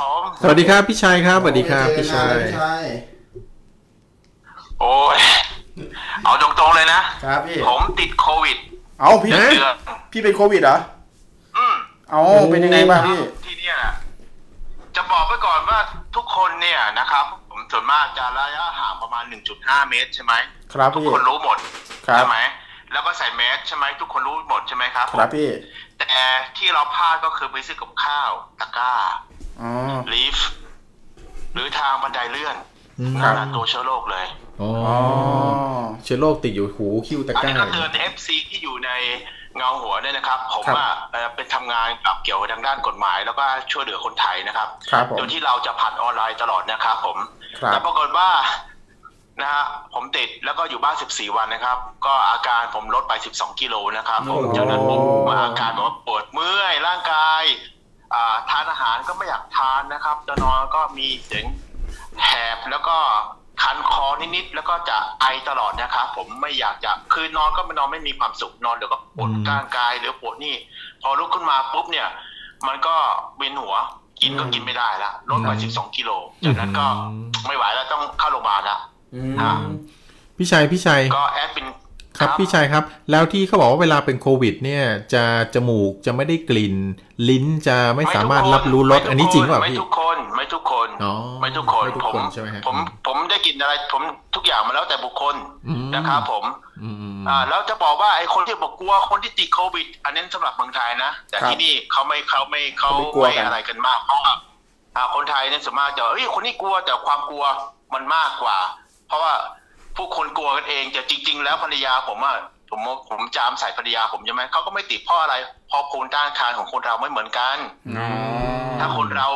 ผมสวัสดีครับพี่ชัยครับสวัสดีครับพี่ชัยโอ้ยเอาตรงๆเลยนะครับพี่ผมติดโควิดเอาพี่เป็นโควิดเหรอเอาเป็นยังไงบ้างพี่ที่เนี่ยจะบอกไว้ก่อนว่าทุกคนเนี่ยนะครับผมส่วนมากจะระยะห่างประมาณ 1.5 เมตรใช่ไหมครับทุกคนรู้หมดใช่ไหมแล้วก็ใส่แมสใช่ไหมทุกคนรู้หมดใช่ไหมครับครับพี่แต่ที่เราพลาดก็คือไปซื้อกับข้าวตะกร้าลิฟต์หรือทางบันไดเลื่อนนั่นแหละตัวเชื้อโรคเลยเชื้อโรคติดอยู่หูคิ้วตะกร้าอันนี้ก็เตือน FC ที่อยู่ใน เงาหัวด้วยนะครับผมว่าเป็นทำงานกับเกี่ยวกับทางด้านกฎหมายแล้วก็ช่วยเหลือคนไทยนะครับโดยที่เราจะผ่านออนไลน์ตลอดนะครับผมแต่ปรากฏว่านะฮะผมติดแล้วก็อยู่บ้าน14 วันนะครับก็อาการผมลดไป12 กิโลนะครับผมจากนั้นผมอาการผมปวดเมื่อยร่างกายทานอาหารก็ไม่อยากทานนะครับจะนอนก็มีเสียงแหบแล้วก็คันคอนิดๆแล้วก็จะไอตลอดนะครับผมไม่อยากจะคือนอนก็ไม่นอนไม่มีความสุขนอนเดี๋ยวก็ปวดกลางกายหรือปวดนี่พอลุกขึ้นมาปุ๊บเนี่ยมันก็เวียนหัวกินก็กินไม่ได้ละลดไป12 กิโลจากนั้นก็ไม่ไหวแล้วต้องเข้าโรงพยาบาลละพี่ชัยก็แอดเป็นครับพี่ชัยครับแล้วที่เขาบอกว่าเวลาเป็นโควิดเนี่ยจะจมูกจะไม่ได้กลิ่นลิ้นจะไม่สามารถรับรู้รสอันนี้จริงหรือเปล่าพี่ไม่ทุกคนผมได้กลิ่นอะไรผมทุกอย่างมาแล้วแต่บุคคลนะครับผมแล้วจะบอกว่าไอ้คนที่บอกกลัวคนที่ติดโควิดอันนั้นสำหรับเมืองไทยนะแต่ที่นี่เขาไม่อะไรกันมากเพราะคนไทยเนี่ยส่วนมากจะเอ้ยคนนี้กลัวแต่ความกลัวมันมากกว่าเพราะว่าผู้คนกลัวกันเองแต่จริงๆแล้วภรรยาผมอ่ะผมจามใส่ภรรยาผมใช่ไหมเขาก็ไม่ติดเพราะอะไรเพราะภูมิต้านทานของคนเราไม่เหมือนกันถ้าคนเรา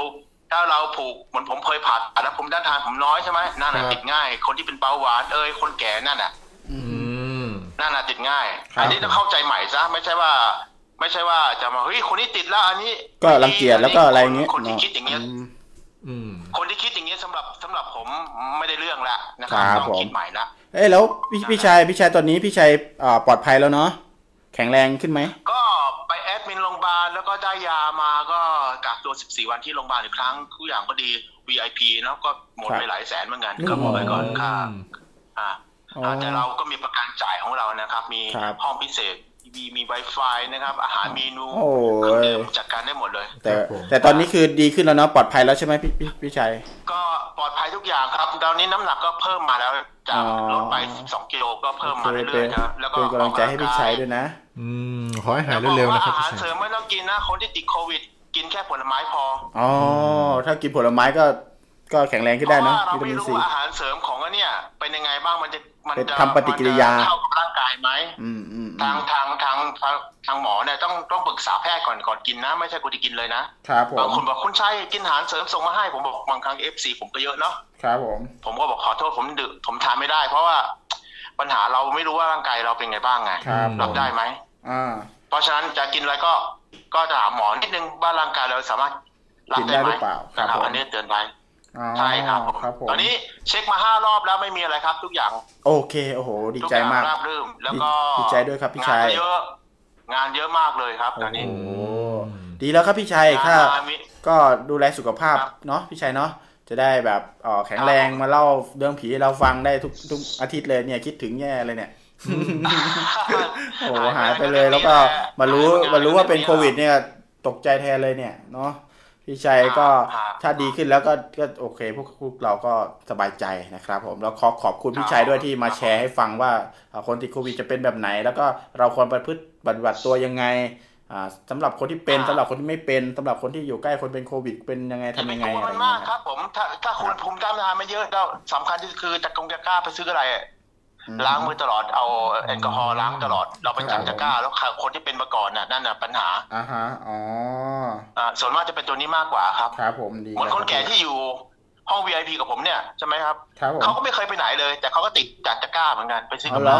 ถ้าเราผูกเหมือนผมเคยผ่าตัดแล้วภูมิต้านทานผมน้อยใช่ไหมนั่นน่ะติดง่ายคนที่เป็นเบาหวานคนแก่นั่นน่ะนั่นน่ะติดง่ายอันนี้ต้องเข้าใจใหม่ซะไม่ใช่ว่าจะมาเฮ้ยคนนี้ติดแล้วอันนี้ก็รังเกียจแล้วก็อะไรเงี้ยคนที่คิดอย่างเงี้ยคนที่คิดอย่างนี้สำหรับผมไม่ได้เรื่องละนะครับต้องคิดใหม่ละแล้วพี่ชายตอนนี้พี่ชายปลอดภัยแล้วเนาะแข็งแรงขึ้นไหมก็ไปแอดมินโรงพยาบาลแล้วก็ได้ยามาก็กักตัว14 วันที่โรงพยาบาลอีกครั้งทุกอย่างก็ดี VIP เนาะก็หมดไปหลายแสนเหมือนกันก็หมดไปก่อนค่าแต่เราก็มีประกันจ่ายของเรานะครับมีห้องพิเศษมี Wi-Fi นะครับอาหารเมนูจัดการได้หมดเลยแต่ตอนนี้คือดีขึ้นแล้วเนาะปลอดภัยแล้วใช่ไหมพี่ชัยก็ปลอดภัยทุกอย่างครับตอนนี้น้ำหนักก็เพิ่มมาแล้วจากลดไป12 กิโลก็เพิ่มมาเรื่อยๆแล้วก็เป็นกำลังใจให้พี่ชัยด้วยนะขอให้หายเร็วๆนะครับอาหารเสริมไม่ต้องกินนะคนที่ติดโควิดกินแค่ผลไม้พออ๋อถ้ากินผลไม้ก็แข็งแรงขึ้นได้เนาะวิตามินซีอาหารเสริมของอันเนี้ยเป็นยังไงบ้างมันจะทำปฏิกิริยาเข้ากับร่างกายไหมทางหมอเนี่ยต้องปรึกษาแพทย์ก่อนกินนะไม่ใช่กูจะกินเลยนะบางคนบอกคุณชัยกินอาหารเสริมส่งมาให้ผมบอกบางครั้ง FC ผมก็เยอะเนาะครับผมก็บอกขอโทษผมดึกผมทานไม่ได้เพราะว่าปัญหาเราไม่รู้ว่าร่างกายเราเป็นไงบ้างไงรับได้ไหมเพราะฉะนั้นจะกินอะไรก็จะถามหมอนิดนึงว่าร่างกายเราสามารถรับได้ไหมนะครับอันนี้เตือนไว้ใช่ครับตอนนี้เช็คมา5 รอบแล้วไม่มีอะไรครับทุกอย่างโอเคโอ้โหดีใจมากแล้วก็ดีใจด้วยครับพี่ชัยงานเยอะมากเลยครับตอนนี้ดีแล้วครับพี่ชัยค่ะก็ดูแลสุขภาพเนาะพี่ชัยเนาะจะได้แบบแข็งแรงมาเล่าเรื่องผีเราฟังได้ทุกอาทิตย์เลยเนี่ยคิดถึงแย่เลยเนี่ยโอ้หายไปเลยแล้วก็มารู้ว่าเป็นโควิดเนี่ยตกใจแทนเลยเนี่ยเนาะพี่ชัยก็ถ้าดีขึ้นแล้วก็โอเคพวกเราก็สบายใจนะครับผมแล้วขอบคุณพี่ชัยด้วยที่มาแชร์ให้ฟังว่าคนติดโควิดจะเป็นแบบไหนแล้วก็เราควรประพฤติปฏิบัติตัวยังไงสำหรับคนที่เป็นสำหรับคนที่ไม่เป็นสำหรับคนที่อยู่ใกล้คนเป็นโควิดเป็นยังไงทำยังไงอะไรอย่างเงี้ยครับผมถ้าคุณภูมิต้านทานไม่เยอะแล้วสำคัญที่คือจะกงจะกล้าไปซื้ออะไรล้างมือตลอดเอาแอลกอฮอล์ล้างตลอดเราไปจับตะกร้าแล้วคนที่เป็นมาก่อนน่ะนั่นน่ะปัญหาส่วนมากจะเป็นตัวนี้มากกว่าครับผมดีเหมือนคนแก่ที่อยู่ห้อง VIP กับผมเนี่ยใช่ไหมครับเขาก็ไม่เคยไปไหนเลยแต่เขาก็ติดจับตะกร้าเหมือนกันไปซื้อกับเรา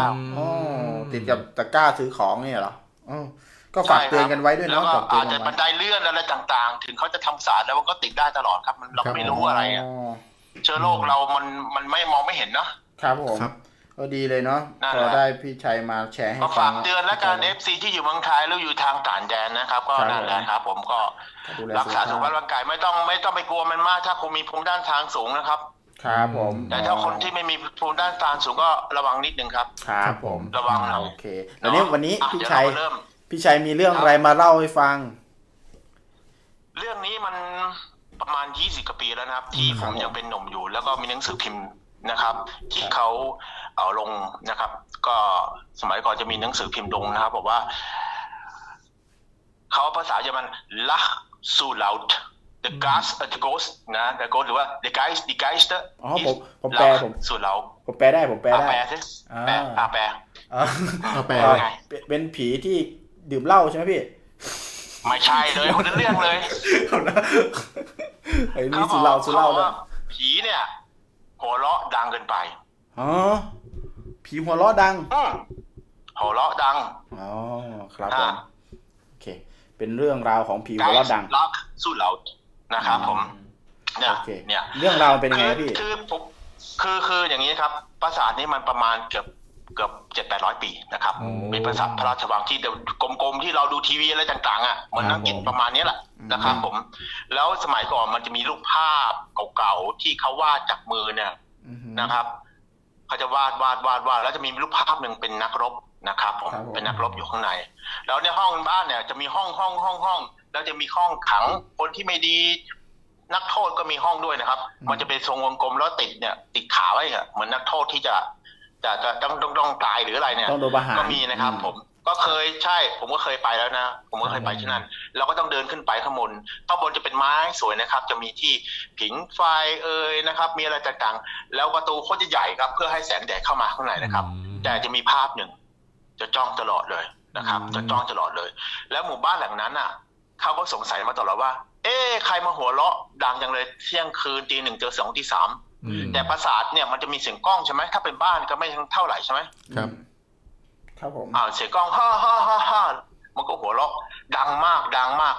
ติดกับตะกร้าซื้อของนี่เหรอก็ฝากเตือนกันไว้ด้วยนะอาจจะบันไดเลื่อนอะไรต่างๆถึงเขาจะทำสารแล้วมันก็ติดได้ตลอดครับมันเราไม่รู้อะไรเชื้อโรคเรามันไม่มองไม่เห็นนะครับผมก็ดีเลยเนาะเราได้พี่ชัยมาแชร์ให้ฟังฝากเตือนและการ FC ที่อยู่เมืองไทยแล้วอยู่ทางต่างแดนนะครับก็นั่นแหละครับผมก็รักษาสุขภาพร่างกายไม่ต้องไปกลัวมันมากถ้าคุณมีภูมิด้านทางสูงนะครับครับผมแต่ถ้าคนที่ไม่มีภูมิด้านทางสูงก็ระวังนิดนึงครับครับผมระวังโอเคแล้วเนี่ยวันนี้พี่ชัยมีเรื่องอะไรมาเล่าให้ฟังเรื่องนี้มันประมาณ20 กว่าปีแล้วนะครับที่ผมยังเป็นหนุ่มอยู่แล้วก็มีหนังสือพิมพ์นะครับที่เขาเอาลงนะครับก็สมัยก่อนจะมีหนังสือพิมพ์ลงนะครับบอกว่าเขาภาษาเยอรมันลักซูลาวด์ the gas the ghost นะ the ghost หรือว่า the guys the guys อ๋อผมแปลผมแปลได้แปลสิแปลเป็นผีที่ ดื่มเหล้าใช่ไหมพี่ไม่ใช่เลยคนละเรื่องเลยไอ้นี่สุดเหล้าเนี่ยผีเนี่ยหัวเราะดังเกินไปอ๋อผีหัวเราะดังหัวเราะดังอ๋อครับผมโอเคเป็นเรื่องราวของผีหัวเราะดังสู้เรานะครับผมเนี่ยเรื่องราวเป็นไงพี่คืออย่างนี้ครับปราสาทนี้มันประมาณเกือบ 700-800 ปีนะครับเป็นปราสาทพระราชวังที่กลมๆที่เราดูทีวีอะไรต่างๆอ่ะเหมือนอังกฤษประมาณนี้แหละนะครับผมแล้วสมัยก่อนมันจะมีรูปภาพเก่าๆที่เขาวาดจากมือเนี่ยนะครับเขาจะวาดแล้วจะมีรูปภาพหนึ่งเป็นนักรบนะครับผมเป็นนักรบอยู่ข้างในแล้วในห้องบ้านเนี่ยจะมีห้องแล้วจะมีห้องขังคนที่ไม่ดีนักโทษก็มีห้องด้วยนะครับมันจะเป็นทรงวงกลมแล้วติดขาไว้เหมือนนักโทษที่จะต้องตายหรืออะไรเนี่ยก็มีนะครับผมก็เคยใช่ผมก็เคยไปแล้วนะผมก็เคยไปที่นั่นเราก็ต้องเดินขึ้นไปข้างบนจะเป็นไม้สวยนะครับจะมีที่ผิงไฟเอ่ยนะครับมีอะไรต่างๆแล้วประตูโคตรจะใหญ่ครับเพื่อให้แสงแดดเข้ามาข้างในนะครับแต่จะมีภาพหนึ่งจะจ้องตลอดเลยนะครับจะจ้องตลอดเลยแล้วหมู่บ้านหลังนั้นอ่ะเขาก็สงสัยมาตลอดว่าเอ๊ะใครมาหัวเราะดังจังเลยเที่ยงคืนตี 1เจอ2 ตี 3แต่ปราสาทเนี่ยมันจะมีเสียงกล้องใช่ไหมถ้าเป็นบ้านก็ไม่เท่าไหร่ใช่ไหมครับผมเสียงกล้องฮ่าฮ่าฮ่าฮ่ามันก็หัวเราะดังมาก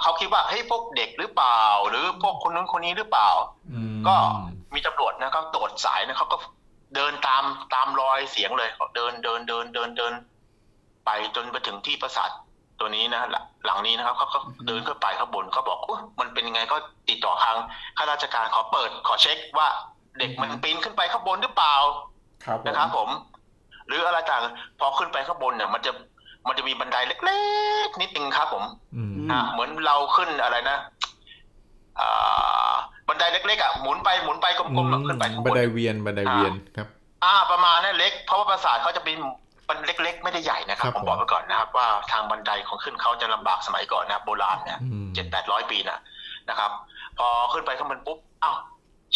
เขาคิดว่าเฮ้ยพวกเด็กหรือเปล่าหรือพวกคนนู้นคนนี้หรือเปล่าก็มีตำรวจนะก็ตรวจสายนะเขาก็เดินตามรอยเสียงเลยเขาเดินไปจนไปถึงที่ปราสาทตัวนี้นะหลังนี้นะครับเขาก็เดินขึ้นไปข้างบนเขาบอกว่ามันเป็นยังไงก็ติดต่อทางข้าราชการขอเช็คว่าเด็กมันปีนขึ้นไปข้างบนหรือเปล่านะครับผมหรืออะไรต่างพอขึ้นไปข้างบนเนี่ยมันจะมีบันไดเล็กๆนิดนึงครับผมเหมือนเราขึ้นอะไรนะบันไดเล็กๆอ่ะหมุนไปกลมๆขึ้นไปข้างบนบันไดเวียนครับประมาณนั้นเล็กเพราะว่าปราสาทเขาจะเป็นมันเล็กๆไม่ได้ใหญ่นะครับผมบอกไว้ก่อนนะครับว่าทางบันไดของขึ้นเขาจะลำบากสมัยก่อนนะโบราณเนี่ย 700-800 ปีนะครับพอขึ้นไปข้างบนปุ๊บอ้าว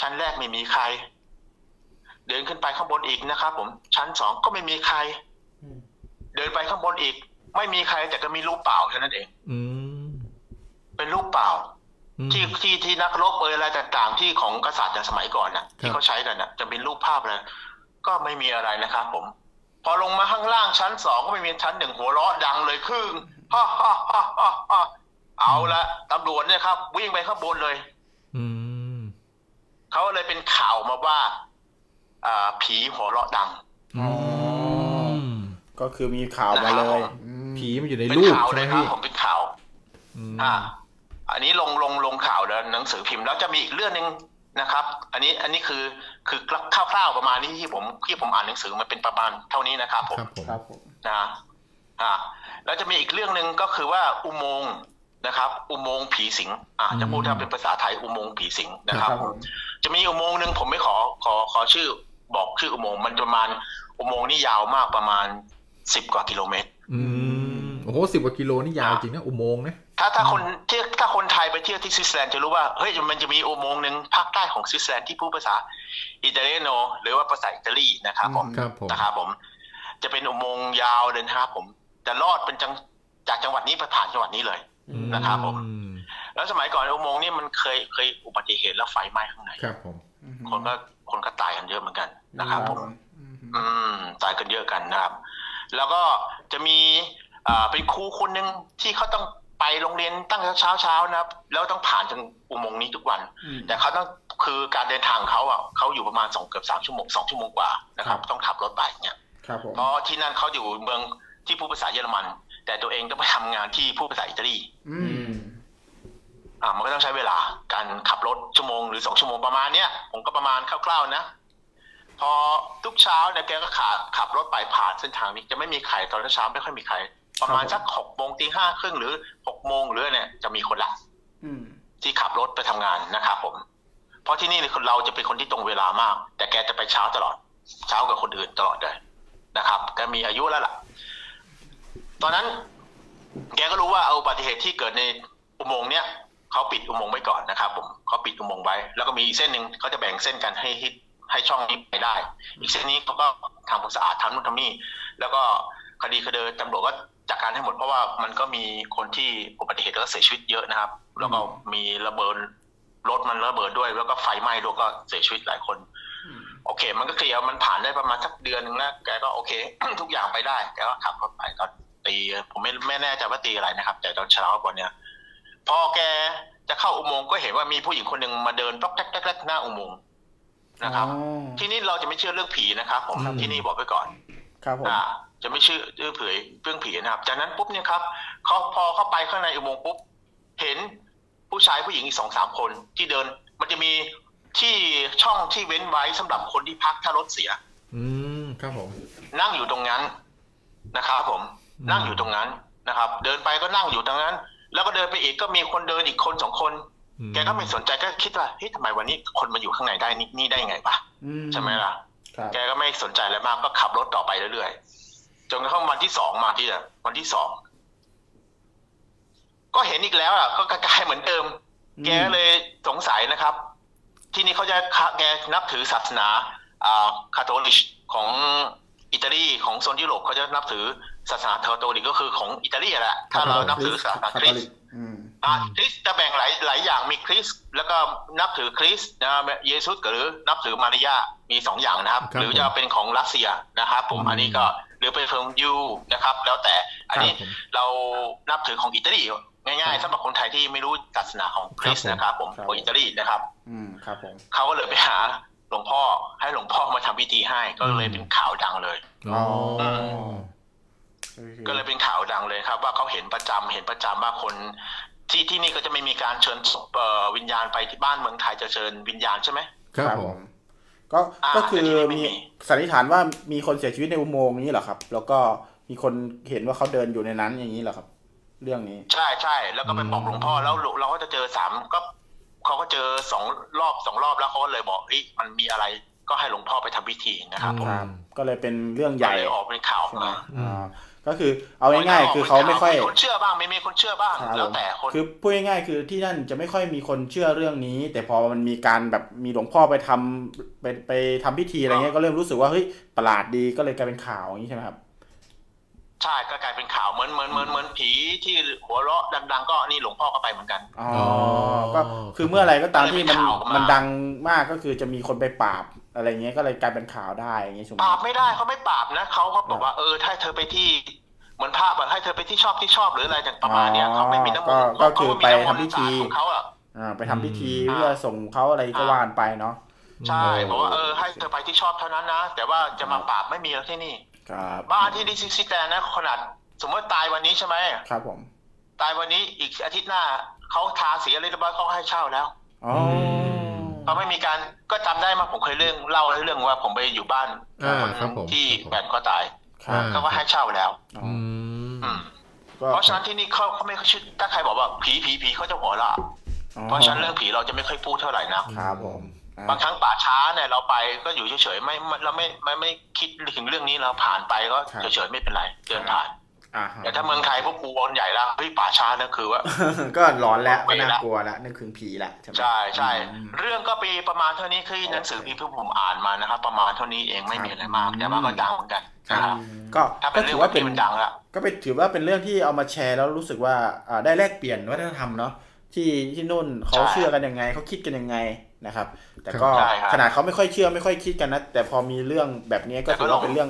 ชั้นแรกไม่มีใครเดินขึ้นไปข้างบนอีกนะครับผมชั้น 2ก็ไม่มีใครเดินไปข้างบนอีกไม่มีใครแต่ก็มีรูปเปล่าแค่นั้นเองเป็นรูปเปล่าที่นักรบอะไรต่างๆที่ของกษัตริย์สมัยก่อนน่ะที่เขาใช้กันน่ะจะเป็นรูปภาพนะก็ไม่มีอะไรนะครับผมพอลงมาข้างล่างชั้น 2ก็ไม่มีชั้น 1หัวเราะดังเลยครึ่งฮ่าฮ่าฮ่าฮ่าเอาละตำรวจเนี่ยครับวิ่งไปข้างบนเลยเขาเลยเป็นข่าวมาว่าผีหัวเราะดังก็คือมีข่าวมาเลยผีมันอยู่ในรูปใช่ไหมครับผมเป็นข่าวอันนี้ลงข่าวแล้วหนังสือพิมพ์แล้วจะมีอีกเรื่องนึงนะครับอันนี้คือคร่าวๆประมาณนี้ที่ผมอ่านหนังสือมันเป็นประมาณเท่านี้นะครับผมนะแล้วจะมีอีกเรื่องนึงก็คือว่าอุโมงค์นะครับอุโมงค์ผีสิงจะพูดถ้าเป็นภาษาไทยอุโมงค์ผีสิงนะครับจะมีอุโมงค์หนึ่งผมไม่ขอชื่อบอกชื่ออุโมงค์มันประมาณอุโมงค์นี่ยาวมากประมาณ10 กว่ากิโลเมตรโอ้โห10 กว่ากิโลนี่ยาวจริงนะอุโมงค์นะถ้าคนไทยไปเที่ยวที่สวิตเซอร์แลนด์จะรู้ว่าเฮ้ยมันจะมีอุโมงค์หนึ่งภาคใต้ของสวิตเซอร์แลนด์ที่พูดภาษาอิตาเลียโนหรือว่าภาษาอิตาลีนะครับผมจะเป็นอุโมงค์ยาวเลยนะครับผมจะลอดเป็นจากจังหวัดนี้ไปผ่านจังหวัดนี้เลยนะครับผมแล้วสมัยก่อนอุโมงค์นี่มันเคยอุบัติเหตุแล้วไฟไหม้ข้างในครับผมคนก็ตายกันเยอะเหมือนกันนะครับผมตายกันเยอะกันนะครับแล้วก็จะมีเป็นครูคนนึงที่เขาต้องไปโรงเรียนตั้งแต่เช้านะครับแล้วต้องผ่านทางอุโมงค์นี้ทุกวันแต่เขาต้องคือการเดินทางเขาอ่ะเขาอยู่ประมาณเกือบ 3 ชั่วโมง2 ชั่วโมงกว่านะครับต้องขับรถไปเนี่ยเพราะที่นั่นเขาอยู่เมืองที่พูดภาษาเยอรมันแต่ตัวเองก็ไปทำงานที่พูดภาษาอิตาลีมันก็ต้องใช้เวลาการขับรถ1 ชั่วโมงหรือ 2 ชั่วโมงประมาณเนี้ยผมก็ประมาณคร่าวๆนะพอทุกเช้าเนี่ยแกก็ขับรถไปผ่านเส้นทางนี้จะไม่มีใครตอนเช้าไม่ค่อยมีใครประมาณสัก6 โมง ตี 5 ครึ่งหรือ6 โมงหรือเนี่ยจะมีคนละที่ขับรถไปทำงานนะครับผมเพราะที่นี่เราจะเป็นคนที่ตรงเวลามากแต่แกจะไปเช้าตลอดเช้ากับคนอื่นตลอดเลยนะครับแกมีอายุแล้วล่ะตอนนั้นแกก็รู้ว่าอุบัติเหตุที่เกิดในอุโมงค์เนี้ยเขาปิดอุโมงค์ไว้ก่อนนะครับผมเขาปิดอุโมงค์ไว้แล้วก็มีอีกเส้นหนึ่งเขาจะแบ่งเส้นกันให้ช่องนี้ไปได้อีกเส้นนี้เขาก็ทำความสะอาดทำนู่นทำนี่แล้วก็คดีคดีตำรวจก็ จากการให้หมดเพราะว่ามันก็มีคนที่อุบัติเหตุแล้วเสียชีวิตเยอะนะครับแล้วก็มีระเบิดรถมันระเบิดด้วยแล้วก็ไฟไหม้ด้วยก็เสียชีวิตหลายคนโอเคมันก็เคลียร์มันผ่านได้ประมาณสักเดือนนึงแล้วแกก็โอเค ทุกอย่างไปได้แกก็ขับรถไปก็ตีผมไม่แน่ใจว่าตีอะไรนะครับแต่ตอนเช้าวันเนี้ยพอแกจะเข้าอุโมงค์ก็เห็นว่ามีผู้หญิงคนหนึ่งมาเดินต๊อกแต๊กๆหน้าอุโมงค์นะครับที่นี่เราจะไม่เชื่อเรื่องผีนะครับผมที่นี่บอกไว้ก่อนครับผมจะไม่เชื่อเรื่องผีนะครับจากนั้นปุ๊บเนี่ยครับเขาพอเข้าไปข้างในอุโมงค์ปุ๊บเห็นผู้ชายผู้หญิงอีก 2-3 คนที่เดินมันจะมีที่ช่องที่เว้นไว้สำหรับคนที่พักถ้ารถเสียครับผมนั่งอยู่ตรงนั้นนะครับผมนั่งอยู่ตรงนั้นนะครับเดินไปก็นั่งอยู่ตรงนั้นแล้วก็เดินไปอีกก็มีคนเดินอีกคน2คนแกก็ไม่สนใจก็คิดว่าเฮ้ยทำไมวันนี้คนมาอยู่ข้างในได้นี่ได้ไงปะใช่ไหมล่ะแกก็ไม่สนใจอะไรมากก็ขับรถต่อไปเรื่อยๆจนกระทั่งวันที่สองมาที่เนี่ยวันที่สองก็เห็นอีกแล้วอ่ะก็กระจายเหมือนเดิมแกเลยสงสัยนะครับที่นี่เขาจะแกนับถือศาสนาคาทอลิกของอิตาลีของโซนยุโรปเขาจะนับถือศาสนาคาทอลิกก็คือของอิตาลีแหละถ้าเรานับถือศาสนาคริสต์คริสต์จะแบ่งหลายอย่างมีคริสต์แล้วก็นับถือคริสต์นะเยซูหรือนับถือมาริยามีสองอย่างนะครับหรือจะเป็นของรัสเซียนะครับผมอันนี้ก็หรือเป็นของยูนะครับแล้วแต่อันนี้เรานับถือของอิตาลีง่ายๆสำหรับคนไทยที่ไม่รู้ศาสนาของคริสต์นะครับผมของอิตาลีนะครับครับผมเขาก็เลยไปหาหลวงพ่อให้หลวงพ่อมาทำพิธีให้ก็เลยเป็นข่าวดังเลยก็เลยเป็นข่าวดังเลยครับว่าเขาเห็นประจำว่าคนที่นี่ก็จะไม่มีการเชิญวิญญาณไปที่บ้านเมืองไทยจะเชิญวิญญาณใช่ไหมครับผมก็คือมีสันนิษฐานว่ามีคนเสียชีวิตในอุโมงค์นี้เหรอครับแล้วก็มีคนเห็นว่าเขาเดินอยู่ในนั้นอย่างนี้เหรอครับเรื่องนี้ใช่แล้วก็ไปบอกหลวงพ่อแล้วเราก็จะเจอสามก็เขาก็เจอสองรอบแล้วเขาก็เลยบอกอีกมันมีอะไรก็ให้หลวงพ่อไปทำพิธีนะครับก็เลยเป็นเรื่องใหญ่ออกเป็นข่าวนะก็คือเอาง่ายๆคือเขาไม่ค่อยมีคนเชื่อบ้างไม่มีคนเชื่อบ้างแล้วแต่คนคือพูดง่ายๆคือที่นั่นจะไม่ค่อยมีคนเชื่อเรื่องนี้แต่พอมันมีการแบบมีหลวงพ่อไปทำพิธีอะไรเงี้ยก็เริ่มรู้สึกว่าเฮ้ยประหลาดดีก็เลยกลายเป็นข่าวอย่างนี้ใช่ไหมครับใช่ก็กลายเป็นข่าวเหมือนผีที่หัวเราะดังๆก็นี่หลวงพ่อก็ไปเหมือนกันอ๋อก็คือเมื่อไรก็ตามที่มันดังมากก็คือจะมีคนไปปราบอะไรเงี้ยก็เลยกลายเป็นข่าวได้อย่างเงี้ยใช่ไหมปราบไม่ได้เขาไม่ปราบนะเขาบอกว่าถ้าเธอไปที่เหมือนภาพแบบให้เธอไปที่ชอบหรืออะไรประมาณเนี้ยเขาไม่มีน้ำมันก็คือไปทำพิธีของเขาอ่ะไปทำพิธีเพื่อส่งเขาอะไรก็ว่านไปเนาะใช่บอกว่าให้เธอไปที่ชอบเท่านั้นนะแต่ว่าจะมาปราบไม่มีแล้วที่นี่บ้านที่ดิซิสแตนนะขนาดสมมติตายวันนี้ใช่ไหมครับผมตายวันนี้อีกอาทิตย์หน้าเขาทาสีอะไรเรียบร้อยเขาให้เช่าแล้วเขาไม่มีการก็จำได้มาผมเคยเล่าเรื่องว่าผมไปอยู่บ้านที่แฟนก็ตายเขาก็ให้เช่าแล้วเพราะฉะนั้นที่นี่เขาไม่ชื่อถ้าใครบอกว่าผีเขาจะหัวเราะเพราะฉะนั้นเรื่องผีเราจะไม่ค่อยพูดเท่าไหร่นะครับผมบางครั้งป่าช้าเนี่ยเราไปก็อยู่เฉยๆเราไม่คิดถึงเรื่องนี้เราผ่านไปก็เฉยๆไม่เป็นไรเดินผ่านแต่ถ้าเมืองไทยพวกกูวอนใหญ่ละเฮ้ยป่าช้านั่นคือว่าก็ร้อนแล้วน่ากลัวละนั่นคือผีละใช่เรื่องก็ปีประมาณเท่านี้คือหนังสือที่ผมอ่านมานะครับประมาณเท่านี้เองไม่มีอะไรมากแต่ว่าก็ดังเหมือนกันก็ถือว่าเป็นดังละก็เป็นถือว่าเป็นเรื่องที่เอามาแชร์แล้วรู้สึกว่าได้แลกเปลี่ยนวัฒนธรรมเนาะที่นู่นเขาเชื่อกันยังไงเขาคิดกันยังไงนะครับแต่ก็ขนาดเขาไม่ค่อยเชื่อไม่ค่อยคิดกันนะแต่พอมีเรื่องแบบนี้ก็ถือว่าเป็นเรื่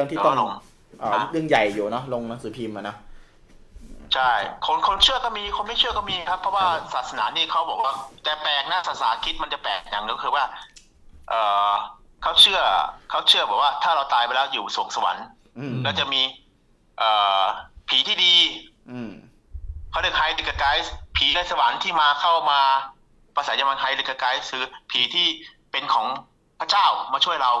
องที่ต้องเรื่องใหญ่อยู่เนาะลงหนังสือพิมพ์มานะใช่คนเชื่อก็มีคนไม่เชื่อก็มีครับเพราะว่าศาสนานี่เขาบอกว่าแต่แปลกนะศาสนาคิดมันจะแปลกอย่างนึงคือว่าเขาเชื่อบอกว่าถ้าเราตายไปแล้วอยู่สวงสวรรค์แล้วจะมีผีที่ดีเขาเรียกไฮดิกไกส์ผีในสวรรค์ที่มาเข้ามาภาษาเยอรมันไทยเลยกระไกซื้อผีที่เป็นของพระเจ้ามาช่วยเรา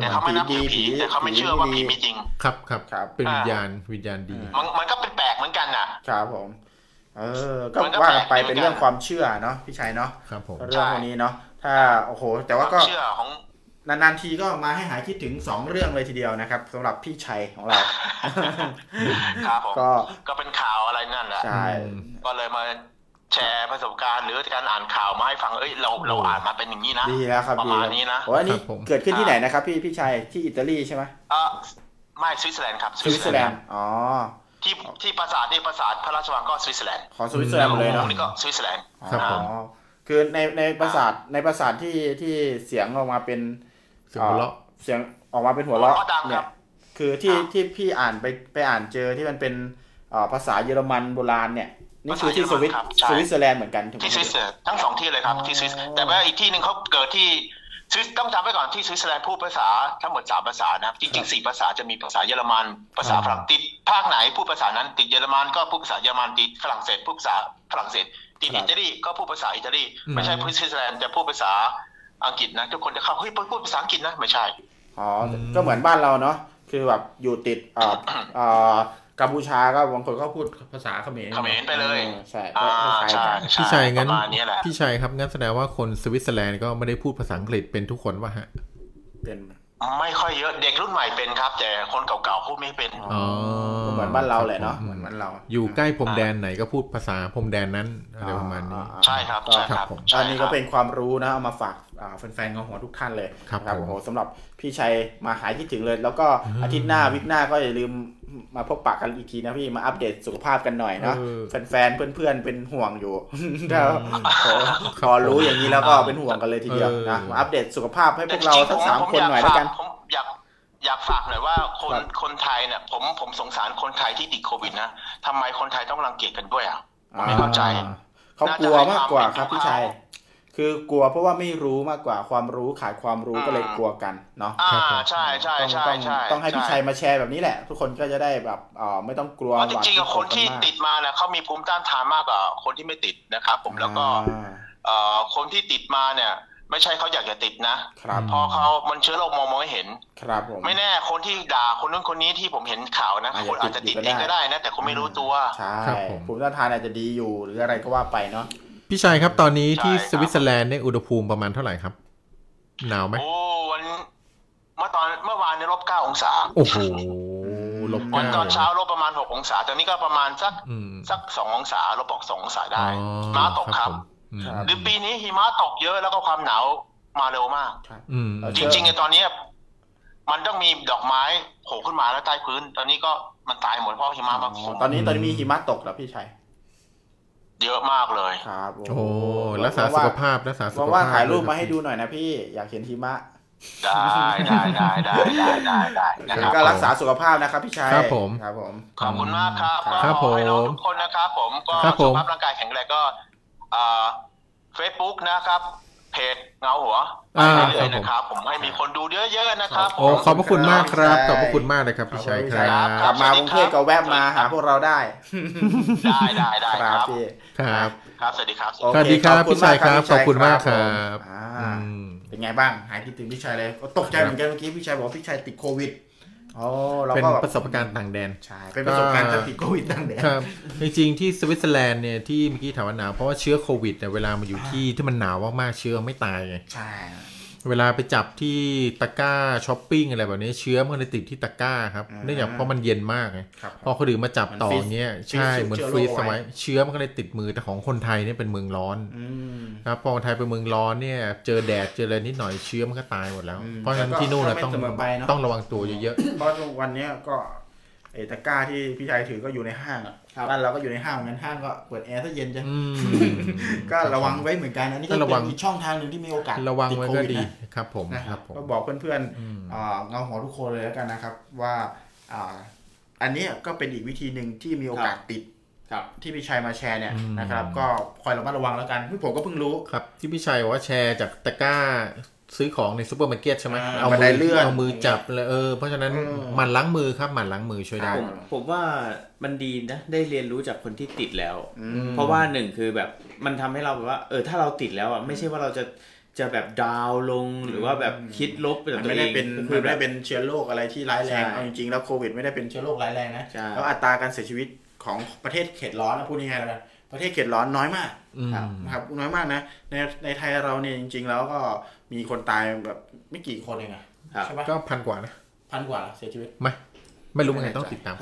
แต่เขาไม่นับถือผีแต่เขาไม่เชื่อว่าผีมีจริงครับเป็นวิญญาณดีมันก็เป็นแปลกเหมือนกันนะครับผมก็ว่าไปเป็นเรื่องความเชื่อเนาะพี่ชัยเนาะครับผมเรื่องนี้เนาะถ้าโอ้โหแต่ว่าก็นานๆทีก็มาให้หายคิดถึง2เรื่องเลยทีเดียวนะครับสำหรับพี่ชัยของเราครับผมก็เป็นข่าวอะไรนั่นแหละใช่ก็เลยมาแชร์ประสบการณ์หรือการอ่านข่าวมาให้ฟังเราอ่านมาเป็นอย่างนี้นะดีแล้วครับประมาณนี้นะโอ้อันนี้เกิดขึ้นที่ไหนนะครับพี่ชัยที่อิตาลีใช่ไหมไม่สวิตเซอร์แลนด์ครับสวิตเซอร์แลนด์อ๋อ ที่ปราสาทนี่ปราสาทพระราชวังก็สวิตเซอร์แลนด์ขอสวิตเซอร์แลนด์เลยเนาะนี่ก็สวิตเซอร์แลนด์ครับผมคือในปราสาทที่เสียงออกมาเป็นเสียงหัวเราะเสียงออกมาเป็นหัวเราะเนี่ยคือที่พี่อ่านไปอ่านเจอที่มันเป็นภาษาเยอรมันโบราณเนี่ยนี่คือที่สวิตเซอร์แลนด์เหมือนกันที่สวิตเซอร์ทั้ง2ที่เลยครับที่สวิตแต่ว่าอีกที่นึงเขาเกิดที่ต้องจำไว้ก่อนที่สวิตเซอร์แลนด์พูดภาษาทั้งหมด3ภาษานะครับจริงๆ4ภาษาจะมีภาษาเยอรมันภาษาฝรั่งติดภาคไหนพูดภาษานั้นติดเยอรมันก็พูดภาษาเยอรมันติดฝรั่งเศสพูดภาษาฝรั่งเศสติดอิตาลีก็พูดภาษาอิตาลีไม่ใช่สวิตเซอร์แลนด์จะพูดภาษาอังกฤษนะทุกคนจะเข้าเฮ้ยพูดภาษาอังกฤษนะไม่ใช่อ๋อก็เหมือนบ้านเราเนาะคือแบบอยู่ติดกัมพูชาก็บางคนก็พูดภาษาเขมรไปเลยใช่พี่ชัยงั้นพี่ชัยครับงั้นแสดงว่าคนสวิตเซอร์แลนด์ก็ไม่ได้พูดภาษาอังกฤษเป็นทุกคนวะฮะเป็นไม่ค่อยเยอะเด็กรุ่นใหม่เป็นครับแต่คนเก่าๆพูดไม่เป็นอ๋อเหมือนบ้านเราแหละเนาะเหมือนบ้านเราอยู่ใกล้พรมแดนไหนก็พูดภาษาพรมแดนนั้นอะไรประมาณนี้ใช่ครับใช่ครับอันนี้ก็เป็นความรู้นะเอามาฝากแฟนๆของหัวทุกท่านเลยครับโอ้โหสำหรับพี่ชัยมาหายคิดถึงเลยแล้วก็อาทิตย์หน้าวิกหน้าก็อย่าลืมมาพบปะกันอีกทีนะพี่มาอัปเดตสุขภาพกันหน่อยนะแฟนๆเพื่อนๆเป็นห่วงอยู่แล้วขอรู้อย่างนี้แล้วก็เป็นห่วงกันเลยทีเดียวนะมาอัปเดตสุขภาพให้พวกเราทั้ง3คนหน่อยแล้วกันผมอยากฝากหน่อยว่าคนไทยเนี่ยผมสงสารคนไทยที่ติดโควิดนะทำไมคนไทยต้องรังเกียจกันด้วยอ่ะผมไม่เข้าใจเขากลัวมากกว่าครับพี่ชัยคือกลัวเพราะว่าไม่รู้มากกว่าความรู้ขาดความรู้ก็เลยกลัวกันเนาะใช่ใช่ใช่ต้องให้พี่ชัยมาแชร์แบบนี้แหละทุกคนก็จะได้แบบไม่ต้องกลัวว่าจริงๆคนที่ติดมาเนี่ยเขามีภูมิต้านทานมากกว่าคนที่ไม่ติดนะครับผมแล้วก็คนที่ติดมาเนี่ยไม่ใช่เขาอยากจะติดนะพอเขามันเชื้อโรคมองไม่เห็นครับผมไม่แน่คนที่ด่าคนนู้นคนนี้ที่ผมเห็นข่าวนะคนอาจจะติดเองก็ได้นะแต่คนไม่รู้ตัวใช่ภูมิต้านทานอาจจะดีอยู่หรืออะไรก็ว่าไปเนาะพี่ชัยครับตอนนี้ที่สวิตเซอร์แลนด์เนี่ยอุณหภูมิประมาณเท่าไหร่ครับหนาวไหมโอ้วันเมื่อวานเนี่ย-9 องศาโอ้โหวันตอนเช้าลบประมาณ6 องศาตอนนี้ก็ประมาณสัก2 องศาลบออก2 องศาได้มาตกครับหรือปีนี้หิมะตกเยอะแล้วก็ความหนาวมาเร็วมากจริงๆเนี่ยตอนนี้มันต้องมีดอกไม้โผล่ขึ้นมาแล้วใต้พื้นตอนนี้ก็มันตายหมดเพราะหิมะมาตอนนี้มีหิมะตกเหรอพี่ชัยเยอะมากเลยครับโอ้รักษาสุขภาพว่าถ่ายรูปมาให้ดูหน่อยนะพี่อยากเห็นหิมะได้ก็รักษาสุขภาพนะครับพี่ชัยครับผมขอบคุณมากครับขอให้น้องทุกคนนะครับผมก็สุขภาพร่างกายแข็งแรงก็Facebook นะครับเพจเงาหัวเลยนะครับผมให้มีคนดูเยอะๆนะครับโอ้ขอบพระคุณมากครับขอบพระคุณมากเลยครับพี่ชัยครับกลับมากรุงเทพก็แวะมาหาพวกเราได้ได้ครับพี่ครับสวัสดีครับสวัสดีครับพี่ชัยครับขอบคุณมากครับเป็นไงบ้างหายคิดถึงพี่ชัยเลยตกใจเหมือนกันเมื่อกี้พี่ชัยบอกพี่ชัยติดโควิดเป็นประสบการณ์ต่างแดนใช่เป็นประสบการณ์ติดโควิดต่างแดนครับจริงๆที่สวิตเซอร์แลนด์เนี่ยที่เมื่อกี้ถามว่าหนาวเพราะว่าเชื้อโควิดเนี่ยเวลามาอยู่ที่มันหนาวมากๆเชื้อไม่ตายไงใช่เวลาไปจับที่ตะกร้าช้อปปิ้งอะไรแบบนี้เชื้อมันเลยติดที่ตะกร้าครับเนื่องจากเพราะมันเย็นมากไงพอคนอื่นมาจับต่อเงี้ยใช่เหมือนฟรีซไว้เชื้อมันก็เลยติดมือแต่ของคนไทยเนี่ยเป็นเมืองร้อนครับพอคนไทยเป็นเมืองร้อนเนี่ยเจอแดดเจออะไรนิดหน่อยเชื้อมันก็ตายหมดแล้วเพราะฉะนั้นที่นู่นเราต้องระวังตัวเยอะๆเพราะวันนี้ก็ไอ้ตะกร้าที่พี่ชัยถือก็อยู่ในห้างบ้านเราก็อยู่ในห้างงั้นห้างก็เปิดแอร์ซะเย็นจ้ะก็ระวังไว้เหมือนกันอันนี้ก็เป็นอีกช่องทางหนึ่งที่มีโอกาสระวังไว้ก็ดีครับผมนะครับก็บอกเพื่อนๆเงาหัวทุกคนเลยแล้วกันนะครับว่าอันนี้ก็เป็นอีกวิธีหนึ่งที่มีโอกาสติดที่พี่ชัยมาแชร์เนี่ยนะครับก็คอยระมัดระวังแล้วกันผมก็เพิ่งรู้ครับที่พี่ชัยบอกว่าแชร์จากตะกร้าซื้อของในซูเปอร์มาร์เก็ตใช่ไหมเอามือจับเลยเพราะฉะนั้นมันล้างมือครับมันล้างมือช่วยได้ผมว่ามันดีนะได้เรียนรู้จากคนที่ติดแล้วเพราะว่าหนึ่งคือแบบมันทำให้เราแบบว่าถ้าเราติดแล้วอ่ะไม่ใช่ว่าเราจะแบบดาวลงหรือว่าแบบคิดลบแต่ไม่ได้เป็นเชื้อโรคอะไรที่ร้ายแรงจริงๆแล้วโควิดไม่ได้เป็นเชื้อโรคร้ายแรงนะแล้วอัตราการเสียชีวิตของประเทศเขตร้อนนะพูดง่ายๆเลยประเทศเขตร้อนน้อยมากครับน้อยมากนะในไทยเราเนี่ยจริงๆแล้วก็มีคนตายแบบไม่กี่คนเองนะใช่ไหมก็1,000 กว่านะ1,000 กว่าเสียชีวิตไม่รู้ไงต้องติดตาม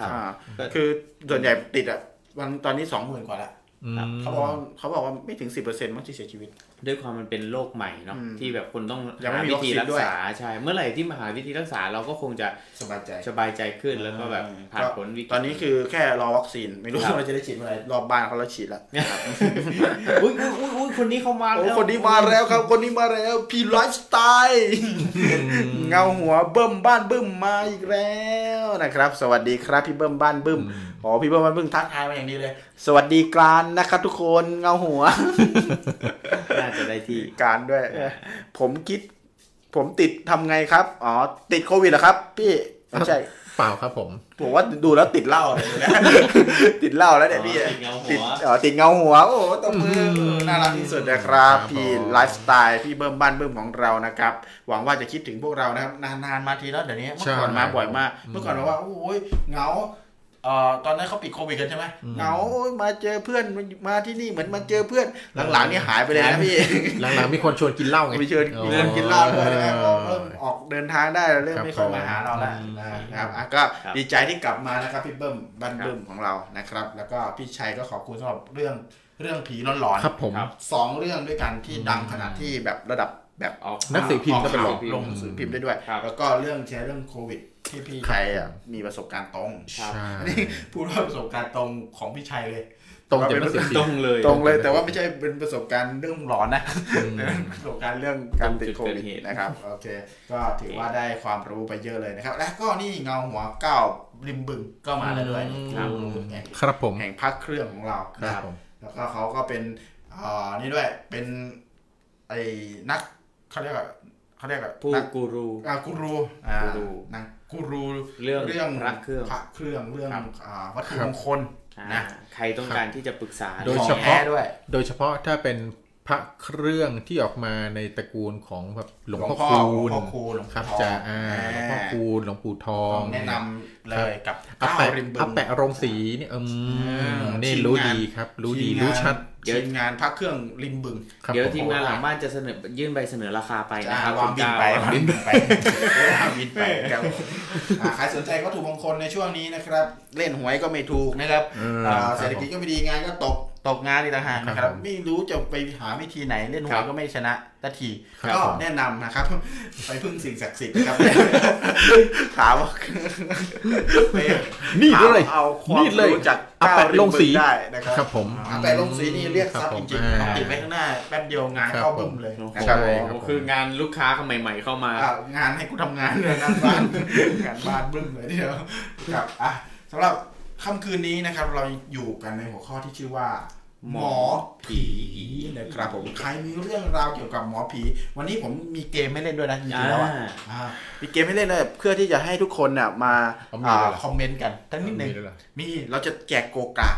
คือส่วนใหญ่ติดอ่ะวันตอนนี้20,000 กว่าละเขาบอกว่าไม่ถึง 10% มั้งที่เสียชีวิต ด้วยความมันเป็นโรคใหม่เนาะที่แบบคนต้องหาวิธีรักษาใช่เมื่อไหร่ที่มาหาวิธีรักษาเราก็คงจะสบายใจขึ้นแล้วก็แบบผ่านผลวิกฤตตอนนี้คือแค่รอวัคซีนไม่รู้ว่าจะได้ฉีดเมื่อไหร่รอบบ้านเขาแล้วฉีดละอุ้ยคนนี้เขามาแล้วคนนี้มาแล้วพี่ไลฟ์สไตล์เงาหัวเบิ้มบ้านบึ้มมาอีกแล้วนะครับสวัสดีครับพี่เบิ้มบ้านบึ้มอ๋อพี่เบิ้มบ้านบึ้มทักทายมาอย่างนี้เลยสวัสดีกรานนะครับทุกคนเงาหัวน่าจะได้ที่การด้วยผมติดทำไงครับอ๋อติดโควิดเหรอครับพี่ไม่ใช่เปล่าครับผมว่าดูแล้วติดเหล้าเลยนะติดเหล้าแล้วเนี่ยพี่ติดเงาหัวโอ้ตบมือน่ารักที่สุดนะครับพี่ไลฟ์สไตล์พี่เบิ้มบ้านเบิ้มของเรานะครับหวังว่าจะคิดถึงพวกเรานะครับนานๆมาทีแล้วเดี๋ยวนี้เมื่อก่อนมาบ่อยมากเมื่อก่อนเราว่าโอ้ยเงาตอนนั้นเขาปิดโควิดกันใช่ไหมเงามาเจอเพื่อนมาที่นี่เหมือนมาเจอเพื่อนหลังๆนี่หายไปเลยนะพี่หลังๆมีคนชวนกินเหล้าไงมีเชิญกินเหล้าด้วยนะครับเริ่มออกเดินทางได้เริ่มไม่ค่อยมาหาเราแล้วนะครับก็ดีใจที่กลับมานะครับพี่เบิ้มบ้านเบิ้มของเรานะครับแล้วก็พี่ชัยก็ขอบคุณสำหรับเรื่องผีร้อนๆครับผมสองเรื่องด้วยกันที่ดังขนาดที่แบบระดับแบบออกหนังสือพิมพ์ก็เป็นลงหนังสือพิมพ์ได้ด้วยแล้วก็เรื่องโควิดที่พี่ชัยอ่ะมีประสบการณ์ตรงนี่พูดว่าประสบการณ์ตรงของพี่ชัยเลยตรงเป็นประสบการณ์ตรงเลยแต่ว่าไม่ใช่เป็นประสบการณ์เรื่องร้อนนะประสบการณ์เรื่องการติดโควิดนะครับโอเคก็ถือว่าได้ความรู้ไปเยอะเลยนะครับและก็นี่เงาหัวเก้าริมบึงก็มาแล้วด้วยครับผมแห่งพักเครื่องของเราครับแล้วก็เขาก็เป็นนี่ด้วยเป็นไอ้นักเขาเรียกว่าผู้กูรูนะกูรูเรื่องพระเครื่องเรื่องวัตถุมงคลนะใครต้องการที่จะปรึกษาโดยเฉพาะถ้าเป็นพระเครื่องที่ออกมาในตระกูลของแบบหลวงพ่อคูณครับจะหลวงพ่อคูณหลวงปู่ทองแนะนำเลยกับอาแปะโรงสีนี่นี่รู้ดีครับรู้ดีรู้ชัดทีมงานพักเครื่องริมบึงเดี๋ยวทีมงานหลังบ้านจะเสนอยื่นใบเสนอราคาไปนะครับวางบินไปครับใครสนใจวัตถุมงคลในช่วงนี้นะครับเล่นหวยก็ไม่ถูกนะครับเศรษฐกิจก็ไม่ดีงานก็ตกงานอีกต่างหากนะครับไม่รู้จะไปหาวิธีไหนเล่นหวยก็ไม่ชนะตะทีก็แนะนำนะครับไปพึ่งสิ่งศักดิ์สิทธิ์นะครับถามว่านี่เลยเอาความรู้จากอาแปะลงสีได้นะครับผมอาแปะลงสีนี่เรียกซับจริงๆติดไว้ข้างหน้าแป๊บเดียวงานเข้าบึ้มเลยนะครับคืองานลูกค้าใหม่ๆเข้ามางานให้กูทำงานเลยงานบ้านบึ้มเลยเดียวครับอ่ะสำหรับค่ำคืนนี้นะครับเราอยู่กันในหัวข้อที่ชื่อว่าหมอผีนะครับผมใครมีเรื่องราวเกี่ยวกับหมอผีวันนี้ผมมีเกมให้เล่นด้วยนะจริงๆแล้วมีเกมให้เล่นเลยเพื่อที่จะให้ทุกคนน่ะมาคอมเมนต์กันทั้งนิดนึงมีเราจะแจกโกกาก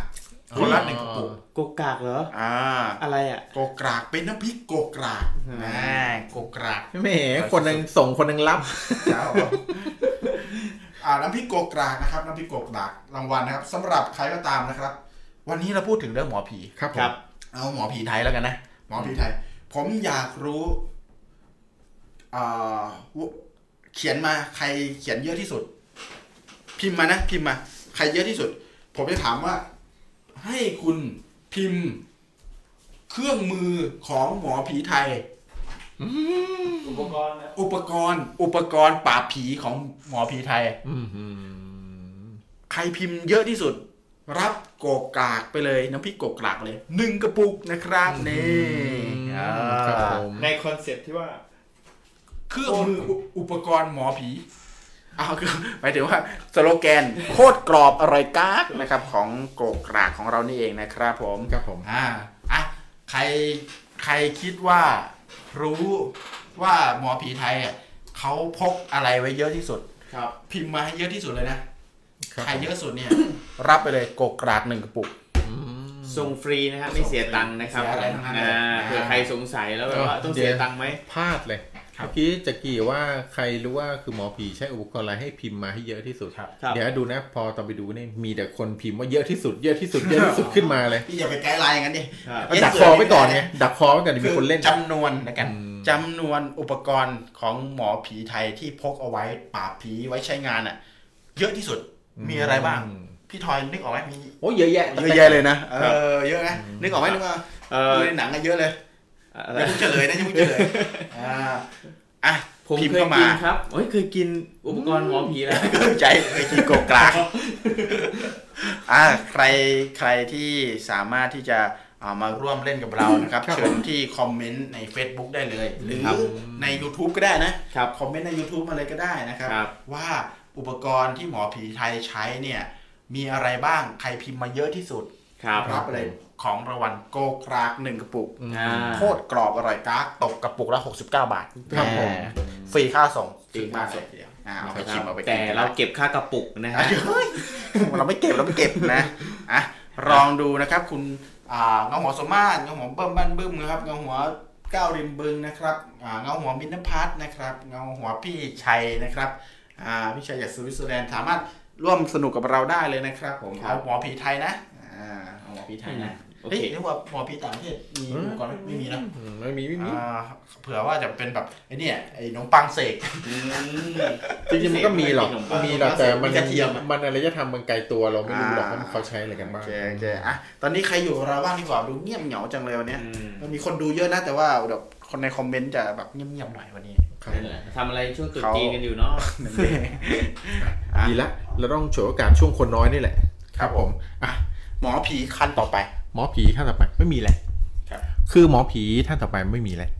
คนละหนึ่งกระปุกโกกากเหรออะไรอ่ะโกกากเป็นน้ำพริกโกกากโกกากแหมคนนึงส่งคนนึงรับน้ำพริกโกกากนะครับน้ำพริกโกกากรางวัลนะครับสำหรับใครก็ตามนะครับวันนี้เราพูดถึงเรื่องหมอผีครับผมเอาหมอผีไทยแล้วกันนะหมอผีไทยผมอยากรู้เขียนมาใครเขียนเยอะที่สุดพิมพ์มานะพิมพ์มาใครเยอะที่สุดผมจะถามว่าให้คุณพิมพ์เครื่องมือของหมอผีไทยอุปกรณ์ปราบผีของหมอผีไทยใครพิมพ์เยอะที่สุดรับโกกากไปเลยน้ำพริกโกกากเลย1กระปุกนะครับนี่ในคอนเซ็ปต์ที่ว่าเครื่องมืออุปกรณ์หมอผีคือหมายถึงว่าสโลแกนโคตรกรอบอร่อยกากนะครับของโกกากของเรานี่เองนะครับผมครับผมใครคิดว่ารู้ว่าหมอผีไทยอ่ะเขาพกอะไรไว้เยอะที่สุดครับพิมพ์มาให้เยอะที่สุดเลยนะใครเยอะสุดเนี่ยรับไปเลยโกกาก1กระปุกส่งฟรีนะครับไม่เสียตังค์นะครับเผื่อใครสงสัยแล้วแบบว่าต้องเสียตังค์ไหมพลาดเลยเมื่อกี้จะกี่ว่าใครรู้ว่าคือหมอผีใช้อุปกรณ์อะไรให้พิมพ์มาให้เยอะที่สุดเดี๋ยวดูนะพอตอนไปดูนี่มีแต่คนพิมพ์ว่าเยอะที่สุดขึ้นมาเลยพี่อย่าไปไกด์ไลน์อย่างนั้นดิดักคอไว้ก่อนไงดักคอไว้ก่อนมีคนเล่นจำนวนนะกันจำนวนอุปกรณ์ของหมอผีไทยที่พกเอาไว้ปราบผีไว้ใช้งานอ่ะเยอะที่สุดมีอะไรบ้างพี่ทอยนึกออกไหมมีโอ้เยอะแยะเลยนะเยอะนะนึกออกไหมนึกว่าดูในหนังกันเยอะเลย อย่าเพิ่งเฉลยนะอย่าเพิ่งเฉลยอ่ะผมเคยกินครับโอ้ยเคยกินอุปกรณ์หมอผีแล้วใจเคยกินกบกลางใครที่สามารถที่จะมาร่วมเล่นกับเรานะครับเชิญที่คอมเมนต์ใน Facebook ได้เลยหรือใน YouTube ก็ได้นะครับคอมเมนต์ใน YouTube มาเลยก็ได้นะครับว่าอุปกรณ์ที่หมอผีไทยใช้เนี่ยมีอะไรบ้างใครพิมพ์มาเยอะที่สุดรับอะไรของรางวัลโกกราก1กระปุกโคตรกรอบอร่อยกากตกกระปุกละ69 บาทครับผมฟรีค่าส่ง10 บาทเดียวเอาไปชิมเอาไปกินแต่เราเก็บค่ากระปุกนะฮะเราไม่เก็บนะอ่ะลองดูนะครับคุณเงาหัวสมมาตรเงาหัวเบิ่มบ้านบึ้มนะครับเงาหัวก้าวริมบึงนะครับเงาหัวมินทพัฒน์นะครับเงาหัวพี่ชัยนะครับพี่ชัยจากสวิตเซอร์แลนด์สามารถร่วมสนุกกับเราได้เลยนะครับผมเอาหมอผีไทยนะหมอผีไทยนะเฮ้ยเรียกว่าหมอผีต่างประเทศมีก่อนไม่มีนะไม่มีเผื่อว่าจะเป็นแบบไอ้นี่ไอ้นมปังเสกจริงๆมันก็มีหรอกแต่มันอะไรจะทำมันไกลตัวเราไม่รู้หรอกว่าเขาใช้อะไรกันบ้างอ่ะตอนนี้ใครอยู่เราบ้างดีกว่าดูเงียบเหงาจังเลยวันนี้มันมีคนดูเยอะนะแต่ว่าแบบคนในคอมเมนต์จะแบบเงียบๆหน่อยวันนี้ทำอะไรช่วงตรุษจีนกันอยู่เนาะดีละเราต้องฉวยโอกาสช่วงคนน้อยนี่แหละครับผมอ่ะหมอผีขั้นต่อไปไม่มีแหละคือหมอผีท่านต่อไปไม่มีแหละ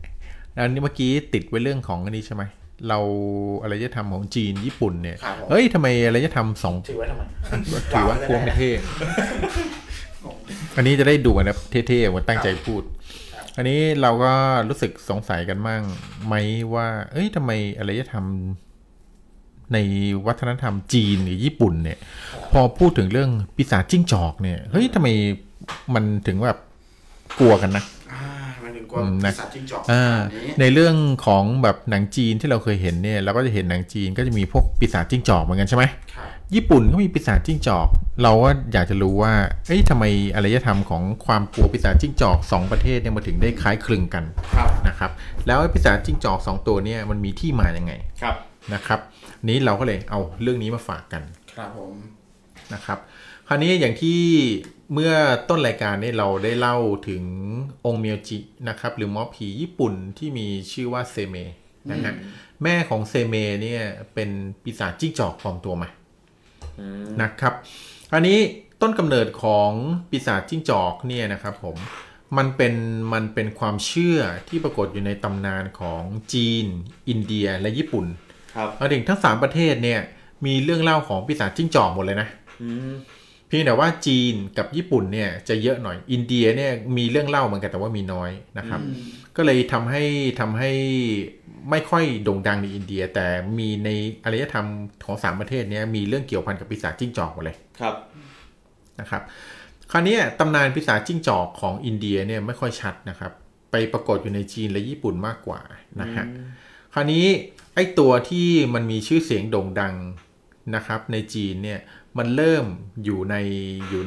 แล้วนี่เมื่อกี้ติดไว้เรื่องของอันนี้ใช่ไหมเราอะไรจะทำของจีนญี่ปุ่นเนี่ยเฮ้ยทำไมอะไรจะทำถือไว้ทำไมถือว่าพวงเท่อันนี้จะได้ดูนะเท่ๆว่าตั้งใจพูดอันนี้เราก็รู้สึกสงสัยกันมั่งไหมว่าเอ้ยทำไมอะไรจะทำในวัฒนธรรมจีนหรือญี่ปุ่นเนี่ยพอพูดถึงเรื่องปีศาจจิ้งจอกเนี่ยเฮ้ยทำไมมันถึงแบบกลัวกันนะมันถึงกลัวปีศาจจิ้งจอกในเรื่องของแบบหนังจีนที่เราเคยเห็นเนี่ยเราก็จะเห็นหนังจีนก็จะมีพวกปีศาจจิ้งจอกเหมือนกันใช่ไหมญี่ปุ่นก็มีปีศาจจิ้งจอกเราก็อยากจะรู้ว่าเอ้ยทำไมอารยธรรมของความกลัวปีศาจจิ้งจอก2ประเทศเนี่ยมาถึงได้คล้ายคลึงกันนะครับแล้วปีศาจจิ้งจอก2ตัวเนี่ยมันมีที่มาอย่างไงนะครับนี้เราก็เลยเอาเรื่องนี้มาฝากกันครับผมนะครับคราวนี้อย่างที่เมื่อต้นรายการนี้เราได้เล่าถึงองค์เมียวจินะครับหรือหมอผีญี่ปุ่นที่มีชื่อว่าเซเมะนะฮะแม่ของเซเมะเนี่ยเป็นปีศาจจิ้งจอกปลอมตัวมานะครับอันนี้ต้นกำเนิดของปีศาจจิ้งจอกเนี่ยนะครับผมมันเป็นความเชื่อที่ปรากฏอยู่ในตำนานของจีนอินเดียและญี่ปุ่นครับถึงทั้ง3ประเทศเนี่ยมีเรื่องเล่าของปีศาจจิ้งจอกหมดเลยนะเพียงแต่ว่าจีนกับญี่ปุ่นเนี่ยจะเยอะหน่อยอินเดียเนี่ยมีเรื่องเล่าเหมือนกันแต่ว่ามีน้อยนะครับก็เลยทำให้ไม่ค่อยโด่งดังในอินเดียแต่มีในอารยธรรมของ3ประเทศเนี่ยมีเรื่องเกี่ยวพันกับปีศาจจิ้งจอกหมดเลยครับนะครับคราวนี้ตำนานปีศาจจิ้งจอกของอินเดียเนี่ยไม่ค่อยชัดนะครับไปปรากฏอยู่ในจีนและญี่ปุ่นมากกว่านะฮะคราวนี้ไอ้ตัวที่มันมีชื่อเสียงโด่งดังนะครับในจีนเนี่ยมันเริ่มอยู่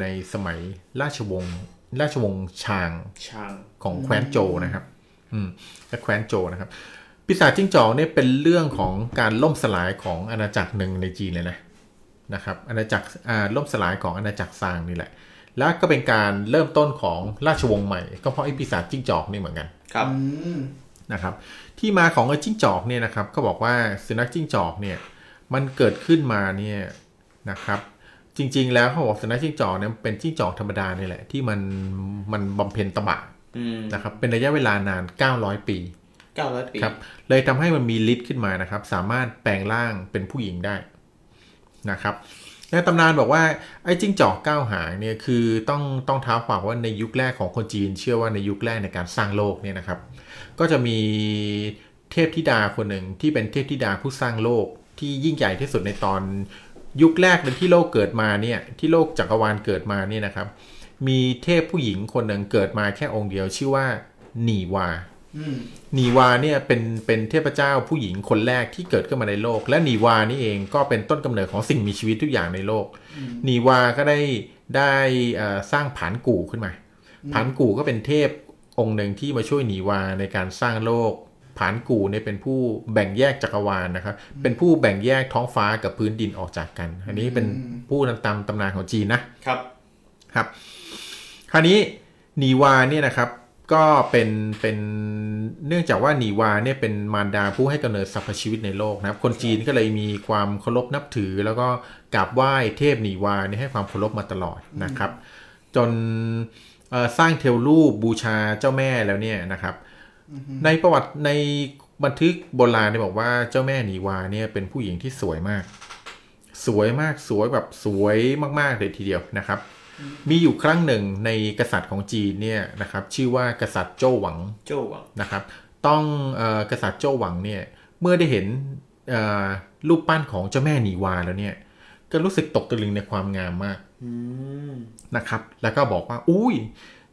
ในสมัยราชวงศ์ชางของแคว้นโจวนะครับและแคว้นโจวนะครับปีศาจจิ้งจอกเนี่ยเป็นเรื่องของการล่มสลายของอาณาจักรหนึ่งในจีนเลยนะครับอาณาจักรล่มสลายของอาณาจักรซางนี่แหละแล้วก็เป็นการเริ่มต้นของราชวงศ์ใหม่ก็เพราะไอ้ปีศาจจิ้งจอกนี่เหมือนกันครับนะครับที่มาของไอ้จิ้งจอกเนี่ยนะครับก็บอกว่าสุนัขจิ้งจอกเนี่ยมันเกิดขึ้นมาเนี่ยนะครับจริงๆแล้วเขาบอกสุนัขจิ้งจอกเนี่ยเป็นจิ้งจอกธรรมดานี่แหละที่มันบำเพ็ญตบะนะครับเป็นระยะเวลานาน900 ปีครับเลยทำให้มันมีฤทธิ์ขึ้นมานะครับสามารถแปลงร่างเป็นผู้หญิงได้นะครับในตำนานบอกว่าไอ้จิ้งจอก9หางเนี่ยคือต้องท้าวความว่าในยุคแรกของคนจีนเชื่อว่าในยุคแรกในการสร้างโลกเนี่ยนะครับก็จะมีเทพธิดาคนหนึ่งที่เป็นเทพธิดาผู้สร้างโลกที่ยิ่งใหญ่ที่สุดในตอนยุคแรกเลยที่โลกเกิดมาเนี่ยที่โลกจักรวาลเกิดมาเนี่ยนะครับมีเทพผู้หญิงคนหนึ่งเกิดมาแค่องค์เดียวชื่อว่านีวาเนี่ยเป็นเทพเจ้าผู้หญิงคนแรกที่เกิดขึ้นมาในโลกและนีวานี่เองก็เป็นต้นกำเนิดของสิ่งมีชีวิตทุกอย่างในโลกนีวาก็ได้สร้างผานกู่ขึ้นมาผานกู่ก็เป็นเทพองค์หนึ่งที่มาช่วยนีวาในการสร้างโลกผานกู่เนี่ยเป็นผู้แบ่งแยกจักรวาลนะครับเป็นผู้แบ่งแยกท้องฟ้ากับพื้นดินออกจากกันอันนี้เป็นผู้นำตำนานของจีนนะครับคราวนี้นีวาเนี่ยนะครับ ก็เป็นเนื่องจากว่านีวาเนี่ยเป็นมารดาผู้ให้กำเนิดสรรพชีวิตในโลกนะครับคนจีนก็เลยมีความเคารพนับถือแล้วก็กราบไหว้เทพนีวาเนี่ยให้ความเคารพมาตลอดนะครับจนสร้างเทวรูปบูชาเจ้าแม่แล้วเนี่ยนะครับในประวัติในบันทึกโบราณเนี่ยบอกว่าเจ้าแม่นีวาเนี่ยเป็นผู้หญิงที่สวยมากสวยมากสวยแบบสวยมากๆเลยทีเดียวนะครับมีอยู่ครั้งหนึ่งในกษัตริย์ของจีนเนี่ยนะครับชื่อว่ากษัตริย์โจวหวังนะครับต้องกษัตริย์โจวหวังเนี่ยเมื่อได้เห็นรูปปั้นของเจ้าแม่นีวาแล้วเนี่ยก็รู้สึกตกตะลึงในความงามมากนะครับแล้วก็บอกว่าอุ้ย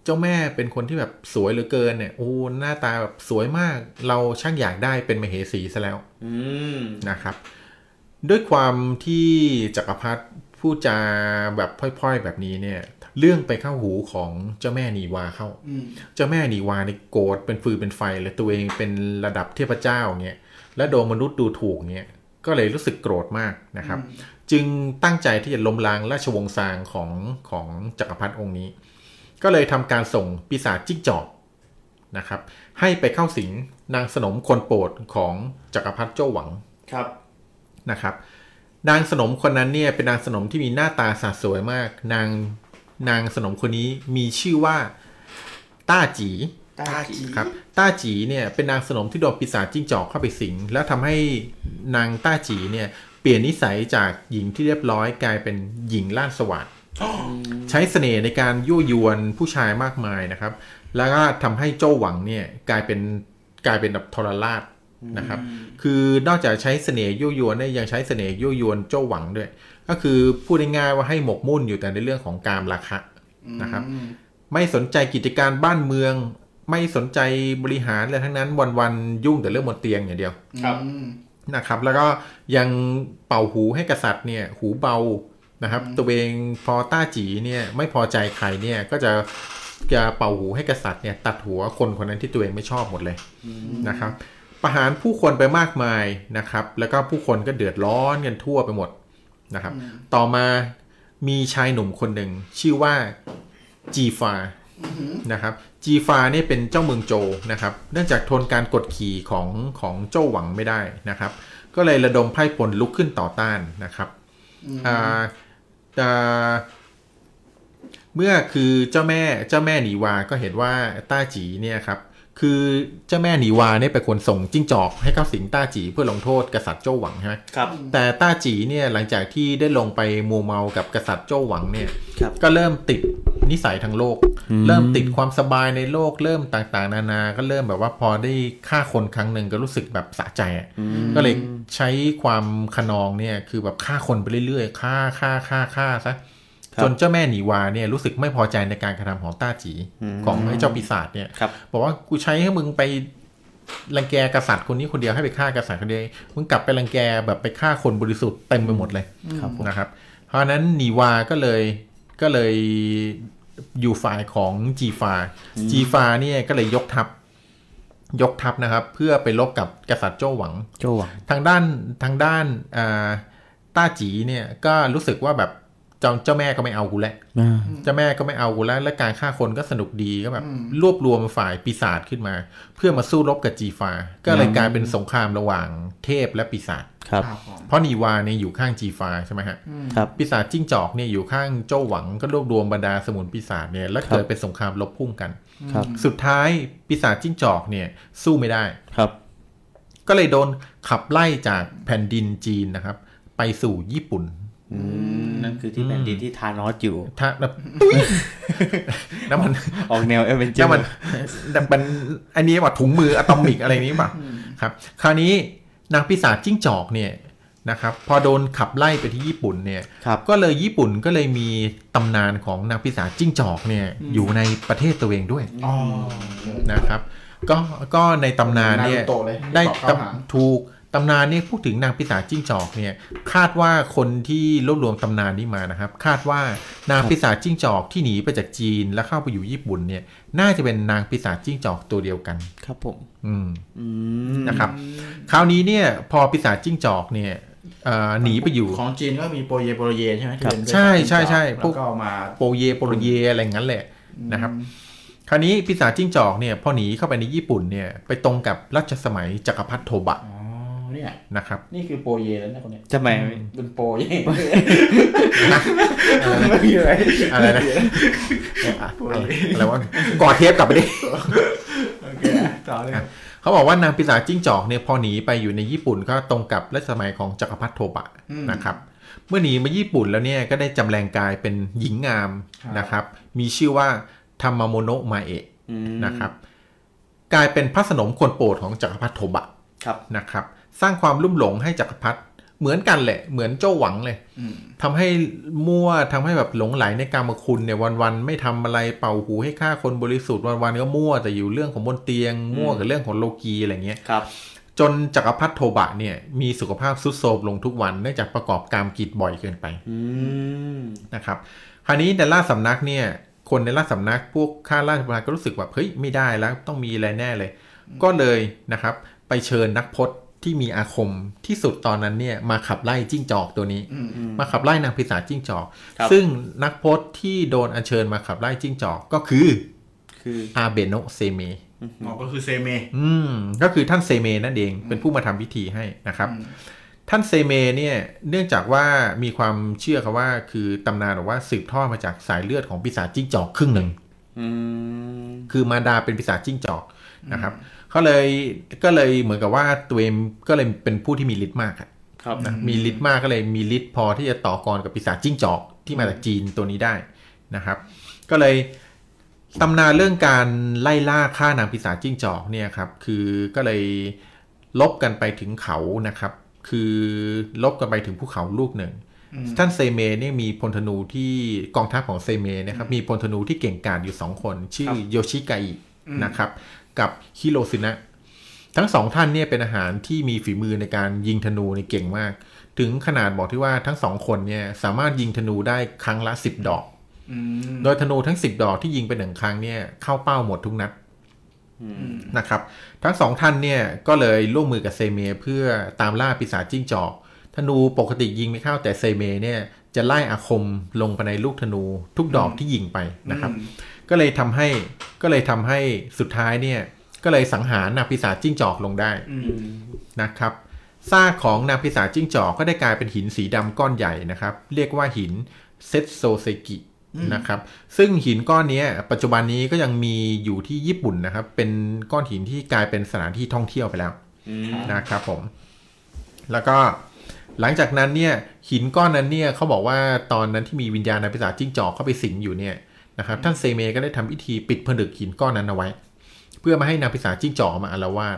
เจ้าแม่เป็นคนที่แบบสวยเหลือเกินเนี่ยโอ้หน้าตาแบบสวยมากเราช่างอยากได้เป็นมเหสีซะแล้วนะครับด้วยความที่จักรพรรดิผู้จาแบบพล่อยๆแบบนี้เนี่ยเรื่องไปเข้าหูของเจ้าแม่นีวาเข้าเจ้าแม่นีวาเนี่ยโกรธเป็นฟืนเป็นไฟเลยตัวเองเป็นระดับเทพเจ้าเงี้ยและโดนมนุษย์ดูถูกเงี้ยก็เลยรู้สึกโกรธมากนะครับจึงตั้งใจที่จะล้มล้างราชวงศ์ซางของจักรพรรดิองค์นี้ก็เลยทำการส่งปีศาจจิ้งจอกนะครับให้ไปเข้าสิงนางสนมคนโปรดของจักรพรรดิโจวหวังครับนะครับนางสนมคนนั้นเนี่ยเป็นนางสนมที่มีหน้าตาสะสวยมากนางสนมคนนี้มีชื่อว่าต้าจีครับต้าจีเนี่ยเป็นนางสนมที่โดนปีศาจจิ้งจอกเข้าไปสิงแล้วทำให้นางต้าจีเนี่ยเปลี่ยนนิสัยจากหญิงที่เรียบร้อยกลายเป็นหญิงล่านสวัสดิ์ใช้เสน่ห์ในการยั่วยวนผู้ชายมากมายนะครับแล้วก็ทำให้โจวหวังเนี่ยกลายเป็นแบบทรราชนะครับคือนอกจากใช้เสน่ห์ยั่วยวนเนี่ยยังใช้เสน่ห์ยั่วยวนโจวหวังด้วยก็คือพูดง่ายๆว่าให้หมกมุ่นอยู่แต่ในเรื่องของกามราคะนะครับไม่สนใจกิจการบ้านเมืองไม่สนใจบริหารอะไรทั้งนั้นวันๆยุ่งแต่เรื่องบนเตียงอย่างเดียวนะครับแล้วก็ยังเป่าหูให้กษัตริย์เนี่ยหูเบานะครับตัวเองพอต้าจีเนี่ยไม่พอใจใครเนี่ยก็จะเป่าหูให้กษัตริย์เนี่ยตัดหัวคนนั้นที่ตัวเองไม่ชอบหมดเลยนะครับประหารผู้คนไปมากมายนะครับแล้วก็ผู้คนก็เดือดร้อนกันทั่วไปหมดนะครับต่อมามีชายหนุ่มคนหนึ่งชื่อว่าจีฟานะครับจีฟาเนี่ยเป็นเจ้าเมืองโจนะครับเนื่องจากทนการกดขี่ของโจวหวังไม่ได้นะครับก็เลยระดมไพร่พลลุกขึ้นต่อต้านนะครับเมื่อคือเจ้าแม่นีวาก็เห็นว่าต้าจีเนี่ยครับคือเจ้าแม่นีวาเนี่ยเป็นคนส่งจิ้งจอกให้เข้าสิงต้าจีเพื่อลงโทษกษัตริย์โจวหวังใช่ไหมครับแต่ต้าจีเนี่ยหลังจากที่ได้ลงไปมัวเมากับกษัตริย์โจวหวังเนี่ยก็เริ่มติดนิสัยทางโลกเริ่มติดความสบายในโลกเริ่มต่างๆนานาก็เริ่มแบบว่าพอได้ฆ่าคนครั้งหนึ่งก็รู้สึกแบบสะใจก็เลยใช้ความขนองเนี่ยคือแบบฆ่าคนไปเรื่อยๆฆ่าซะจนเจ้าแม่นีวาเนี่ยรู้สึกไม่พอใจในการกระทำของต้าจีของไอ้เจ้าปีศาจเนี่ยบอกว่ากูใช้ให้มึงไปรังแกกษัตริย์คนนี้คนเดียวให้ไปฆ่ากษัตริย์คนเดียวมึงกลับไปรังแกแบบไปฆ่าคนบริสุทธิ์เต็มไปหมดเลยนะครับเพราะนั้นนีวาก็เลยอยู่ฝ่ายของจีฟาเนี่ยก็เลยยกทัพนะครับเพื่อไปรบกับกษัตริย์โจวหวังทางด้านต้าจีเนี่ยก็รู้สึกว่าแบบเจ้าแม่ก็ไม่เอากูแล้วเจ้าแม่ก็ไม่เอากูแล้วและการฆ่าคนก็สนุกดีก็แบบรวบรวมฝ่ายปีศาจขึ้นมาเพื่อมาสู้รบกับจีฟาก็เลยกลายเป็นสงครามระหว่างเทพและปีศาจครับเพราะนีวาเนี่ยอยู่ข้างจีฟาใช่ไหมฮะครับปีศาจจิ้งจอกเนี่ยอยู่ข้างโจวหวังก็รวบรวมบรรดาสมุนปีศาจเนี่ยแล้วเกิดเป็นสงครามรบพุ่งกันสุดท้ายปีศาจจิ้งจอกเนี่ยสู้ไม่ได้ครับก็เลยโดนขับไล่จากแผ่นดินจีนนะครับไปสู่ญี่ปุ่นนั่นคือที่แผ่นดินที่ทานอสอยู่แล้วมันออกแนวเอเวนเจอร์มันอันนี้ว่าถุงมืออะตอมิกอะไรนี้ป่ะครับคราวนี้นางปีศาจจิ้งจอกเนี่ยนะครับพอโดนขับไล่ไปที่ญี่ปุ่นเนี่ยก็เลยญี่ปุ่นก็เลยมีตำนานของนางปีศาจจิ้งจอกเนี่ยอยู่ในประเทศตัวเองด้วยนะครับก็ในตำนานเนี่ยได้ถูกตำนานนี่พูดถึงนางปีศาจจิ้งจอกเนี่ยคาดว่าคนที่รวบรวมตำนานนี้มานะครับคาดว่านางปีศาจจิ้งจอกที่หนีไปจากจีนแล้วเข้าไปอยู่ญี่ปุ่นเนี่ยน่าจะเป็นนางปีศาจจิ้งจอกตัวเดียวกันครับผมนะครับคราวนี้เนี่ยพอปีศาจจิ้งจอกเนี่ยหนีไปอยู่ของจีนก็มีโปรเยใช่ไหมใช่พวกก็มาโปรเยอะไรงั้นแหละนะครับ คราวนี้ปีศาจจิ้งจอกเนี่ยพอหนีเข้าไปในญี่ปุ่นเนี่ยไปตรงกับรัชสมัยจักรพรรดิโทบะเนี่ยนะครับนี่คือโปรเยแล้วนะคนเนี้ยทำไมเป็นโปรเยไม่มีอะไรอะไรนะอะไรวะก่อเทปกลับไปดิโอเคต่อเลยเขาบอกว่านางปีศาจจิ้งจอกเนี่ยพอหนีไปอยู่ในญี่ปุ่นก็ตรงกับรัชสมัยของจักรพรรดิโทบะนะครับเมื่อหนีมาญี่ปุ่นแล้วเนี่ยก็ได้จำแรงกายเป็นหญิงงามนะครับมีชื่อว่าทามาโมโนะมาเอะนะครับกลายเป็นพระสนมคนโปรดของจักรพรรดิโทบะนะครับสร้างความลุ่มหลงให้จักรพรรดิเหมือนกันแหละเหมือนเจ้าหวังเลยทำให้มั่วทำให้แบบหลงไหลในกามคุณเนี่ยวันๆไม่ทำอะไรเป่าหูให้ฆ่าคนบริสุทธิ์วันๆก็มั่วแต่อยู่เรื่องของบนเตียงมั่วกับเรื่องของโลกีอะไรเงี้ยจนจักรพรรดิโทบะเนี่ยมีสุขภาพทรุดโทรมลงทุกวันเนื่องจากประกอบกามกิจบ่อยเกินไปนะครับคราวนี้ในราชสำนักเนี่ยคนในราชสำนักพวกข้าราชการก็รู้สึกว่าเฮ้ยไม่ได้แล้วต้องมีอะไรแน่เลยก็เลยนะครับไปเชิญนักพจน์ที่มีอาคมที่สุดตอนนั้นเนี่ยมาขับไล่จิ้งจอกตัวนี้มาขับไล่นางปีศาจจิ้งจอกซึ่งนักพจน์ที่โดนอัญเชิญมาขับไล่จิ้งจอกก็คืออาเบโนะเซเมก็คือเซเมก็คือท่านเซเมนั่นเองเป็นผู้มาทำพิธีให้นะครับท่านเซเมเนี่ยเนื่องจากว่ามีความเชื่อครับว่าคือตำนานบอกว่าสืบทอดมาจากสายเลือดของปีศาจจิ้งจอกครึ่งหนึ่งคือมารดาเป็นปีศาจจิ้งจอกนะครับก็เลยเหมือนกับว่าตัวเองก็เลยเป็นผู้ที่มีฤทธิ์มากครับนะมีฤทธิ์มากก็เลยมีฤทธิ์พอที่จะต่อกรกับปีศาจจิ้งจอกที่มาจากจีนตัวนี้ได้นะครับก็เลยตำนานเรื่องการไล่ล่าฆ่านางปีศาจจิ้งจอกเนี่ยครับคือก็เลยลบกันไปถึงเขานะครับคือลบกันไปถึงภูเขาลูกหนึ่งท่านเซเมเนี่ยมีพลธนูที่กองทัพของเซเมนะครับมีพลธนูที่เก่งกาจอยู่2คนชื่อโยชิไกนะครับกับฮิโรซึนะทั้ง2ท่านเนี่ยเป็นอาหารที่มีฝีมือในการยิงธนูในเก่งมากถึงขนาดบอกที่ว่าทั้ง2คนเนี่ยสามารถยิงธนูได้ครั้งละ10ดอกโดยธนูทั้ง10ดอกที่ยิงไป1ครั้งเนี่ยเข้าเป้าหมดทุกนัดนะครับทั้ง2ท่านเนี่ยก็เลยร่วมมือกับเซเมเพื่อตามล่าปีศาจจิ้งจอกธนูปกติยิงไม่เข้าแต่เซเมเนี่ยจะไล่อาคมลงไปในลูกธนูทุกดอกที่ยิงไปนะครับก็เลยทำให้สุดท้ายเนี่ยก็เลยสังหารนางปีศาจจิ้งจอกลงได้นะครับซากของนางปีศาจจิ้งจอกก็ได้กลายเป็นหินสีดำก้อนใหญ่นะครับเรียกว่าหินเซตโซเซกินะครับซึ่งหินก้อนนี้ปัจจุบันนี้ก็ยังมีอยู่ที่ญี่ปุ่นนะครับเป็นก้อนหินที่กลายเป็นสถานที่ท่องเที่ยวไปแล้วนะครับผมแล้วก็หลังจากนั้นเนี่ยหินก้อนนั้นเนี่ยเขาบอกว่าตอนนั้นที่มีวิญญาณนางปีศาจจิ้งจอกเข้าไปสิงอยู่เนี่ยนะครับท่านเซเมก็ได้ทำพิธีปิดผนึกหินก้อนนั้นเอาไว้เพื่อไม่ให้นางปีศาจจิ้งจอกมาอาละวาด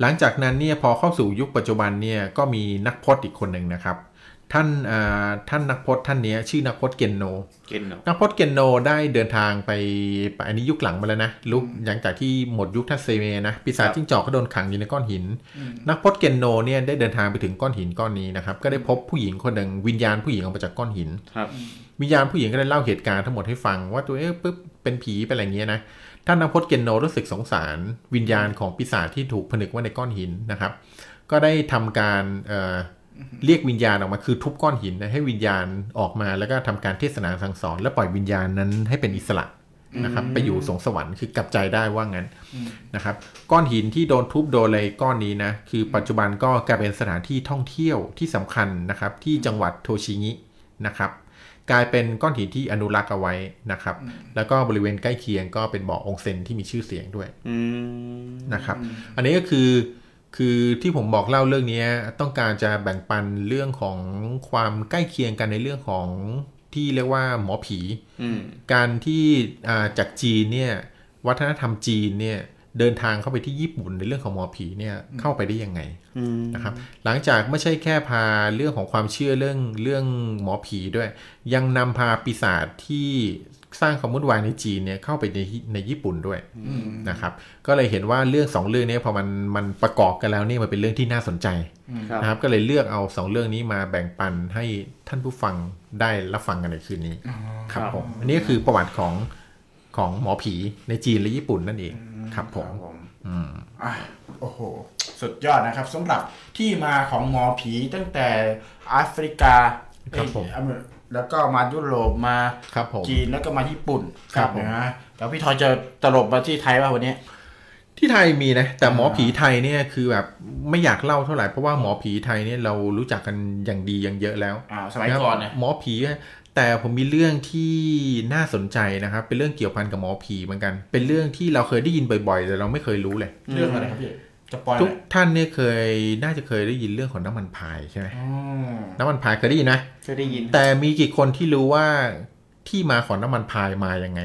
หลังจากนั้นเนี่ยพอเข้าสู่ยุคปัจจุบันเนี่ยก็มีนักพจน์อีกคนหนึ่งนะครับท่านนักพจน์ท่านนี้ชื่อนักพจน์เกนโนนักพจน์เกนโนได้เดินทางไปอันนี้ยุคหลังมาแล้วนะลุกหลังจากที่หมดยุคท่านเซเมนะปีศาจจิ้งจอกก็โดนขังอยู่ในก้อนหินนักพจน์เกนโนเนี่ยได้เดินทางไปถึงก้อนหินก้อนนี้นะครับก็ได้พบผู้หญิงคนหนึ่งวิญญาณผู้หญิงออกมาจากก้อนหินวิญญาณผู้หญิงก็ได้เล่าเหตุการณ์ทั้งหมดให้ฟังว่าตัวปึ๊บเป็นผีเป็นอะไรเงี้ยนะท่านนักพจน์เกนโนรู้สึกสงสารวิญญาณของปีศาจที่ถูกผนึกไว้ในก้อนหินนะครับก็ได้ทำการเรียกวิญญาณออกมาคือทุบก้อนหินนะให้วิญญาณออกมาแล้วก็ทำการเทศนาสั่งสอนและปล่อยวิญญาณนั้นให้เป็นอิสระนะครับไปอยู่สวงสวรรค์คือกลับใจได้ว่างั้นนะครับก้อนหินที่โดนทุบโดนอะไรก้อนนี้นะคือปัจจุบันก็กลายเป็นสถานที่ท่องเที่ยวที่สำคัญนะครับที่จังหวัดโทชิงินะครับกลายเป็นก้อนหินที่อนุรักษ์เอาไว้นะครับแล้วก็บริเวณใกล้เคียงก็เป็นบ่อองเซ็นที่มีชื่อเสียงด้วยนะครับอันนี้ก็คือที่ผมบอกเล่าเรื่องนี้ต้องการจะแบ่งปันเรื่องของความใกล้เคียงกันในเรื่องของที่เรียกว่าหมอผีการที่จากจีนเนี่ยวัฒนธรรมจีนเนี่ยเดินทางเข้าไปที่ญี่ปุ่นในเรื่องของหมอผีเนี่ยเข้าไปได้ยังไงนะครับหลังจากไม่ใช่แค่พาเรื่องของความเชื่อเรื่องหมอผีด้วยยังนำพาปีศาจที่สร้างความวุ่นวายในจีนเนี่ยเข้าไปในญี่ปุ่นด้วยนะครับก็เลยเห็นว่าเรื่องสองเรื่องนี้พอมันประกอบกันแล้วนี่มันเป็นเรื่องที่น่าสนใจนะครับก็เลยเลือกเอาสองเรื่องนี้มาแบ่งปันให้ท่านผู้ฟังได้รับฟังกันในคืนนี้ครับผมอันนี้คือประวัติของหมอผีในจีนและญี่ปุ่นนั่นเองครับผมโอ้โหสุดยอดนะครับสำหรับที่มาของหมอผีตั้งแต่แอฟริกา แล้วก็มายุโรปมาจีนแล้วก็มาญี่ปุ่นครับนะแล้วพี่ทอยจะตลบมาที่ไทยป่ะวันนี้ที่ไทยมีนะแต่หมอผีไทยเนี่ยคือแบบไม่อยากเล่าเท่าไหร่เพราะว่าหมอผีไทยเนี่ยเรารู้จักกันอย่างดีอย่างเยอะแล้วสมัยก่อนเนี่ยหมอผีแต่ผมมีเรื่องที่น่าสนใจนะครับเป็นเรื่องเกี่ยวพันกับหมอผีเหมือนกันเป็นเรื่องที่เราเคยได้ยินบ่อยๆแต่เราไม่เคยรู้เลยเรื่องอะไรครับพี่ทุกท่านเนี่ยเคยน่าจะเคยได้ยินเรื่องของน้ำมันพายใช่ไหมน้ำมันพายเคยได้ยินนะเคยได้ยินแต่มีกี่คนที่รู้ว่าที่มาของน้ำมันพายมายังไง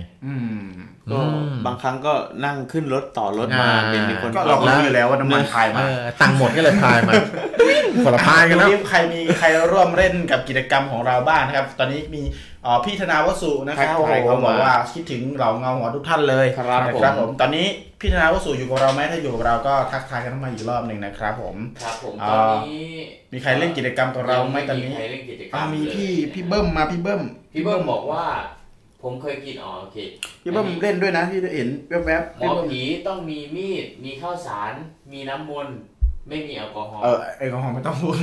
ก็บางครั้งก็นั่งขึ้นรถต่อรถมาเป็นคนก็เรารู้อยู่แล้วว่าน้ำมันพายมาตังหมดก็เลยพายมาคนละพายกันแล้วใครมีใครร่วมเล่นกับกิจกรรมของเราบ้างนะครับตอนนี้มีพี่ธนาวสุนะครับเขาบอกว่าคิดถึงเราเงาหัวทุกท่านเลยครับผมตอนนี้พี่ธนาวสุอยู่กับเราไหมถ้าอยู่กับเราก็ทักทายกันมาอีกรอบหนึ่งนะครับผมตอนนี้มีใครเล่นกิจกรรมกับเราไหมตอนนี้มีพี่เบิ้มมาพี่เบิ้มบอกว่าผมเคยกินอ๋อโอเคพี่เบิ้มเล่นด้วยนะที่เห็นแวบๆหมอผีต้องมีมีดมีข้าวสารมีน้ำมนต์ไม่มีแอลกอฮอล์แอลกอฮอล์ไม่ต้องพูด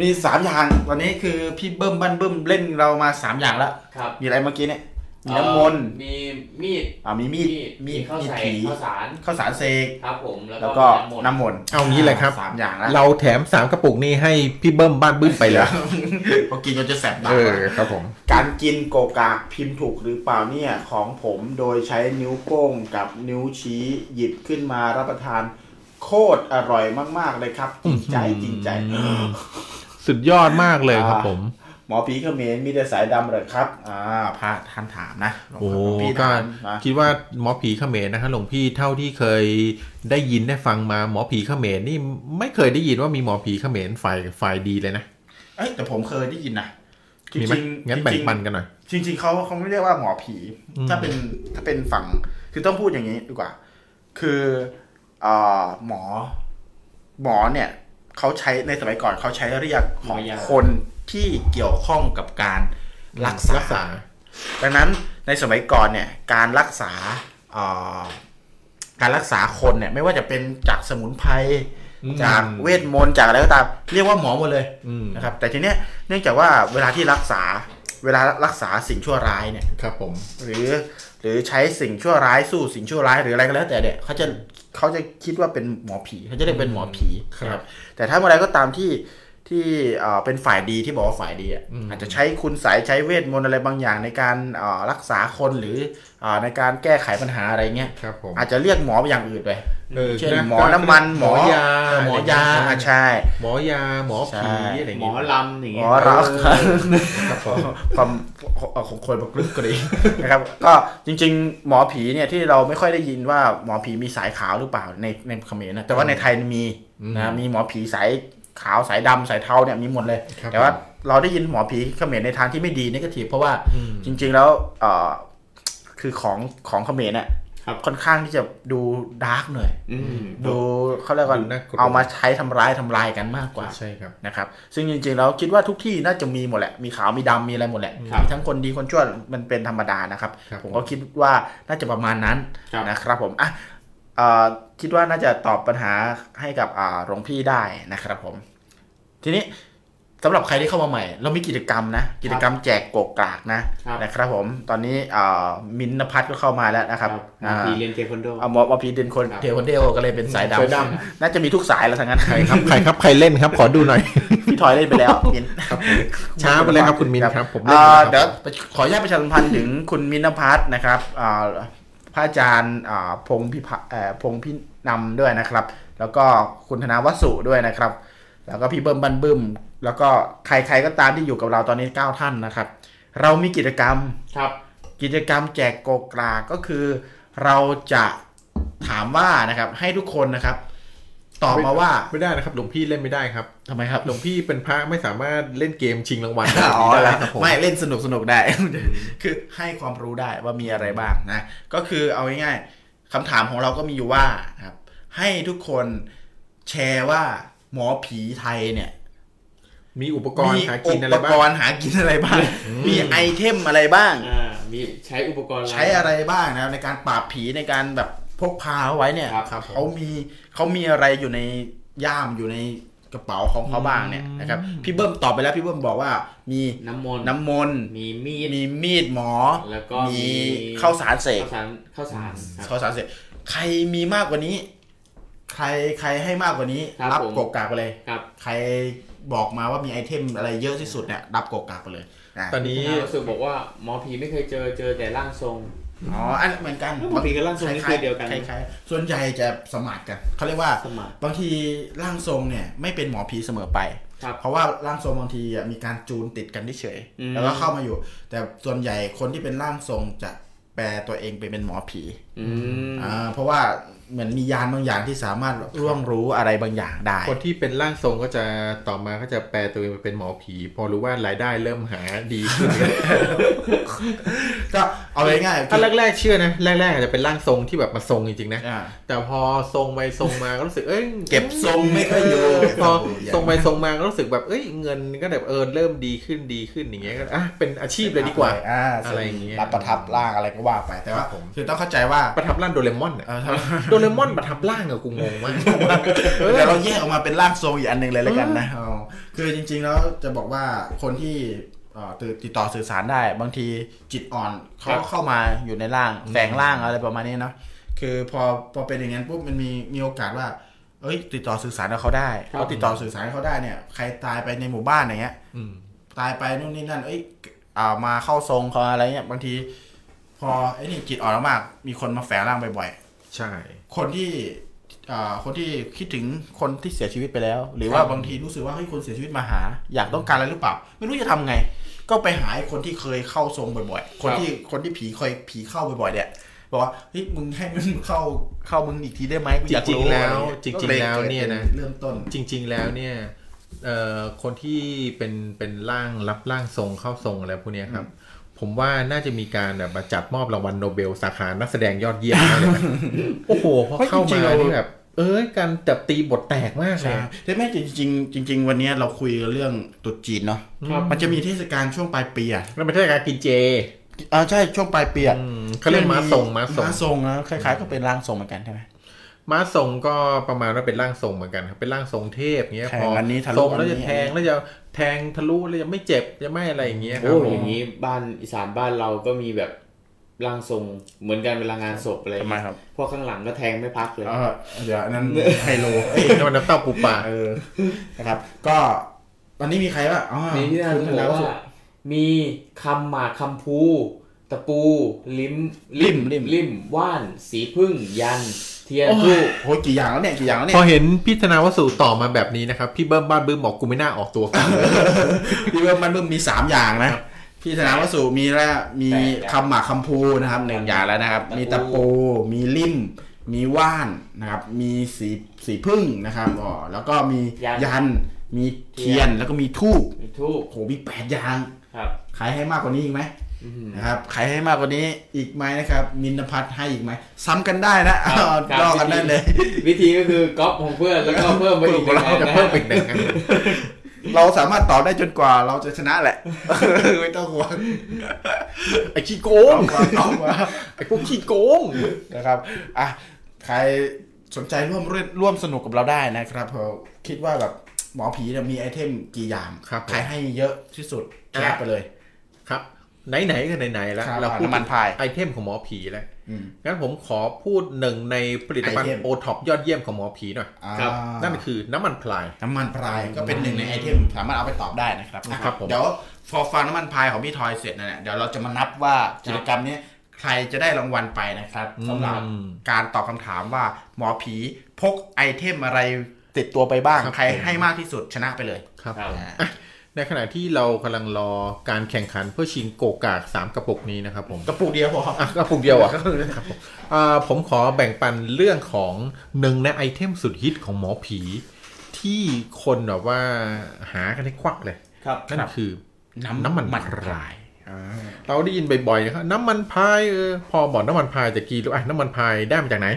มี3อย่างตอนนี้คือพี่เบิ้มบ้านเบิ้มเล่นเรามา3อย่างแล้วมีอะไรเมื่อกี้เนี่ยมีน้ำมนต์มีมีดมีข้าวสารเสกครับผมแล้วก็น้ำมนต์เอางี้เลยครับ3อย่างแล้วเราแถม3กระปุกนี้ให้พี่เบิ้มบ้านเบิ้มไปเลยพอกินก็จะแสบตาครับผมการกินโกกากพิมพ์ถูกหรือเปล่าเนี่ยของผมโดยใช้นิ้วโป้งกับนิ้วชี้หยิบขึ้นมารับประทานโคตรอร่อยมากๆเลยครับจริงใจสุดยอดมากเลยครับผมหมอผีเขมรมีแต่สายดำเลยครับพระท่านถามนะโอ้ก็คิดว่าหมอผีเขมรนะครับหลวงพี่เท่าที่เคยได้ยินได้ฟังมาหมอผีเขมรนี่ไม่เคยได้ยินว่ามีหมอผีเขมรฝ่ายดีเลยนะแต่ผมเคยได้ยินนะจริงๆงั้นแบ่งปันกันหน่อยจริงๆเขาไม่เรียกว่าหมอผีถ้าเป็นฝั่งคือต้องพูดอย่างนี้ดีกว่าคือหมอเนี่ยเขาใช้ในสมัยก่อนเขาใช้เรียกของคนที่เกี่ยวข้องกับการรักษาดังนั้นในสมัยก่อนเนี่ยการรักษาคนเนี่ยไม่ว่าจะเป็นจากสมุนไพรจากเวทมนต์จากอะไรก็ตามเรียกว่าหมอหมดเลยนะครับแต่ทีเนี้ยเนื่องจากว่าเวลารักษาสิ่งชั่วร้ายเนี่ยครับผมหรือใช้สิ่งชั่วร้ายสู้สิ่งชั่วร้ายหรืออะไรก็แล้วแต่เนี่ยเขาจะคิดว่าเป็นหมอผีเขาจะเรียกเป็นหมอผีครับแต่ถ้าอะไรก็ตามที่เป็นฝ่ายดีที่บอกว่าฝ่ายดีอาจจะใช้คุณไสยใช้เวทมนต์อะไรบางอย่างในการรักษาคนหรือในการแก้ไขปัญหาอะไรเงี้ยอาจจะเรียกหมออย่างอื่นไปเช่นหมอน้ำมันหมอยาใช่หมอยาหมอผีอะไรหมอลำอย่างเงี้ยหมอรักความของคนแบบลึกกรีนะครับก็จริงๆหมอผีเนี่ยที่เราไม่ค่อยได้ยินว่าหมอผีมีสายขาวหรือเปล่าในเขมรนะแต่ว่าในไทยมีนะมีหมอผีสายขาวสายดำสายเทาเนี่ยมีหมดเลยแต่ว่าเราได้ยินหมอผีเขมรในทางที่ไม่ดีเนกาทีฟเพราะว่าจริงๆแล้วคือของเขมรเนี่ยค่อนข้างที่จะดูดาร์กหน่อยดูเขาเรียกว่าเอามาใช้ทำลายกันมากกว่าใช่ครับนะครับซึ่งจริงๆแล้วคิดว่าทุกที่น่าจะมีหมดแหละมีขาวมีดำมีอะไรหมดแหละมีทั้งคนดีคนชั่วมันเป็นธรรมดานะครับผมก็คิดว่าน่าจะประมาณนั้นนะครับผมอ่ะคิดว่าน่าจะตอบปัญหาให้กับหลวงพี่ได้นะครับผมทีนี้สำหรับใครที่เข้ามาใหม่เรามีกิจกรรมนะกิจกรรมแจกโกกากนะครับผมตอนนี้มินภัทรก็เข้ามาแล้วนะครับหมอผีเรียนเทควันโดหมอผีเรียนคนเทควันโดก็เลยเป็นสายดำน่าจะมีทุกสายแล้วทั้งนั้นใครครับใครเล่นครับขอดูหน่อยพี่ทอยเล่นไปแล้วมินช้าไปเลยครับคุณมินครับผมเดี๋ยวขออนุญาตประชาสัมพันธ์ถึงคุณมินภัทรนะครับพระอาจารย์พงพินำด้วยนะครับแล้วก็คุณธนาวสุด้วยนะครับแล้วก็พี่เบิ้มบันบึ้มแล้วก็ใครๆก็ตามที่อยู่กับเราตอนนี้9ท่านนะครับเรามีกิจกรรมครับกิจกรรมแจกโกกากก็คือเราจะถามว่านะครับให้ทุกคนนะครับตอบมาว่าไม่ได้นะครับหลวงพี่เล่นไม่ได้ครับทำไมครับหลวงพี่เป็นพระไม่สามารถเล่นเกมชิงรางวัลได้ครับไม่เล่นสนุกได้คือให้ความรู้ได้ว่ามีอะไรบ้างนะก็คือเอาง่ายๆคำถามของเราก็มีอยู่ว่าครับให้ทุกคนแชร์ว่าหมอผีไทยเนี่ยมีอุปกรณ์หากินอะไรบ้างมีไอเทมอะไรบ้างมีใช้อุปกรณ์ใช้อะไรบ้างนะในการปราบผีในการแบบพกพาไว้เนี่ยเขามีอะไรอยู่ในย่ามอยู่ใน กระเป๋าของเขาบ้างเนี่ยนะครับพี่เบิ้มตอบไปแล้วพี่เบิ้มบอกว่ามีน้ำมนต์มีมีดหมอแล้วก็มีข้าวสารเสกใครมีมากกว่านี้ใครให้มากกว่านี้รับกกากไปเลยใครบอกมาว่ามีไอเทมอะไรเยอะที่สุดเนี่ยรับกกากไปเลยตอนนี้รู้สึกบอกว่าหมอผีไม่เคยเจอแต่ร่างทรงอ๋ออันเหมือนกันบางทีก็ร่างทรงคล้ายเดียวกันคล้ายส่วนใหญ่จะสมัครกันเขาเรียกว่าบางทีร่างทรงเนี่ยไม่เป็นหมอผีเสมอไปเพราะว่าร่างทรงบางทีมีการจูนติดกันเฉยแล้วก็เข้ามาอยู่แต่ส่วนใหญ่คนที่เป็นร่างทรงจะแปลตัวเองไปเป็นหมอผีเพราะว่าเหมือนมียานบางอย่างที่สามารถล่วงรู้อะไรบางอย่างได้คนที่เป็นร่างทรงก็จะต่อมาก็จะแปลตัวเองเป็นหมอผีพอรู้ว่ารายได้เริ่มหาดีขึ้นก็เอาง่ายๆถ้าแรกๆเชื่อนะแรกๆอาจจะเป็นร่างทรงที่แบบมาทรงจริงๆนะแต่พอทรงไปทรงมาก็รู้สึกเอ้ยเก็บทรงไม่ค่อยอยู่พอทรงไปทรงมาก็รู้สึกแบบเอ้ยเงินก็แบบเริ่มดีขึ้นอย่างเงี้ยก็อ่ะเป็นอาชีพเลยดีกว่าอะไรอย่างเงี้ยประทับร่างอะไรก็ว่าไปแต่ว่าผมคือต้องเข้าใจว่าประทับร่างโดเรมอนโดเรมอนประทับร่างอะกูงงมากแต่เราแยกออกมาเป็นร่างทรงอีกอันนึงเลยแล้วกันนะคือจริงๆแล้วจะบอกว่าคนที่ติดต่อสื่อสารได้บางทีจิตอ่อนเขาเข้ามาอยู่ในร่างแฝงร่างอะไรประมาณนี้เนาะคือพอเป็นอย่างนั้นปุ๊บมันมีโอกาสว่าเอ้ยติดต่อสื่อสารกับเขาได้พอติดต่อสื่อสารเขาได้เนี่ยใครตายไปในหมู่บ้านอย่างเงี้ยตายไปนู่นนี่นั่นเอ้ยมาเข้าทรงเขาอะไรเงี้ยบางทีพอไอ้นี่จิตอ่อนมากมีคนมาแฝงร่างบ่อยๆใช่คนที่คิดถึงคนที่เสียชีวิตไปแล้วหรือว่าบางทีรู้สึกว่าเฮ้ยคนเสียชีวิตมาหาอยากต้องการอะไรหรือเปล่าไม่รู้จะทำไงก็ไปหาคนที่เคยเข้าทรงบ่อยๆคนที่ผีเข้าบ่อยๆเนี่ยบอกว่าเฮ้ยมึงให้มึงเข้ามึงอีกทีได้ไหมจริงๆแล้วเนี่ยนะเริ่มต้นจริงๆแล้วเนี่ยคนที่เป็นร่างรับร่างทรงเข้าทรงอะไรพวกนี้ครับผมว่าน่าจะมีการแบบจัดมอบรางวัลโนเบลสาขานักแสดงยอดเยี่ยมอะไรแบบโอ้โหพอเข้ามานี่แบบการจับตีบทแตกมากเลยใช่ไหมจริงๆวันนี้เราคุยเรื่องตรุษจีนเนาะมันจะมีเทศกาลช่วงปลายปีอ่ะแล้วเป็นเทศกาลกินเจใช่ช่วงปลายปีอ่ะเขาเรียกม้าทรงนะคล้ายๆก็เป็นร่างทรงเหมือนกันใช่ไหมม้าทรงก็ประมาณว่าเป็นร่างทรงเหมือนกันครับเป็นร่างทรงเทพเงี้ยพอทรงแล้วจะแทงทะลุแล้วจะไม่เจ็บจะไม่อะไรอย่างเงี้ยครับอย่างงี้บ้านอีสานบ้านเราก็มีแบบร่างทรงเหมือนกันเวลางานศพอะไรครับพวกข้างหลังก็แทงไม่พักเลยเดี๋ยวนั้นไฮโลนั่นมันน้ำเต้าปูปลานะครับก็ตอนนี้มีใครบ้างมีที่น่าสนใจว่ามีคำหมากคำพูตะปูลิ้มว่านสีพึ่งยันเทียนคู่โหกี่อย่างแล้วเนี่ยพอเห็นพี่ธนาวสุต่อมาแบบนี้นะครับพี่เบิ้มบ้านเบิ้มบอกกูไม่น่าออกตัวกันพี่เบิ้มบ้านเบิ้มมี3อย่างนะพี่ธนาวสุมีแล้วมีคำหมากคำพูนะครับ1อย่างแล้วนะครับมีตะปูมีลิ่มมีว่านนะครับมีสีพึ่งนะครับแล้วก็มียันมีเทียนแล้วก็มีธูปโหมี8อย่างครับใครให้มากกว่านี้อีกไหมนะครับใครให้มากกว่านี้อีกไหมนะครับมินภัทรให้อีกไหมซ้ำกันได้นะลอกกันได้เลยวิธีก็คือก๊อปของเพื่อนแล้วก็เพิ่มไปอีกเราจะเพิ่มอีกหนึ่งเราสามารถตอบได้จนกว่าเราจะชนะแหละไม่ต้องห่วงไอ้ขี้โกงไอ้พวกขี้โกงนะครับอ่ะใครสนใจร่วมสนุกกับเราได้นะครับเพราะคิดว่าแบบหมอผีมีไอเทมกี่อย่างใครให้เยอะที่สุดแคปไปเลยครับไหนๆก็ไหนๆแล้วเราพูดไอเทมของหมอผีแล้วงั้นผมขอพูดหนึ่งในผลิตภัณฑ์โอท็อปยอดเยี่ยมของหมอผีหน่อยนั่นคือน้ำมันพรายก็เป็นหนึ่งในไอเทมสามารถเอาไปตอบได้นะครับเดี๋ยวพอฟังน้ำมันพรายของพี่ทอยเสร็จนะเนี่ยเดี๋ยวเราจะมานับว่ากิจกรรมนี้ใครจะได้รางวัลไปนะครับสำหรับการตอบคำถามว่าหมอผีพกไอเทมอะไรติดตัวไปบ้างใครให้มากที่สุดชนะไปเลยครับในขณะที่เรากำลังรอการแข่งขันเพื่อชิงโกกาก3กระปุกนี้นะครับผมกระปุกเดียวพอกระปุกเดียวอ่ะผมขอแบ่งปันเรื่องของหนึ่งในไอเทมสุดฮิตของหมอผีที่คนแบบว่าหากันให้ควักเลยนั่นคือน้ำมันพรายเราได้ยินบ่อยๆนะครับน้ำมันพรายพอบอกน้ำมันพรายจะกี่รู้อ่ะน้ำมันพรายได้มาจากไหน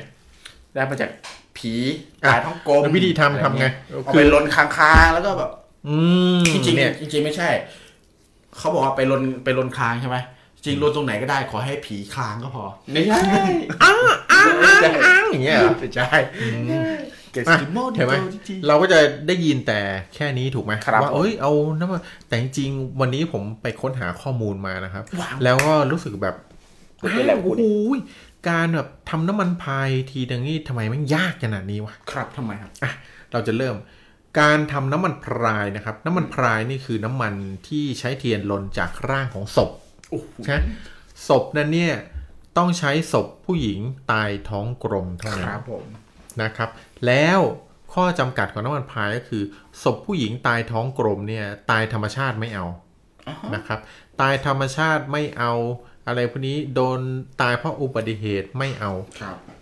ได้มาจากผีตายท้องกลมวิธีทำไงเอาไปลนค้างแล้วก็แบบจริงไม่ใช่เขาบอกว่าไปลนคลางใช่ไหมจริงลนตรงไหนก็ได้ขอให้ผีคลางก็พอไม่ใช่อ้าอย่างเงี้ยไม่ใช่ ใช่ไหมเราก็จะได้ยินแต่แค่นี้ถูกไหมว่าเอ้ยเอาน้ำมันแต่จริงๆวันนี้ผมไปค้นหาข้อมูลมานะครับแล้วก็รู้สึกแบบโอ้โหการแบบทำน้ำมันพายทีนึงนี่ทำไมมันยากขนาดนี้วะครับทำไมครับอ่ะเราจะเริ่มการทำน้ำมันพรายนะครับน้ำมันพรายนี่คือน้ำมันที่ใช้เทียนลนจากร่างของศพใช่ศพนั้นเนี่ยต้องใช้ศพผู้หญิงตายท้องกลมเท่านั้นนะครับแล้วข้อจำกัดของน้ำมันพรายก็คือศพผู้หญิงตายท้องกลมเนี่ยตายธรรมชาติไม่เอานะครับตายธรรมชาติไม่เอาอะไรพวกนี้โดนตายเพราะอุบัติเหตุไม่เอา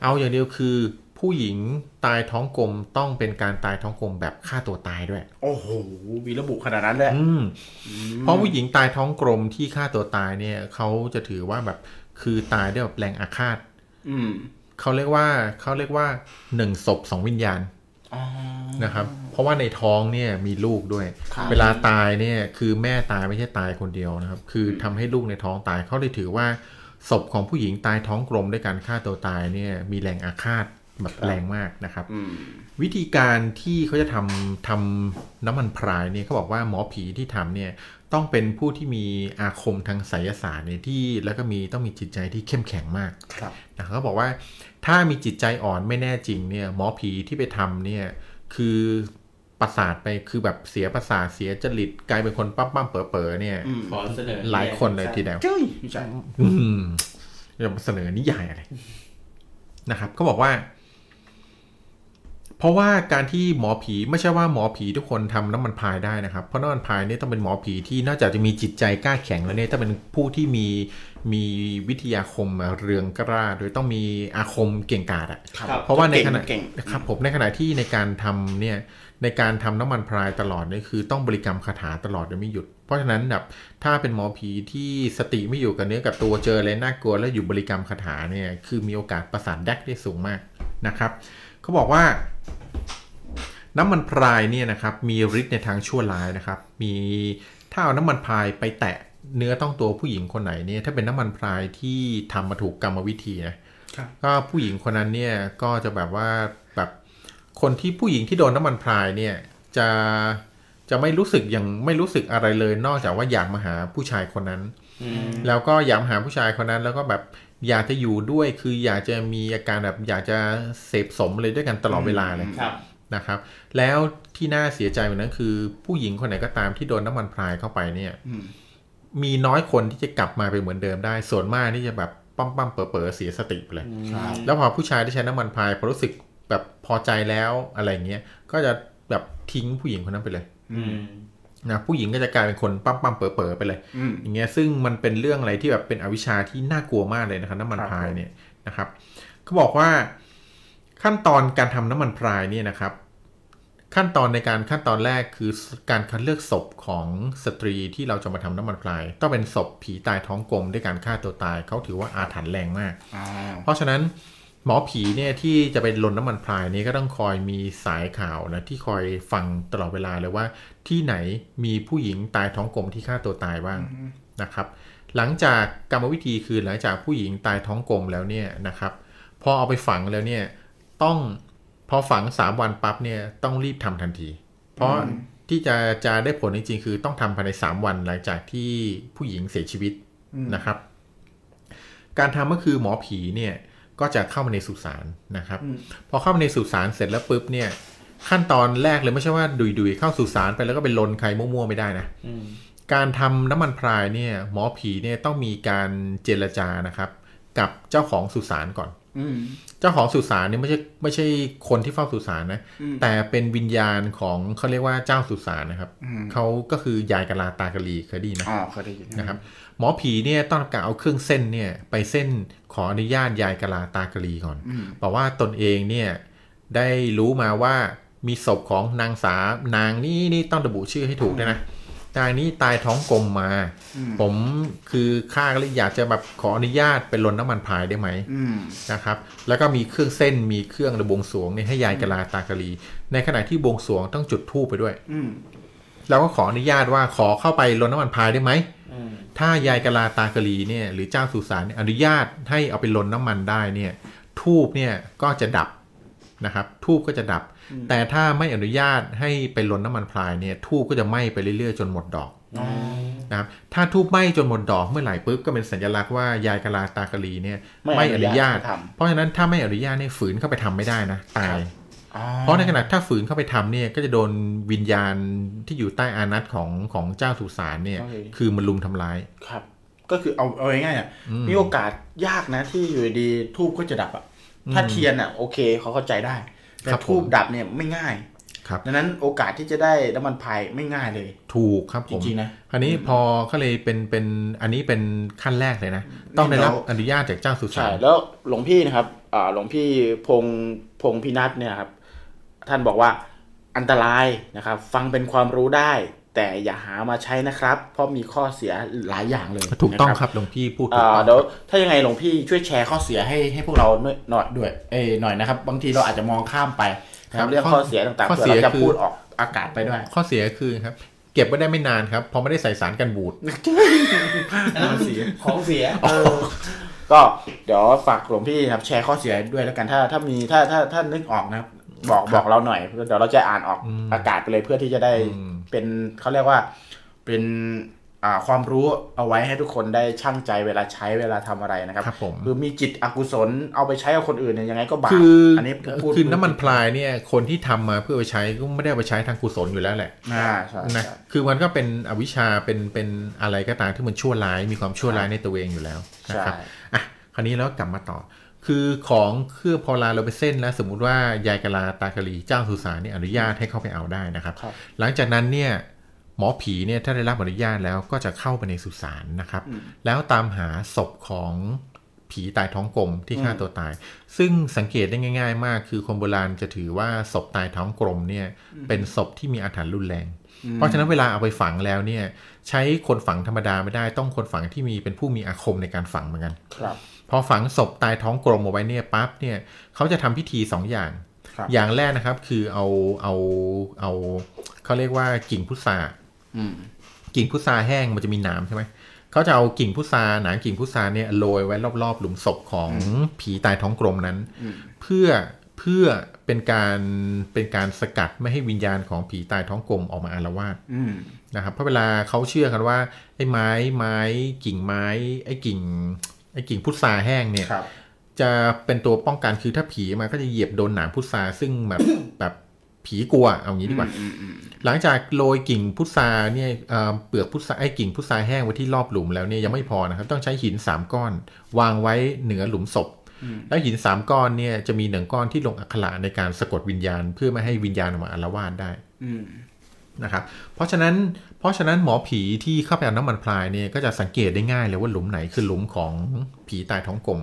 เอาอย่างเดียวคือผู้หญิงตายท้องกลมต้องเป็นการตายท้องกลมแบบฆ่าตัวตายด้วยโอ้โหมีระบุขนาดนั้นเลยเพราะผู้หญิงตายท้องกลมที่ฆ่าตัวตายเนี่ยเขาจะถือว่าแบบคือตายด้วยแบบแรงอาฆาตเขาเรียกว่าหนึ่งศพสองวิญญาณนะครับเพราะว่าในท้องเนี่ยมีลูกด้วยเวลาตายเนี่ยคือแม่ตายไม่ใช่ตายคนเดียวนะครับคือทำให้ลูกในท้องตายเขาเลยถือว่าศพของผู้หญิงตายท้องกลมด้วยการฆ่าตัวตายเนี่ยมีแรงอาฆาตแบบแรงมากนะครับวิธีการที่เขาจะทำน้ำมันพรายเนี่ยเขาบอกว่าหมอผีที่ทำเนี่ยต้องเป็นผู้ที่มีอาคมทางไสยศาสตร์เนี่ยที่แล้วก็มีต้องมีจิตใจที่เข้มแข็งมากนะเขาบอกว่าถ้ามีจิตใจอ่อนไม่แน่จริงเนี่ยหมอผีที่ไปทำเนี่ยคือประสาทไปคือแบบเสียประสาทเสียจริตกลายเป็นคนปั๊มปั๊มเป๋อเป๋อเนี่ยหลายคนเลยทีเดียวเสนอนิยายอะไรนะครับเขาบอกว่าเพราะว่าการที่หมอผีไม่ใช่ว่าหมอผีทุกคนทำน้ำมันพายได้นะครับเพราะน้ำมันพายนี่ต้องเป็นหมอผีที่นอกจากจะมีจิตใจกล้าแข็งแล้วเนี่ยต้องเป็นผู้ที่มีวิทยาคมเรืองกล้าโดยต้องมีอาคมเก่งกาจอ่ะเพราะว่าในขณะครับผมในขณะที่ในการทำเนี่ยในการทำน้ำมันพรายตลอดนี่คือต้องบริกรรมคาถาตลอดโดยไม่หยุดเพราะฉะนั้นแบบถ้าเป็นหมอผีที่สติไม่อยู่กับเนื้อกับตัวเจออะไรน่ากลัวแล้วอยู่บริกรรมคาถาเนี่ยคือมีโอกาสประสาทแดกได้สูงมากนะครับเขาบอกว่าน้ำมันพรายเนี่ยนะครับมีฤทธิ์ในทางชั่วร้ายนะครับมีถ้าเอาน้ำมันพรายไปแตะเนื้อต้องตัวผู้หญิงคนไหนเนี่ยถ้าเป็นน้ำมันพรายที่ทำมาถูกกรรมวิธีนะก็ผู้หญิงคนนั้นเนี่ยก็จะแบบว่าแบบคนที่ผู้หญิงที่โดนน้ำมันพรายเนี่ยจะไม่รู้สึกอะไรเลยนอกจากว่าอยากมาหาผู้ชายคนนั้นแล้วก็อยากมาหาผู้ชายคนนั้นแล้วก็แบบอยากจะอยู่ด้วยคืออยากจะมีอาการแบบอยากจะเสพสมเลยด้วยกันตลอดเวลาเลยนะครับแล้วที่น่าเสียใจกว่านั้นคือผู้หญิงคนไหนก็ตามที่โดนน้ำมันพรายเข้าไปเนี่ยมีน้อยคนที่จะกลับมาเป็นเหมือนเดิมได้ส่วนมากที่จะแบบปั๊มๆเป๋อๆเสียสติไปเลยแล้วพอผู้ชายที่ใช้น้ำมันพรายพอรู้สึกแบบพอใจแล้วอะไรเงี้ยก็จะแบบทิ้งผู้หญิงคนนั้นไปเลยนะผู้หญิงก็จะกลายเป็นคนปั๊มๆเป๋อๆไปเลยอย่างเงี้ยซึ่งมันเป็นเรื่องอะไรที่แบบเป็นอวิชชาที่น่ากลัวมากเลยนะครับน้ำมันพรายเนี่ยนะครับเขาบอกว่าขั้นตอนการทำน้ำมันพรายเนี่ยนะครับขั้นตอนแรกคือการคัดเลือกศพของสตรีที่เราจะมาทำน้ำมันพรายต้องเป็นศพผีตายท้องกลมด้วยการฆ่าตัวตายเขาถือว่าอาถรรพ์แรงมากเพราะฉะนั้นหมอผีเนี่ยที่จะเป็นลนน้ำมันพรายนี้ก็ต้องคอยมีสายข่าวนะที่คอยฟังตลอดเวลาเลยว่าที่ไหนมีผู้หญิงตายท้องกลมที่ฆ่าตัวตายบ้างนะครับหลังจากกรรมวิธีคือหลังจากผู้หญิงตายท้องกลมแล้วเนี่ยนะครับพอเอาไปฝังแล้วเนี่ยต้องพอฝัง3วันปั๊บเนี่ยต้องรีบทำทันทีเพราะที่จะได้ผลจริงๆคือต้องทำภายใน3วันหลังจากที่ผู้หญิงเสียชีวิตนะครับการทำก็คือหมอผีเนี่ยก็จะเข้ามาในสุสานนะครับพอเข้ามาในสุสานเสร็จแล้วปุ๊บเนี่ยขั้นตอนแรกเลยไม่ใช่ว่าดุยๆเข้าสุสานไปแล้วก็ไปลนใครมั่วๆไม่ได้นะการทำน้ำมันพรายเนี่ยหมอผีเนี่ยต้องมีการเจรจานะครับกับเจ้าของสุสานก่อนเจ้าของสุสานนี่ไม่ใช่คนที่เฝ้าสุสานนะแต่เป็นวิญญาณของเขาเรียกว่าเจ้าสุสานนะครับเขาก็คือยายกะลาตากะลีเคยดีนะนะครับหมอผีเนี่ยต้องการเอาเครื่องเส้นเนี่ยไปเส้นขออนุญาตยายกะลาตากะลีก่อนบอกว่าตนเองเนี่ยได้รู้มาว่ามีศพของนางสาวนางนี่ต้องระบุชื่อให้ถูกด้วยนะนางนี้ตายท้องกลมมาผมคือข้าก็เลยอยากจะแบบขออนุญาตเป็นลนน้ำมันพรายได้ไหมนะครับแล้วก็มีเครื่องเส้นมีเครื่องระบวงสรวงเนี่ยให้ยายกะลาตากะลีในขณะที่บวงสรวงต้องจุดธูปไปด้วยเราก็ขออนุญาตว่าขอเข้าไปลนน้ำมันพรายได้ไหมถ้ายายกะลาตากะลีเนี่ยหรือเจ้าสุสานอนุญาตให้เอาไปลนน้ำมันได้เนี่ยธูปเนี่ยก็จะดับนะครับธูปก็จะดับ แต่ถ้าไม่อนุญาตให้ไปรดน้ำมันพรายเนี่ยธูปก็จะไหม้ไปเรื่อยๆจนหมดดอกนะครับถ้าธูปไหม้จนหมดดอกเมื่อไหร่ปุ๊บก็เป็นสัญลักษณ์ว่ายายกะลาตากะลีเนี่ยไม่อนุญาตเพราะฉะนั้นถ้าไม่อนุญาตเนี่ยฝืนเข้าไปทำไม่ได้นะตายเพราะในขณะถ้าฝืนเข้าไปทำเนี่ยก็จะโดนวิญญาณที่อยู่ใต้อานัตของเจ้าสุสานเนี่ยคือมันลุมทำร้ายครับก็คือเอาง่ายๆอ่ะมีโอกาสยากนะที่อยู่ดีทูบก็จะดับอ่ะถ้าเทียนอ่ะโอเคเขาเข้าใจได้แต่ทูบดับเนี่ยไม่ง่ายดังนั้นโอกาสที่จะได้น้ำมันพรายไม่ง่ายเลยถูกครับผมจริงๆนะอันนี้พอก็เลยเป็นอันนี้เป็นขั้นแรกเลยนะต้องได้รับอนุญาตจากเจ้าสุสานใช่แล้วหลวงพี่นะครับหลวงพี่พงษ์พินัทเนี่ยครับท่านบอกว่าอันตรายนะครับฟังเป็นความรู้ได้แต่อย่าหามาใช้นะครับเพราะมีข้อเสียหลายอย่างเลยถูกต้องครับหลวงพี่พูดถูกต้องเดี๋ยวถ้ายังไงหลวงพี่ช่วยแชร์ข้อเสียให้พวกเราหน่อยด้วยหน่อยนะครับบางทีเราอาจจะมองข้ามไปครับเรื่องข้อเสียต่างๆข้อเสียจะพูดออกอากาศไปด้วยข้อเสียคือครับเก็บไว้ได้ไม่นานครับพอไม่ได้ใส่สารกันบูดของเสียก็เดี๋ยวฝากหลวงพี่ครับแชร์ข้อเสียด้วยแล้วกันถ้ามีถ้านึกออกนะครับบอกเราหน่อยเดี๋ยวเราจะอ่านออกอากาศไปเลยเพื่อที่จะได้เป็นเขาเรียกว่าเป็นความรู้เอาไว้ให้ทุกคนได้ชั่งใจเวลาใช้เวลาทำอะไรนะครับคือมีจิตอกุศลเอาไปใช้กับคนอื่นเนี่ยยังไงก็บาปอันนี้คือน้ำมันพรายเนี่ยคนที่ทำมาเพื่อไปใช้ก็ไม่ได้ไปใช้ทางกุศลอยู่แล้วแหละนะคือมันก็เป็นอวิชชาเป็นอะไรก็ตามที่มันชั่วร้ายมีความชั่วร้ายในตัวเองอยู่แล้วนะครับอ่ะคราวนี้แล้วกลับมาต่อคือของเครือพอลาเราไปเส้นแล้วสมมุติว่ายายกะลาตากะลีเจ้าสุสานเนี่ยอนุญาตให้เข้าไปเอาได้นะครับหลังจากนั้นเนี่ยหมอผีเนี่ยถ้าได้รับอนุญาตแล้วก็จะเข้าไปในสุสานนะครับแล้วตามหาศพของผีตายท้องกลมที่ฆ่าตัวตายซึ่งสังเกตได้ง่ายๆมากคือคนโบราณจะถือว่าศพตายท้องกลมเนี่ยเป็นศพที่มีอาถรรพ์รุนแรงเพราะฉะนั้นเวลาเอาไปฝังแล้วเนี่ยใช้คนฝังธรรมดาไม่ได้ต้องคนฝังที่มีเป็นผู้มีอาคมในการฝังเหมือนกันพอฝังศพตายท้องกลมเอาไว้เนี่ยปั๊บเนี่ยเขาจะทำพิธี2 อย่างอย่างแรกนะครับคือเอาเขาเรียกว่ากิ่งพุทราแห้งมันจะมีหนามใช่ไหมเขาจะเอากิ่งพุทราหนามกิ่งพุทราเนี่ยโรยไว้รอบๆหลุมศพของผีตายท้องกลมนั้นเพื่อเป็นการสกัดไม่ให้วิญญาณของผีตายท้องกลมออกมาอาละวาดนะครับเพราะเวลาเขาเชื่อกันว่าไอ้กิ่งพุทราแห้งเนี่ยจะเป็นตัวป้องกันคือถ้าผีมาก็จะเหยียบโดนหนามพุทราซึ่งแบบผีกลัวเอางี้ดีกว่าหลังจากโรยกิ่งพุทราเนี่ยเปลือกพุทราไอ้กิ่งพุทราแห้งไว้ที่รอบหลุมแล้วเนี่ยยังไม่พอนะครับต้องใช้หิน3 ก้อนวางไว้เหนือหลุมศพแล้วหิน3 ก้อนเนี่ยจะมี1 ก้อนที่ลงอักขระในการสะกดวิญญาณเพื่อไม่ให้วิญญาณออกมาอาละวาดได้นะครับเพราะฉะนั้นหมอผีที่เข้าไปเอาน้ำมันพรายเนี่ยก็จะสังเกตได้ง่ายเลยว่าหลุมไหนคือหลุมของผีตายท้องกลม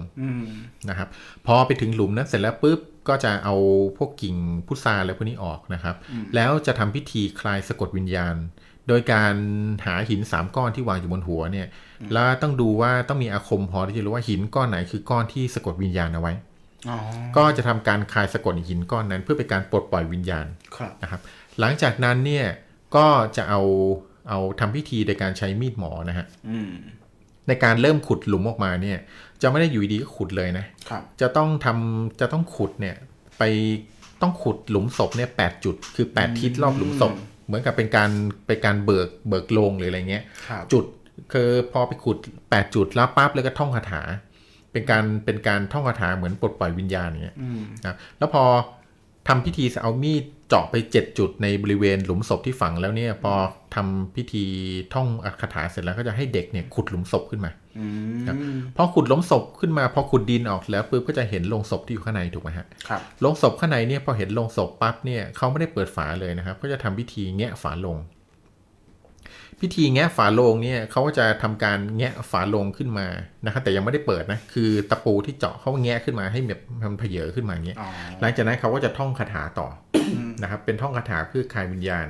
นะครับพอไปถึงหลุมนั้นเสร็จแล้วปุ๊บก็จะเอาพวกกิ่งพุทราอะไรพวกนี้ออกนะครับแล้วจะทำพิธีคลายสะกดวิญญาณโดยการหาหิน3 ก้อนที่วางอยู่บนหัวเนี่ยแล้วต้องดูว่าต้องมีอาคมพอที่จะรู้ว่าหินก้อนไหนคือก้อนที่สะกดวิญญาณเอาไว้ก็จะทำการคลายสะกดหินก้อนนั้นเพื่อเป็นการปลดปล่อยวิญญาณนะครับหลังจากนั้นเนี่ยก็จะเอาทำพิธีในการใช้มีดหมอนะฮะในการเริ่มขุดหลุมออกมาเนี่ยจะไม่ได้อยู่ดีก็ขุดเลยนะจะต้องขุดเนี่ยไปต้องขุดหลุมศพเนี่ย8จุดคือ8ทิศรอบหลุมศพเหมือนกับเป็นการเบิกโลงหรืออะไรเงี้ยจุดคือพอไปขุด8จุดแล้วปั๊บแล้วก็ท่องคาถาเป็นการท่องคาถาเหมือนปลดปล่อยวิญญาณอย่างเงี้ยนะแล้วพอทำพิธีเอามีดเจาะไป7 จุดในบริเวณหลุมศพที่ฝังแล้วเนี่ยพอทำพิธีท่องคาถาเสร็จแล้วก็จะให้เด็กเนี่ยขุดหลุมศพขึ้นมาพอขุดหลุมศพขึ้นมาพอขุดดินออกแล้วปุ๊บก็จะเห็นโลงศพที่อยู่ข้างในถูกไหมฮะโลงศพข้างในเนี่ยพอเห็นโลงศพปั๊บเนี่ยเขาไม่ได้เปิดฝาเลยนะครับก็จะทำพิธีแงะฝาโลงพิธีแงะฝาโลงเนี่ยเขาก็จะทำการแงะฝาโลงขึ้นมานะครับแต่ยังไม่ได้เปิดนะคือตะปูที่เจาะเขาแงะขึ้นมาให้แบบมันเผยขึ้นมาอย่างเงี้ยหลังจากนั้นเขาก็จะท่องคาถาต่อ นะครับเป็นท่องคาถาเพื่อคลายวิญญาณ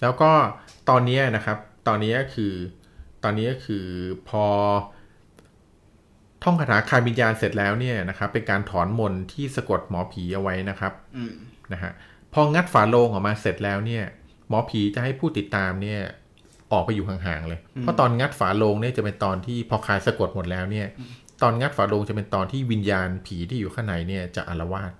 แล้วก็ตอนนี้คือพอท่องคาถาคลายวิญญาณเสร็จแล้วเนี่ยนะครับเป็นการถอนมนต์ที่สะกดหมอผีเอาไว้นะครับนะฮะพองัดฝาโลงออกมาเสร็จแล้วเนี่ยหมอผีจะให้ผู้ติดตามเนี่ยออกไปอยู่ห่างๆเลยเพราะตอนงัดฝาโลงเนี่ยจะเป็นตอนที่พอคลายสะกดหมดแล้วเนี่ยตอนงัดฝาโลงจะเป็นตอนที่วิญญาณผีที่อยู่ข้างในเนี่ยจะอาละวาด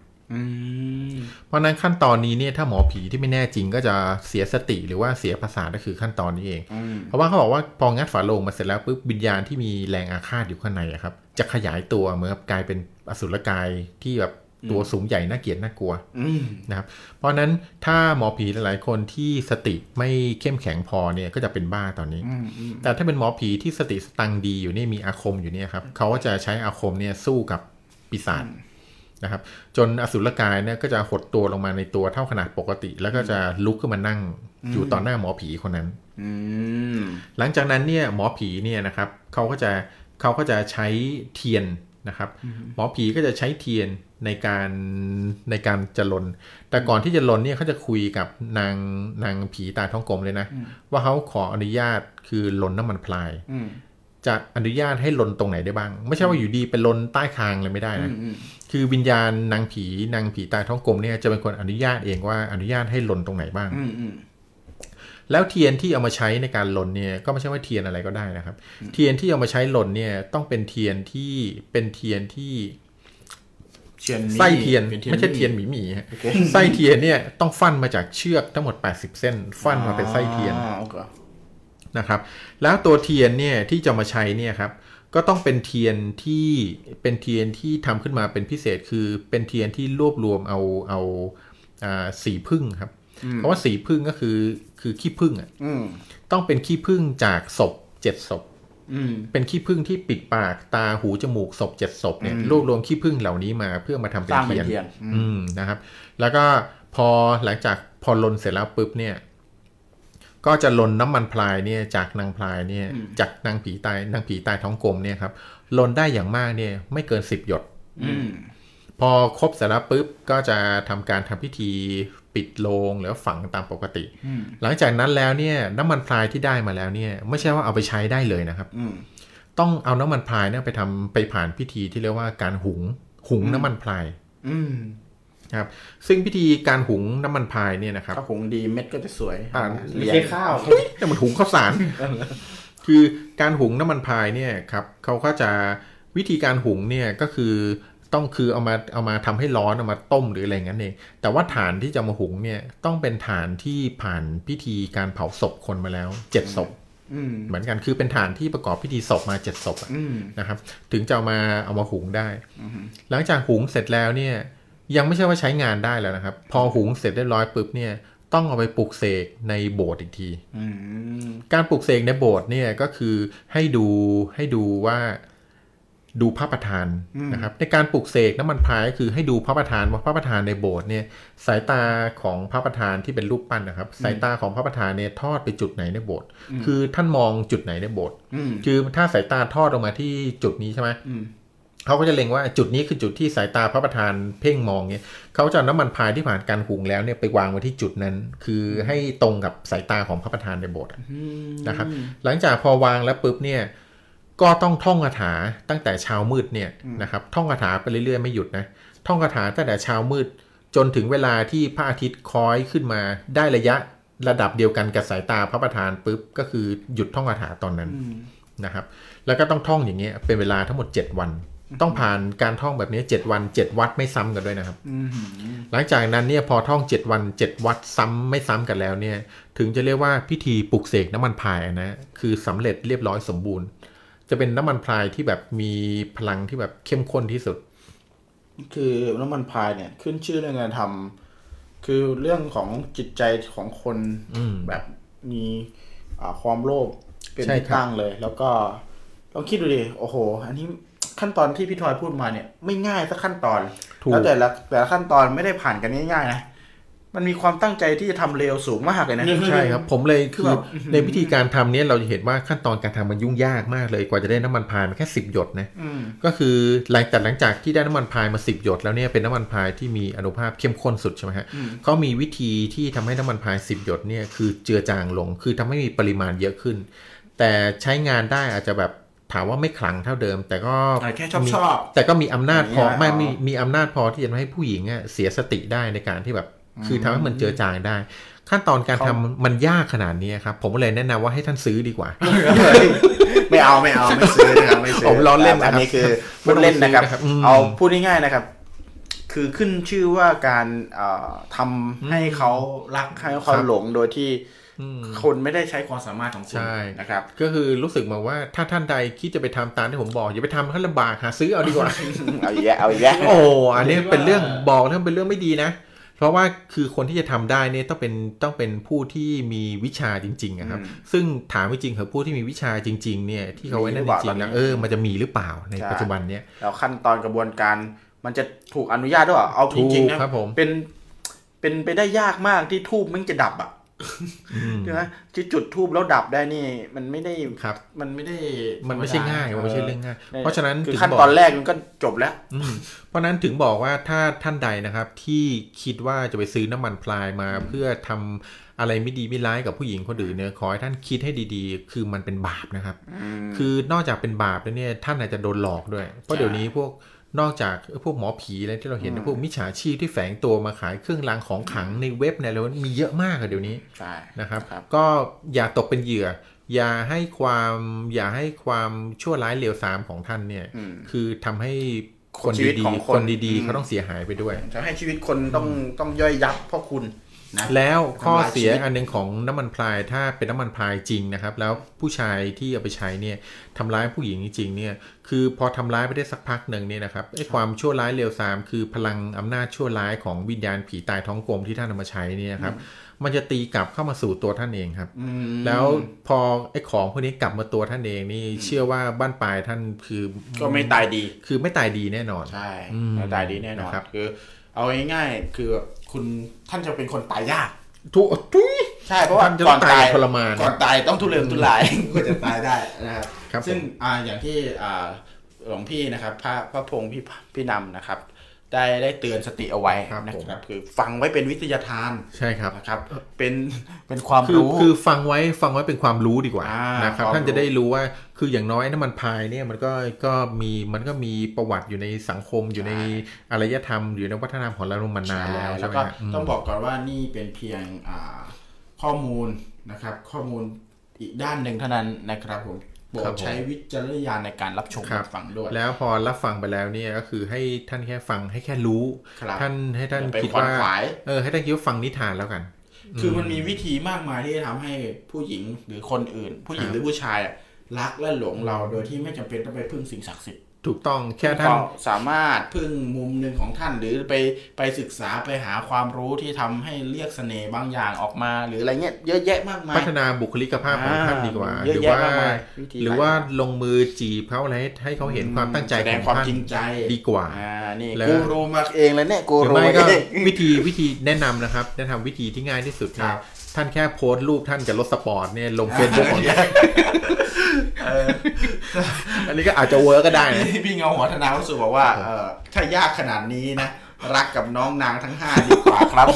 เพราะนั้นขั้นตอนนี้เนี่ยถ้าหมอผีที่ไม่แน่จริงก็จะเสียสติหรือว่าเสียภาษาก็คือขั้นตอนนี้เองเพราะว่าเขาบอกว่าพองัดฝาโลงมาเสร็จแล้วปุ๊บวิญญาณที่มีแรงอาฆาตอยู่ข้างในครับจะขยายตัวเหมือนกลายเป็นอสุรกายที่แบบตัวสูงใหญ่น่าเกลียดน่ากลัวนะครับเพราะนั้นถ้าหมอผีหลายๆคนที่สติไม่เข้มแข็งพอเนี่ยก็จะเป็นบ้าตอนนี้แต่ถ้าเป็นหมอผีที่สติสตังดีอยู่นี่มีอาคมอยู่เนี่ยครับเขาก็จะใช้อาคมเนี่ยสู้กับปีศาจนะครับจนอสุรกายเนี่ยก็จะหดตัวลงมาในตัวเท่าขนาดปกติแล้วก็จะลุกขึ้นมานั่งอยู่ต่อหน้าหมอผีคนนั้นหลังจากนั้นเนี่ยหมอผีเนี่ยนะครับเขาก็จะใช้เทียนนะครับหมอผีก็จะใช้เทียนในการจะลนแต่ก่อนที่จะลนเนี่ยเขาจะคุยกับนางผีตาท้องกลมเลยนะว่าเขาขออนุญาตคือลนน้ำมันพลายจะอนุญาตให้ลนตรงไหนได้บ้างไม่ใช่ว่าอยู่ดีเป็นลนใต้คางเลยไม่ได้นะคือวิญญาณนางผีตาท้องกลมเนี่ยจะเป็นคนอนุญาตเองว่าอนุญาตให้ลนตรงไหนบ้างแล้วเทียนที่เอามาใช้ในการลนเนี่ยก็ไม่ใช่ว่าเทียนอะไรก็ได้นะครับเทียนที่เอามาใช้ลนเนี่ยต้องเป็นเทียนที่ไส้เทียนไม่ใช่เทียนหมี่ๆ okay. ไส้เทียนเนี่ยต้องฟั่นมาจากเชือกทั้งหมด80เส้นฟั่นมาเป็นไส้เทียนนะครับแล้วตัวเทียนเนี่ยที่จะมาใช้เนี่ยครับก็ต้องเป็นเทียนที่ทำขึ้นมาเป็นพิเศษคือเป็นเทียนที่รวบรวมเอาสีผึ้งครับเพราะว่าสีผึ้งก็คือขี้ผึ้งอ่ะต้องเป็นขี้ผึ้งจากศพ7ศพเป็นขี้ผึ้งที่ปิดปากตาหูจมูกศพ7ศพเนี่ยรวบรวมขี้ผึ้งเหล่านี้มาเพื่อมาทำเป็นเทียนนะครับแล้วก็พอหลังจากพอลนเสร็จแล้วปุ๊บเนี่ยก็จะลนน้ำมันพลายเนี่ยจากนางพลายเนี่ยจากนางผีตายท้องกลมเนี่ยครับลนได้อย่างมากเนี่ยไม่เกิน10หยดพอครบเสร็จแล้วปุ๊บก็จะทำการทำพิธีปิดโลงหรือฝังตามปกติหลังจากนั้นแล้วเนี่ยน้ำมันพลายที่ได้มาแล้วเนี่ยไม่ใช่ว่าเอาไปใช้ได้เลยนะครับต้องเอาน้ำมันพลายเนี่ยไปผ่านพิธีที่เรียกว่าการหุงน้ำมันพลายครับซึ่งพิธีการหุงน้ำมันพลายเนี่ยนะครับถ้าหุงดีเม็ดก็จะสวยไม่ใช่ข้าวแต่มันหุงข้าวสารคือการหุงน้ำมันพลายเนี่ยครับเขาก็จะวิธีการหุงเนี่ยก็คือต้องคือเอามาทำให้ร้อนเอามาต้มหรืออะไรงั้นเองแต่ว่าฐานที่จะมาหุงเนี่ยต้องเป็นฐานที่ผ่านพิธีการเผาศพคนมาแล้ว7ศพเหมือนกันคือเป็นฐานที่ประกอบพิธีศพมา7ศพนะครับถึงจะเอามาหุงได้หลังจากหุงเสร็จแล้วเนี่ยยังไม่ใช่ว่าใช้งานได้แล้วนะครับพอหุงเสร็จเรียบร้อยปุ๊บเนี่ยต้องเอาไปปลุกเสกในโบสถ์อีกทีการปลุกเสกในโบสถ์เนี่ยก็คือให้ดูว่าดูพระประธานนะครับในการปลุกเสกน้ำมันพลายก็คือให้ดูพระประธานว่าพระประธานในโบสถ์เนี่ยสายตาของพระประธานที่เป็นรูปปั้นนะครับสายตาของพระประธานเนี่ยทอดไปจุดไหนในโบสถ์คือท่านมองจุดไหนในโบสถ์คือถ้าสายตาทอดลงมาที่จุดนี้ใช่ไหมเขาก็จะเล็งว่าจุดนี้คือจุดที่สายตาพระประธานเพ่งมองเนี่ยเขาจะเอาน้ำมันพลายที่ผ่านการหุงแล้วเนี่ยไปวางไว้ที่จุดนั้นคือให้ตรงกับสายตาของพระประธานในโบสถ์นะครับหลังจากพอวางแล้วปุ๊บเนี่ยก็ต้องท่องคาถาตั้งแต่เช้ามืดเนี่ยนะครับท่องคาถาไปเรื่อยๆไม่หยุดนะท่องคาถาตั้งแต่เช้ามืดจนถึงเวลาที่พระอาทิตย์คล้อยขึ้นมาได้ระยะระดับเดียวกันกับสายตาพระประธานปุ๊บก็คือหยุดท่องคาถาตอนนั้นนะครับแล้วก็ต้องท่องอย่างเงี้ยเป็นเวลาทั้งหมด7วันต้องผ่านการท่องแบบนี้7วัน7วัดไม่ซ้ำกันด้วยนะครับหลังจากนั้นเนี่ยพอท่อง7วัน7วัดซ้ำไม่ซ้ำกันแล้วเนี่ยถึงจะเรียกว่าพิธีปลุกเสกน้ำมันพายนะคือสำเร็จเรียบร้อยสมบูรณ์จะเป็นน้ำมันพลายที่แบบมีพลังที่แบบเข้มข้นที่สุดคือน้ำมันพลายเนี่ยขึ้นชื่อเรื่องการทำคือเรื่องของจิตใจของคนแบบมีความโลภเป็นที่ตั้งเลยแล้วก็ลองคิดดูดิโอ้โหอันนี้ขั้นตอนที่พี่ทอยพูดมาเนี่ยไม่ง่ายสักขั้นตอนแล้วแต่ละขั้นตอนไม่ได้ผ่านกันง่ายๆนะมันมีความตั้งใจที่จะทำเร็วสูงมากเลยนะ ใช่ครับผมเลยคือในวิธีการทำนี้เราจะเห็นว่าขั้นตอนการทำมันยุ่งยากมากเลยกว่าจะได้น้ำมันพายมาแค่10หยดนะก็คือหลังจากที่ได้น้ำมันพายมา10หยดแล้วเนี่ยเป็นน้ำมันพายที่มีอนุภาพเข้มข้นสุดใช่ไหมฮะก็มีวิธีที่ทำให้น้ำมันพาย10หยดเนี่ยคือเจือจางลงคือทำให้มีปริมาณเยอะขึ้นแต่ใช้งานได้อาจจะแบบถามว่าไม่ขลังเท่าเดิมแต่ก็แค่ชอบแต่ก็มีอำนาจพอไม่มีอำนาจพอที่จะให้ผู้หญิงเสียสติได้ในการที่แบบคือทำให้มันเจือจางได้ขั้นตอนการทำมันยากขนาดนี้ครับผมเลยแนะนำว่าให้ท่านซื้อดีกว่า ไม่เอาไม่ซื้อนะครับไม่ซื้อผมล้อเล่นนะครับอันนี้คือพูดเล่นนะครับเอาพูดง่ายๆนะครับ คือขึ้นชื่อว่าการทำให้เขารักให้เขาหลงโดยที่คนไม่ได้ใช้ความสามารถของคุณนะครับก็คือรู้สึกมาว่าถ้าท่านใดคิดจะไปทำตามที่ผมบอกอย่าไปทำท่านลำบากหาซื้อเอาดีกว่า เอาแย่โอ้อันนี้เป็นเรื่องบอกแล้วเป็นเรื่องไม่ดีนะเพราะว่าคือคนที่จะทำได้เนี่ยต้องเป็นผู้ที่มีวิชาจริงๆนะครับซึ่งถามจริงๆเหรอผู้ที่มีวิชาจริงๆเนี่ยที่เขาไว้นั่นจริงๆนะมันจะมีหรือเปล่าในปัจจุบันเนี้ยแล้วขั้นตอนกระบวนการมันจะถูกอนุญาตด้วยเอาจริงๆนะเป็นไปได้ยากมากที่ทูบมันจะดับอ่ะใช่ไหมที่จุดทูบแล้วดับได้นี่มันไม่ได้มันไม่ใช่ง่ายมันไม่ใช่เรื่องง่ายเพราะฉะนั้นคือขั้นตอนแรกมันก็จบแล้วเพราะนั้นถึงบอกว่าถ้าท่านใดนะครับที่คิดว่าจะไปซื้อน้ำมันพลายมาเพื่อทำอะไรไม่ดีไม่ร้ายกับผู้หญิงคนอื่นเนี่ยขอให้ท่านคิดให้ดีๆคือมันเป็นบาปนะครับคือนอกจากเป็นบาปแล้วเนี่ยท่านอาจจะโดนหลอกด้วยเพราะเดี๋ยวนี้พวกนอกจากพวกหมอผีอะไรที่เราเห็นพวกมิจฉาชีพที่แฝงตัวมาขายเครื่องรางของขลังในเว็บเนี่ยแล้วมีเยอะมากเดี๋ยวนี้นะครับก็อย่าตกเป็นเหยื่ออย่าให้ความชั่วร้ายเลวทรามของท่านเนี่ยคือทำให้คนดีๆคนดีๆเขาต้องเสียหายไปด้วยทำให้ชีวิตคนต้องย่อยยับเพราะคุณนะแล้วข้อเสียอันนึงของน้ำมันพลายถ้าเป็นน้ำมันพลายจริงนะครับแล้วผู้ชายที่เอาไปใช้เนี่ยทำร้ายผู้หญิงจริงเนี่ยคือพอทำร้ายไปได้สักพักหนึ่งเนี่ยนะครับไอ้ความชั่วร้ายเลวทรามคือพลังอำนาจชั่วร้ายของวิญญาณผีตายท้องกลมที่ท่านเอามาใช้เนี่ยครับมันจะตีกลับเข้ามาสู่ตัวท่านเองครับแล้วพอไอ้ของพวกนี้กลับมาตัวท่านเองนี่เชื่อว่าบ้านปลายท่านคือก็ไม่ตายดีคือไม่ตายดีแน่นอนใช่ไม่ตายดีแน่นอนคือเอาง่ายๆคือคุณท่านจะเป็นคนตายยากทุยใช่เพราะว่าก่อนตายทรมานก่อนตายต้องทุเรศทุรายกว่าจะตายได้นะครับซึ่งอย่างที่หลวงพี่นะครับพระพงศ์พี่นำนะครับได้เตือนสติเอาไว้นะครับคือฟังไว้เป็นวิทยาทานใช่ครับนะครับเป็นความรู้คือฟังไว้เป็นความรู้ดีกว่านะครับท่านจะได้รู้ว่าคืออย่างน้อยน้ำมันพายเนี่ยมันก็มีประวัติอยู่ในสังคมอยู่ในอารยธรรมอยู่ในวัฒนธรรมของเรามานานแล้วแล้วก็ต้องบอกก่อนว่านี่เป็นเพียงข้อมูลนะครับข้อมูลอีกด้านหนึ่งเท่านั้นนะครับผมใช้วิจารณญาณในการรับชมฟังด้วยแล้วพอรับฟังไปแล้วเนี่ยก็คือให้ท่านแค่ฟังให้แค่รู้ท่านให้ท่านคิดว่าให้ท่านคิดว่าฟังนิทานแล้วกันคือมันมีวิธีมากมายที่จะทำให้ผู้หญิงหรือคนอื่นผู้หญิงหรือผู้ชายรักและหลงเราโดยที่ไม่จำเป็นต้องไปพึ่งสิ่งศักดิ์สิทธิ์ถูกต้องแค่ท่านสามารถพึ่งมุมนึงของท่านหรือไปศึกษาไปหาความรู้ที่ทำให้เรียกเสน่ห์บางอย่างออกมาหรืออะไรเงี้ยเยอะแยะมากมายพัฒนาบุคลิกภาพของท่านดีกว่าหรือว่าลงมือจีบเขาอะไรให้เขาเห็นความตั้งใจแสดงความจริงใจดีกว่านี่กูรู้มาเองแล้วเนี่ยกูรู้ก็วิธีแนะนำนะครับแนะนำวิธีที่ง่ายที่สุดครับท่านแค่โพสต์รูปท่านกับรถสปอร์ตเนี่ยลง Facebook ของท่านอันนี้ก็อาจจะเวิร์กก็ได้พี่เงาหัวธนารู้สึกบอกว่าถ้ายากขนาดนี้นะรักกับน้องนางทั้ง5ดีกว่าครับ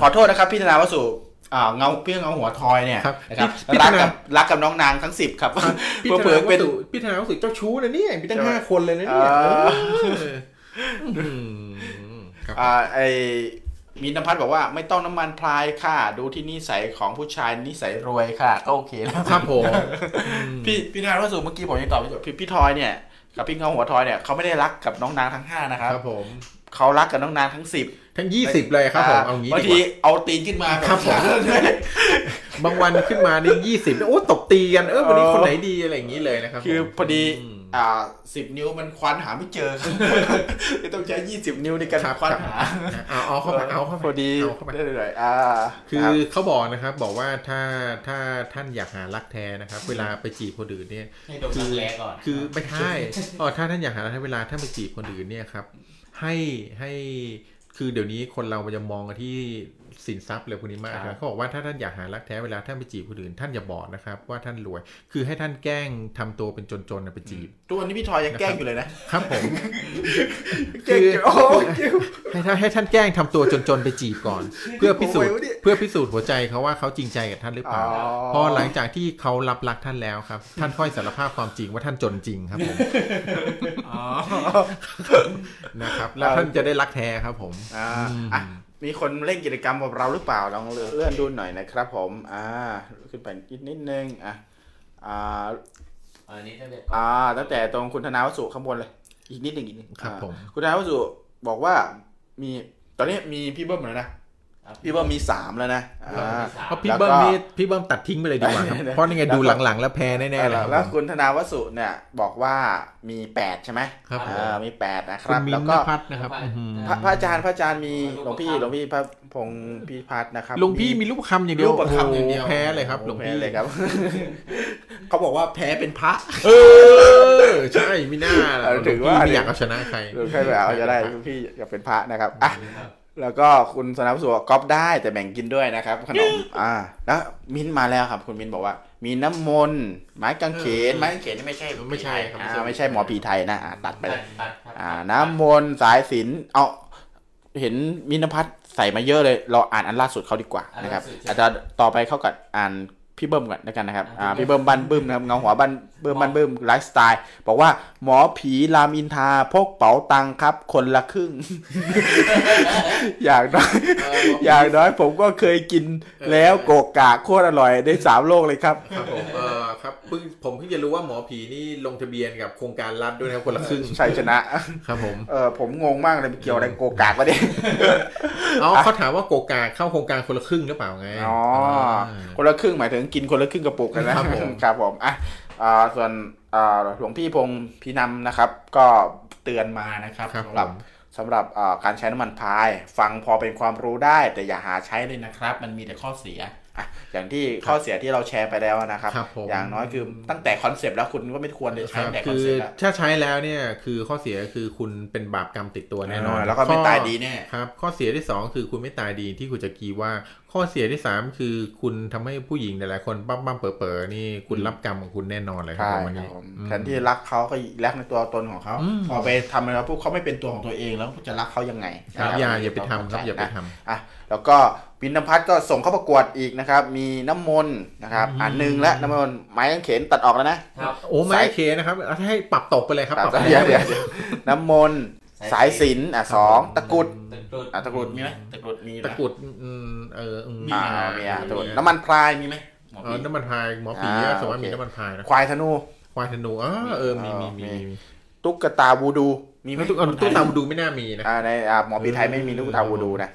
ขอโทษนะครับพี่ธนาวัสุเงาเปี้ยงเงาหัวทอยเนี่ยนะครับรักกับน้องนางทั้ง10ครับเผื่อเป็นพี่ธนาวัสุเจ้าชู้นะเนี่ยมีตั้ง5คนเลยนะเนี่ยไอมีน้ำพัดบอกว่าไม่ต้องน้ำมันพลายค่ะดูที่นิสัยของผู้ชายนิสัยรวยค่ะก็โอเคนะครับผม พี่นายว่าสูงเมื่อกี้ผมยังตอบพี่ทอยเนี่ยกับพี่เงาหัวทอยเนี่ยเขาไม่ได้รักกับน้องนางทั้ง5นะครับครับผมเขารักกับน้องนางทั้ง10ทั้ง20เลยครับผมเอางี้ดีกว่าบางทีเอาตีนขึ้นมาครับผมบางวันขึ้นมานี่20โอ้ตบตีกันวันนี้คนไหนดีอะไรอย่างนี้เลยนะครับคือพอดี10นิ้วมันคว้านหาไม่เจอต้องใช้20นิ้วในการคว้านหาเอาเข้ามาเอาเข้ามาพอดีได้เลยคือเขาบอกนะครับบอกว่าถ้าท่านอยากหารักแท้นะครับเวลาไปจีบคนอื่นเนี่ยให้โดนรักแร้ก่อนคือไม่ใช่ถ้าท่านอยากหารักแท้เวลาท่านไปจีบคนอื่นเนี่ยครับให้คือเดี๋ยวนี้คนเราจะมองกันที่สินทรัพย์เลยพวกนี้มากครับเขาบอกว่าถ้าท่านอยากหารักแท้เวลาท่านไปจีบคนอื่นท่านอย่าบอกนะครับว่าท่านรวยคือให้ท่านแกล้งทำตัวเป็นจนๆไปจีบตัวนี้พี่ทอยยังแกล้งอยู่เลยนะครับผมคือให้ท่านแกล้งทำตัวจนๆไปจีบก่อนเพื่อพิสูจน์หัวใจเขาว่าเขาจริงใจกับท่านหรือเปล่าพอหลังจากที่เขารับรักท่านแล้วครับท่านค่อยสารภาพความจริงว่าท่านจนจริงครับผมนะครับแล้วท่านจะได้รักแท้ครับผมมีคนเล่นกิจกรรมกับเราหรือเปล่าลองเลื่อนดูหน่อยนะครับผมขึ้นไปนิดนึงตั้งแต่ตรงคุณธนาวสุข้างบนเลย อีกนิดหนึ่งครับผมคุณนายวัสดุบอกว่ามีตอนนี้มีพี่เบิ้มแล้วนะพี่เบิ้มมี3แล้วนะเพราะพี่เบิ้มตัดทิ้งไปเลยดีกว่าเพราะนี่ไงดูหลังๆแล้วแพ้แน่ๆเลยแล้วคุณธนาวัสดุเนี่ยบอกว่ามี8ใช่ไหมครับมี8นะครับแล้วก็พระอาจารย์มีหลวงพี่พระพงศ์พิพัฒน์นะครับหลวงพี่มีรูปคำอย่างเดียวแพ้เลยครับหลวงพี่เลยครับเขาบอกว่าแพ้เป็นพระใช่ไม่น่าถึงว่าอยากเอาชนะใครใครแบบเอาจะได้พี่อยากเป็นพระนะครับอ่ะแล้วก็คุณสนับสนุนก๊อปได้แต่แบ่งกินด้วยนะครับขนมแล้วมิ้นมาแล้วครับคุณมิ้นบอกว่ามีน้ำมนต์ไม้กางเขนไม่ใช่ครับไม่ใช่หมอผีไทยนะตัดไปเลยน้ำมนต์สายศิลป์เอาเห็นมินภัทรใส่มาเยอะเลยเราอ่านอันล่าสุดเขาดีกว่านะครับอาจจะต่อไปเข้ากับอ่านพี่เบิ้มก่อนแล้วกันนะครับพี่เบิ้มบันบึ้มนะครับเงาหัวบันเบิ้มบันบึ้มไลฟ์สไตล์บอกว่าหมอผีรามอินทราพกเป๋าตังค์ครับคนละครึ่ง อย่างน้อยผมก็เคยกินแล้วโกกะโคตรอร่อยได้3โลกเลยครับครับผมครับผมเพิ่งจะรู้ว่าหมอผีนี่ลงทะเบียนกับโครงการรัฐด้วยนะครับคนละครึ่งชัยชนะครับผมผมงงมากเลยเกี่ยวอะไรโกกะวะเนี่ยอ๋อเขาถามว่าโกกะเข้าโครงการคนละครึ่งหรือเปล่าไงอ๋อคนละครึ่งหมายถึงกินคนละครึ่งกระปุกกันนะครับผมครับผมอ่ะส่วนหลวงพี่พงศ์พินำนะครับก็เตือนมานะครับสำหรับการใช้น้ำมันพายฟังพอเป็นความรู้ได้แต่อย่าหาใช้เลยนะครับมันมีแต่ข้อเสียอย่างที่ข้อเสียที่เราแชร์ไปแล้วนะครับอย่างน้อยคือตั้งแต่คอนเซปต์แล้วคุณก็ไม่ควรจะใช้แต่คอนเซปต์แล้วถ้าใช้แล้วเนี่ยคือข้อเสียคือคุณเป็นบาปกรรมติดตัวแน่นอนแล้วก็ไม่ตายดีแน่ครับข้อเสียที่2คือคุณไม่ตายดีที่คุณจะกีว่าข้อเสียที่3คือคุณทำให้ผู้หญิงหลายๆคนปั๊มเป๋อๆนี่คุณรับกรรมของคุณแน่นอนเลยครับวันนี้แทนที่รักเขาก็รักในตัวตนของเขาพอไปทำแล้วพวกเขาไม่เป็นตัวของตัวเองแล้วจะรักเขายังไงอย่าไปทำครับอย่าไปทำแล้วก็วินนภัทรก็ส่งเข้าประกวดอีกนะครับมีน้ำมนต์นะครับอันนึงและน้ำมนต์ไม้กางเขนตัดออกแล้วนะโอ้ไม้กางเขนนะครับให้ปรับตกไปเลยครับปรับเดี๋ยวน้ำมนต์สายศิลป์2ตะกรุดมีไหมตะกรุดมีตะกรุดน้ำมันพรายมีไหมน้ำมันพรายหมอผีสมมติมีน้ำมันพรายควายธนูมีตุ๊กตาวูดูมีไม่ตู้ตาบูดูไม่น่ามีนะในหมอผีไทยไม่มีตู้ตาบูดูนะ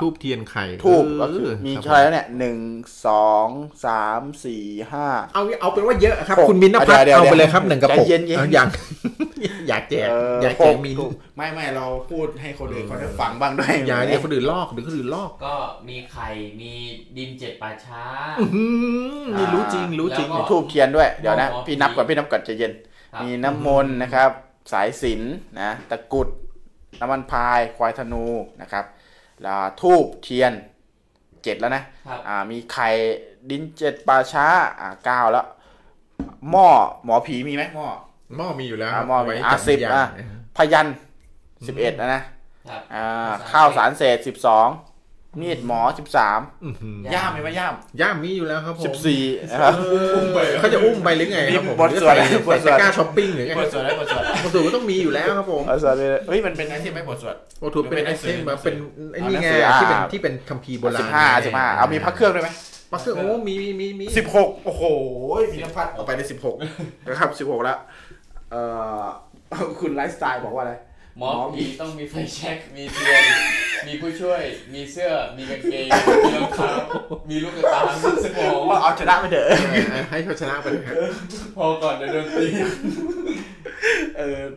ทูบเทียนไข่ทูบก็คือมีใครแล้วเนี่ย1 2 3 4 5เอาเป็นว่าเยอะครับคุณมิ้นท์นะครับเอาไปเลยครับ1กระปุกอยากแจกอยากแจกมิ้นท์ไม่เราพูดให้คนอื่นเขาได้ฟังบ้างด้วยอย่าให้คนอื่นลอกหรือคนอื่นลอกก็มีไข่มีดิน7ป่าช้านี่รู้จริงทูบเทียนด้วยเดี๋ยวนะพี่นับก่อนใจเย็นมีน้ำมนต์นะครับสายสิญจน์นะตะกรุดน้ำมันพายควายธนูนะครับแล้วทูบเทียน7แล้วนะมีไข่ดิน7ปลาช้า9แล้วหม้อหมอผีมีไหมหม้อมีอยู่แล้วหม้อมี10พยัญชนะ11แล้วนะข้าวสารเศษ12มีดหมอ13ย่ามมีมั้ยย่ามมีอยู่แล้วครับผม14นะครับอุ้มไปเขาจะอุ้มไปหรือไงครับผมบทสวดกล้าช้อปปิ้งหรือไงบทสวดก็ต้องมีอยู่แล้วครับผมบทสวดเฮ้ยมันเป็นไอเทมมั้ยบทสวดโอ้ถูกเป็นไอเทมมาเป็นไอ้นี่ไงที่เป็นคัมภีร์โบราณ15เอามีพระเครื่องด้วยมั้ยพระเครื่องโอ้มี16โอ้โหมีน้ำพัดเอาไปได้16นะครับ16แล้วคุณไลฟ์สไตล์บอกว่าอะไรหมอผีต้องมีไฟแช็กมีเทียนมีผู้ช่วยมีเสื้อมีกางเกงมีรองเท้ามีลูกกระตาสมองว่าเอาชนะไปเถอะให้เขาชนะไปเลยพอก่อนเดี๋ยวโดนตี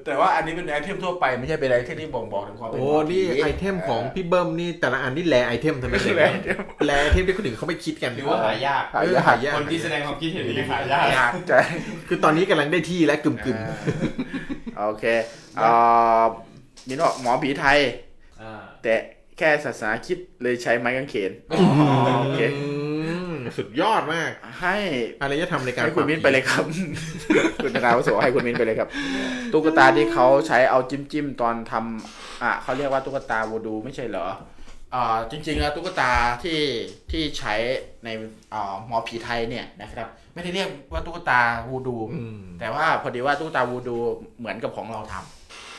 แต่ว่าอันนี้เป็นไอเทมทั่วไปไม่ใช่เป็นไอเทมที่บ่งบอกถึงความเป็นโอ้นี่ไอเทมของพี่เบิ้มนี่แต่ละอันนี่แลไอเทมทำไมเนี่ยแลไอเทมที่คนอื่นเขาไม่คิดกันหรือว่าหายากคนที่แสดงความคิดเห็นนี่หายากใช่คือตอนนี้กำลังได้ที่และกึ่มโอเคมีบอกหมอผีไทยแต่แค่ศาสนาคิดเลยใช้ไม้กางเขนโอเคสุดยอดมากให้อะไรจะทำในการให้คุณมิ้นไปเลยครับคุณธนาวัสดุให้คุณมิ้นไปเลยครับตุ๊กตาที่เขาใช้เอาจิ้มตอนทำเขาเรียกว่าตุ๊กตาวูดูไม่ใช่เหรอจริงๆแล้วตุ๊กตาที่ใช้ในหมอผีไทยเนี่ยนะครับไม่ได้เรียกว่าตุ๊กตาวูดูแต่ว่าพอดีว่าตุ๊กตาวูดูเหมือนกับของเราทำ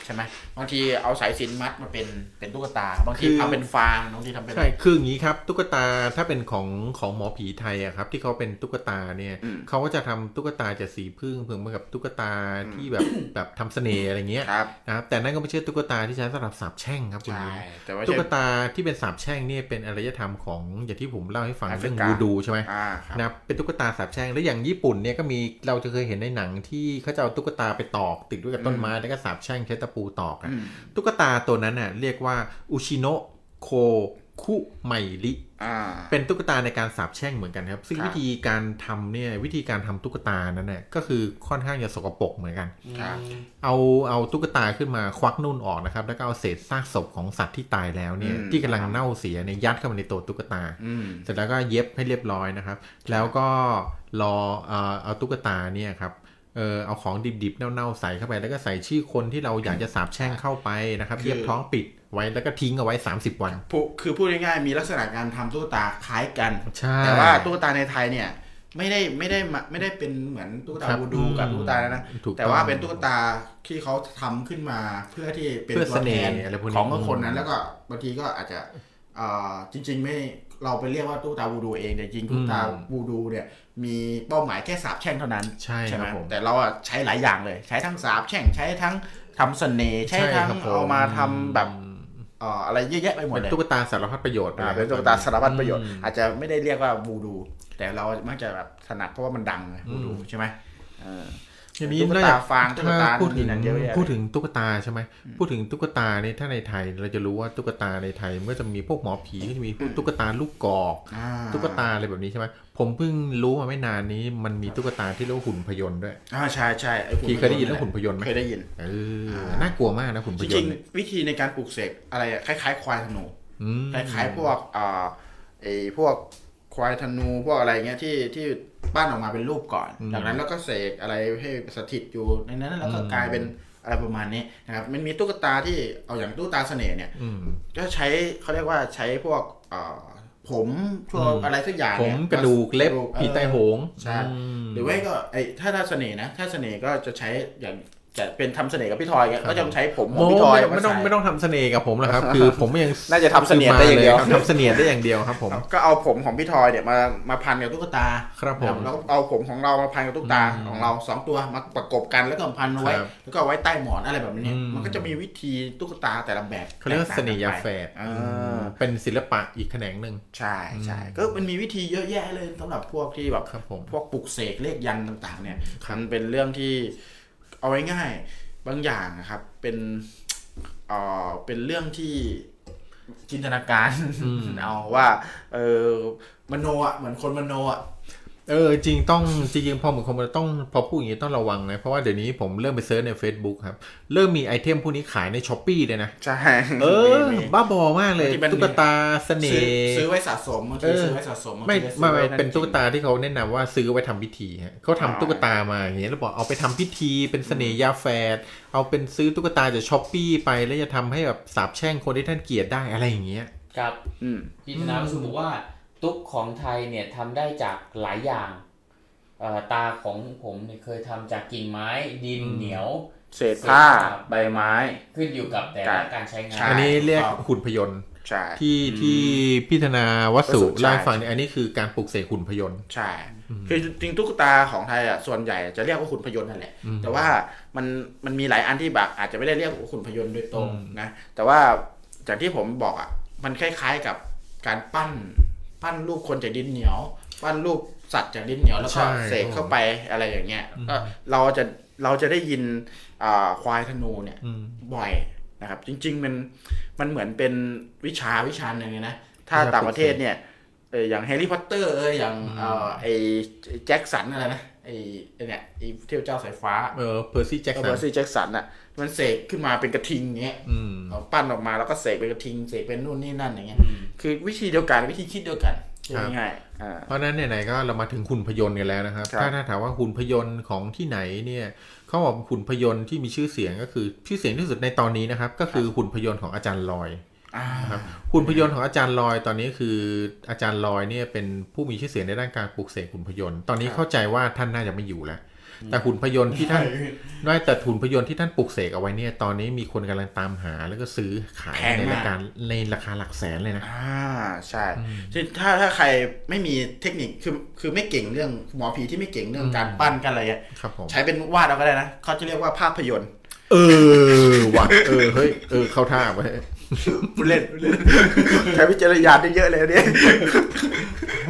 ใช่ไหมบางทีเอาสายสิญจน์มัดมาเป็นตุ๊กตาบางทีทำเป็นฟางบางทีทำเป็นใช่คืออย่างนี้ครับตุ๊กตาถ้าเป็นของหมอผีไทยอะครับที่เขาเป็นตุ๊กตาเนี่ยเขาก็จะทำตุ๊กตาจากสีผึ้งเพิ่มมากับตุ๊กตาที่แบบทำเสน่ห์อะไรเงี้ยนะครับแต่นั่นก็ไม่ใช่ตุ๊กตาที่ใช้สำหรับสาปแช่งครับคุณนี้ตุ๊กตาที่เป็นสาปแช่งเนี่ยเป็นอารยธรรมของอย่างที่ผมเล่าให้ฟังเรื่องวูดูใช่ไหมนะเป็นตุ๊กตาสาปแช่งแล้วอย่างญี่ปุ่นเนี่ยก็มีเราจะเคยเห็นในหนังที่เขาจะเอาตุ๊กตาไปตอกติดด้วยกับต้นไม้แล้วก็สาปแช่งใช้ตะปูตอกตุ๊กตาตัวนั้นน่ะเรียกว่าอุชิโนะโคคุไมริเป็นตุ๊กตาในการสาปแช่งเหมือนกันครับซึ่งวิธีการทำเนี่ยวิธีการทำตุ๊กตานั้นเนี่ยก็คือค่อนข้างจะสกปรกเหมือนกันเอาตุ๊กตาขึ้นมาควักนุ่นออกนะครับแล้วก็เอาเศษซากศพของสัตว์ที่ตายแล้วเนี่ยที่กำลังเน่าเสียเนี่ยยัดเข้ามาในตัวตุ๊กตาเสร็จแล้วก็เย็บให้เรียบร้อยนะครับแล้วก็รอเอาตุ๊กตาเนี่ยครับเอาของดิบๆเน่าๆใส่เข้าไปแล้วก็ใส่ชื่อคนที่เราอยากจะสาปแช่งเข้าไปนะครับเย็บท้องปิดไว้แล้วก็ทิ้งเอาไว้30วันคือพูดง่ายๆมีลักษณะการทำตุ๊กตาคล้ายกันแต่ว่าตุ๊กตาในไทยเนี่ยไม่ได้เป็นเหมือนตุ๊กตาบูดูกับตุ๊กตานะแต่ว่าเป็นตุ๊กตาที่เขาทำขึ้นมาเพื่อที่เป็นตัวแทนของคนนั้นแล้วก็บางทีก็อาจจะจริงๆไม่เราไปเรียกว่าตุ๊กตาบูดูเองแต่จริงตุ๊กตาบูดูเนี่ยมีเป้าหมายแค่สาบแช่งเท่านั้นใช่ไหมแต่เราใช้หลายอย่างเลยใช้ทั้งสาบแช่งใช้ทั้งทำเสน่ห์ใช้ทั้งเอามาทำแบบอะไรเยอะแยะไปหมดเลยตุ๊กตาสารพัดประโยชน์เป็นตุ๊กตาสารพัดประโยชน์อาจจะไม่ได้เรียกว่าบูดูแต่เรามักจะแบบถนัดเพราะว่ามันดังบูดูใช่ไหมอย่างนี้ตุ๊กตาฟางตุ๊กตาพูดถึงนั้นเยอะแยะพูดถึงตุ๊กตาใช่ไหมพูดถึงตุ๊กตาในถ้าในไทยเราจะรู้ว่าตุ๊กตาในไทยมันก็จะมีพวกหมอผีก็จะมีตุ๊กตาลูกกอกตุ๊กตาอะไรแบบนี้ใช่ไหมผมเพิ่งรู้มาไม่นานนี้มันมีตุ๊กตาที่เรียกว่าหุ่นพยนต์ด้วยใช่ใช่พี่เคยได้ยินเรื่องหุ่นพยนต์ไหมเคยได้ยินน่ากลัวมากนะหุ่นพยนต์จริงวิธีในการปลูกเสกอะไรคล้ายๆควายธนูคล้ายๆพวกพวกควายธนูพวกอะไรเงี้ยที่บ้านออกมาเป็นรูปก่อนจากนั้นแล้วก็เสกอะไรให้สถิตอยู่ในนั้นแล้วก็กลายเป็นอะไรประมาณนี้นะครับมันมีตุ๊กตาที่เอาอย่างตุ๊กตาเสน่ห์เนี่ยก็ใช้เขาเรียกว่าใช้พวกผมทั่วอะไรสักอย่างผมกระดูกเล็บผีไตโหงใช่หรือว่าก็ถ้าเสน่ห์นะถ้าเสน่ห์ก็จะใช้อย่างจะเป็นทำเสน่ห์กับพี่ทอยก็จะใช้ผมของพี่ทอยไม่ต้องทำเสน่ห์กับผมหรอกครับคือผมยังน่าจะทำเสน่ห์ได้อย่างเดียวทำเสน่ห์ได้อย่างเดียวครับผมก็เอาผมของพี่ทอยเนี่ยมาพันกับตุ๊กตาครับผมแล้วก็เอาผมของเรามาพันกับตุ๊กตาของเรา2ตัวมาประกบกันแล้วก็พันไว้แล้วก็ไว้ใต้หมอนอะไรแบบนี้มันก็จะมีวิธีตุ๊กตาแต่ละแบบเขาเรียกเสน่ห์ยาแฝดเป็นศิลปะอีกแขนงนึงใช่ใช่ก็มันมีวิธีเยอะแยะเลยสำหรับพวกที่แบบพวกปลุกเสกเลขยันต่างๆเนี่ยมันเป็นเรื่องที่เอาไว้ง่ายบางอย่างนะครับเป็นเรื่องที่จินตนาการเอาว่ามโนอ่ะเหมือนคนมโนอ่ะจริงต้องจริงพอเหมือนคนมันต้องพอพูดอย่างนี้ต้องระวังนะเพราะว่าเดี๋ยวนี้ผมเริ่มไปเซิร์ชใน Facebook ครับเริ่มมีไอเทมพวกนี้ขายใน Shopee เลยนะใช่บ้าบอมากเลยตุ๊กตาเสน่ห์ซื้อไว้สะสมบางทีซื้อไว้สะสมไม่เป็นตุ๊กตาที่เขาแนะนำว่าซื้อไว้ทำพิธีฮะเขาทำตุ๊กตามาอย่างนี้แล้วบอกเอาไปทำพิธีเป็นเสน่ห์ยาแฝดเอาเป็นซื้อตุ๊กตาจาก Shopee ไปแล้วจะทำให้แบบสาปแช่งคนที่ท่านเกลียดได้อะไรอย่างเงี้ยครับพี่ธนาคุณบอกว่าตุ๊กของไทยเนี่ยทำได้จากหลายอย่างตาของผมเนี่ยเคยทำจากกิ่งไม้ดินเหนียวเศษผ้าใบไม้ขึ้นอยู่กับแต่ละการใช้งานอันนี้เรียกหุ่นพยนต์ที่พิธนาวัสสุไล่ฟังเนี่ยอันนี้คือการปลูกเสกหุ่นพยนต์ใช่คือจริงตุ๊กตาของไทยอ่ะส่วนใหญ่จะเรียกว่าหุ่นพยนต์นั่นแหละแต่ว่ามันมีหลายอันที่แบบอาจจะไม่ได้เรียกหุ่นพยนต์โดยตรงนะแต่ว่าจากที่ผมบอกอ่ะมันคล้ายๆกับการปั้นรูปคนจากดินเหนียวปั้นรูปสัตว์จากดินเหนียวแล้วก็เสกเข้าไปอะไรอย่างเงี้ยก็เราจะได้ยินควายธนูเนี่ยบ่อยนะครับจริงๆมันเหมือนเป็นวิชาหนึ่งนะถ้าต่างประเทศเนี่ยอย่างแฮร์รี่พอตเตอร์อย่างแจ็คสันอะไรนะเนี่ยเที่ยวเจ้าสายฟ้าเพอร์ซี่แจ็คสันอะมันเสกขึ้นมาเป็นกระทิงเงี้ยปั้นออกมาแล้วก็เสกเป็นกระทิงเสกเป็นนู่นนี่นั่นอย่างเงี้ยคือวิธีเดียวกันวิธีคิดเดียวกันง่ายเพราะนั้นไหนๆก็เรามาถึงหุ่นพยนต์กันแล้วนะครับถ้าถามว่าหุ่นพยนต์ของที่ไหนเนี่ยเขาบอกหุ่นพยนต์ที่มีชื่อเสียงก็คือชื่อเสียงที่สุดในตอนนี้นะครับก็คือหุ่นพยนต์ของอาจารย์ลอยหุ่นพยนต์ของอาจารย์ลอยตอนนี้คืออาจารย์ลอยเนี่ยเป็นผู้มีชื่อเสียงในด้านการปลูกเสกหุ่นพยนต์ตอนนี้เข้าใจว่าท่านน่าจะไม่อยู่แล้ว แต่หุ่นพยนต์ที่ท่านด้วยแต่หุ่นพยนต์ที่ท่านปลูกเสกเอาไว้เนี่ยตอนนี้มีคนกำลังตามหาแล้วก็ซื้อขายในราคาหลักแสนเลยนะใช่ถ้าใครไม่มีเทคนิคคือไม่เก่งเรื่องหมอผีที่ไม่เก่งเรื่องการปั้นกันอะไรเงี้ยใช้เป็นวาดเอาก็ได้นะเขาจะเรียกว่าภาพยนตร์ว่ะเฮ้ยเข้าท่าไว้เล่นใช้วิจารณญาณเยอะเลยเนี่ย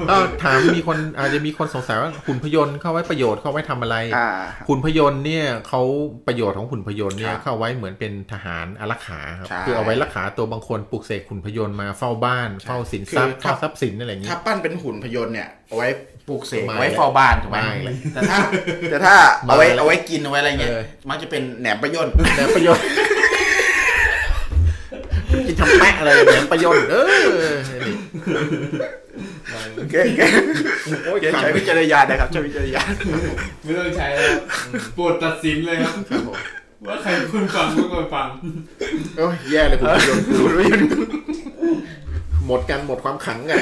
ก็ถามมีคนอาจจะมีคนสงสัยว่าหุ่นพยนต์เข้าไว้ประโยชน์เข้าไว้ทำอะไรหุ่นพยนต์เนี่ยเขาประโยชน์ของหุ่นพยนต์เนี่ยเข้าไว้เหมือนเป็นทหารอารักขาครับคือเอาไว้รักษาตัวบางคนปลุกเสกหุ่นพยนต์มาเฝ้าบ้านเฝ้าสินทรัพย์เฝ้าทรัพย์สินอะไรอย่างนี้ถ้าปั้นเป็นหุ่นพยนต์เนี่ยเอาไว้ปลูกเสกไว้เฝ้าบ้านถูกไหมแต่ถ้าเอาไว้กินเอาไว้อะไรเงี้ยมันจะเป็นแหนมประยนต์กินทำแปะอะไรแหนมประยนต์โอเคใช้วิจารณญาณนะครับใช้วิจารณญาณไม่ต้องใช้แล้วโปรดตัดสินเลยครับว่าใครควรฟังไม่ควรฟังโอ้ยแย่เลยหุ่นพยนต์หมดกันหมดความขังกัน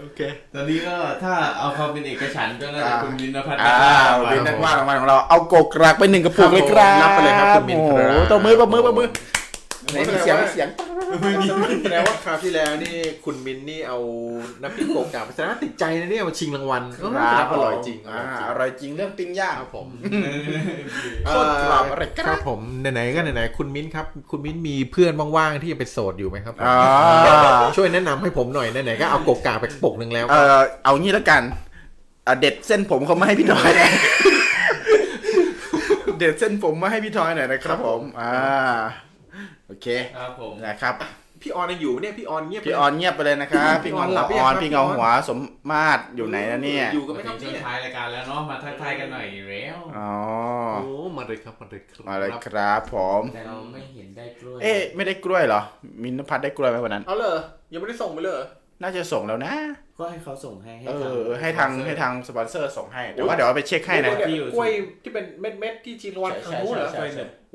โอเคตอนนี้ก็ถ้าเอาความเป็นเอกฉันท์ก็น่าจะคุณมินนภัทรมินนักวาดของเราเอากกรากไป1กระปุกเลยครับรับไปเลยครับคุณมินครับตบมือไม่มีเสียงแปลว่าคราวที่แล้วนี่คุณมินนี่เอาน้ำพริกกกรากไปแสดงว่าติดใจนะเนี่ยมาชิงรางวัลครับอร่อยจริงอร่อยจริงเรื่องปิ้งย่างครับผมโคตรกรอบอะไรครับผมไหนๆก็ไหนๆคุณมินครับคุณมินมีเพื่อนว่างๆที่ยังเป็นโสดอยู่ไหมครับช่วยแนะนำให้ผมหน่อยไหนๆก็เอากกรากไปปกนึงแล้วเอางี้แล้วกันเด็ดเส้นผมเขาไม่ให้พี่น้อยนะเด็ดเส้นผมมาให้พี่ทอยหน่อยนะครับผมโอเคครับผมนะครับพี่ออนยังอยู่เนี่ยพี่ออนเงียบไปเลยนะครับพี่ออนหลับออนพี่เงาหัวสมมาตรอยู่ไหนนะเนี่ยอยู่ก็ไม่ต้องช่วงท้ายรายการแล้วเนาะมาทักทายกันหน่อยแล้วอ๋อโอ้มาเลยครับมาเลยครับผมแต่เราไม่เห็นได้กล้วยไม่ได้กล้วยเหรอมินนภัทรได้กล้วยไหมวันนั้นเอาเลยยังไม่ได้ส่งไปเลยน่าจะส่งแล้วนะก็ให้เขาส่งให้ให้ทางสปอนเซอร์ส่งให้แต่ว่าเดี๋ยวไปเช็คให้นะกล้วยที่เป็นเม็ดๆที่จีนวันทางนู้นเหรอ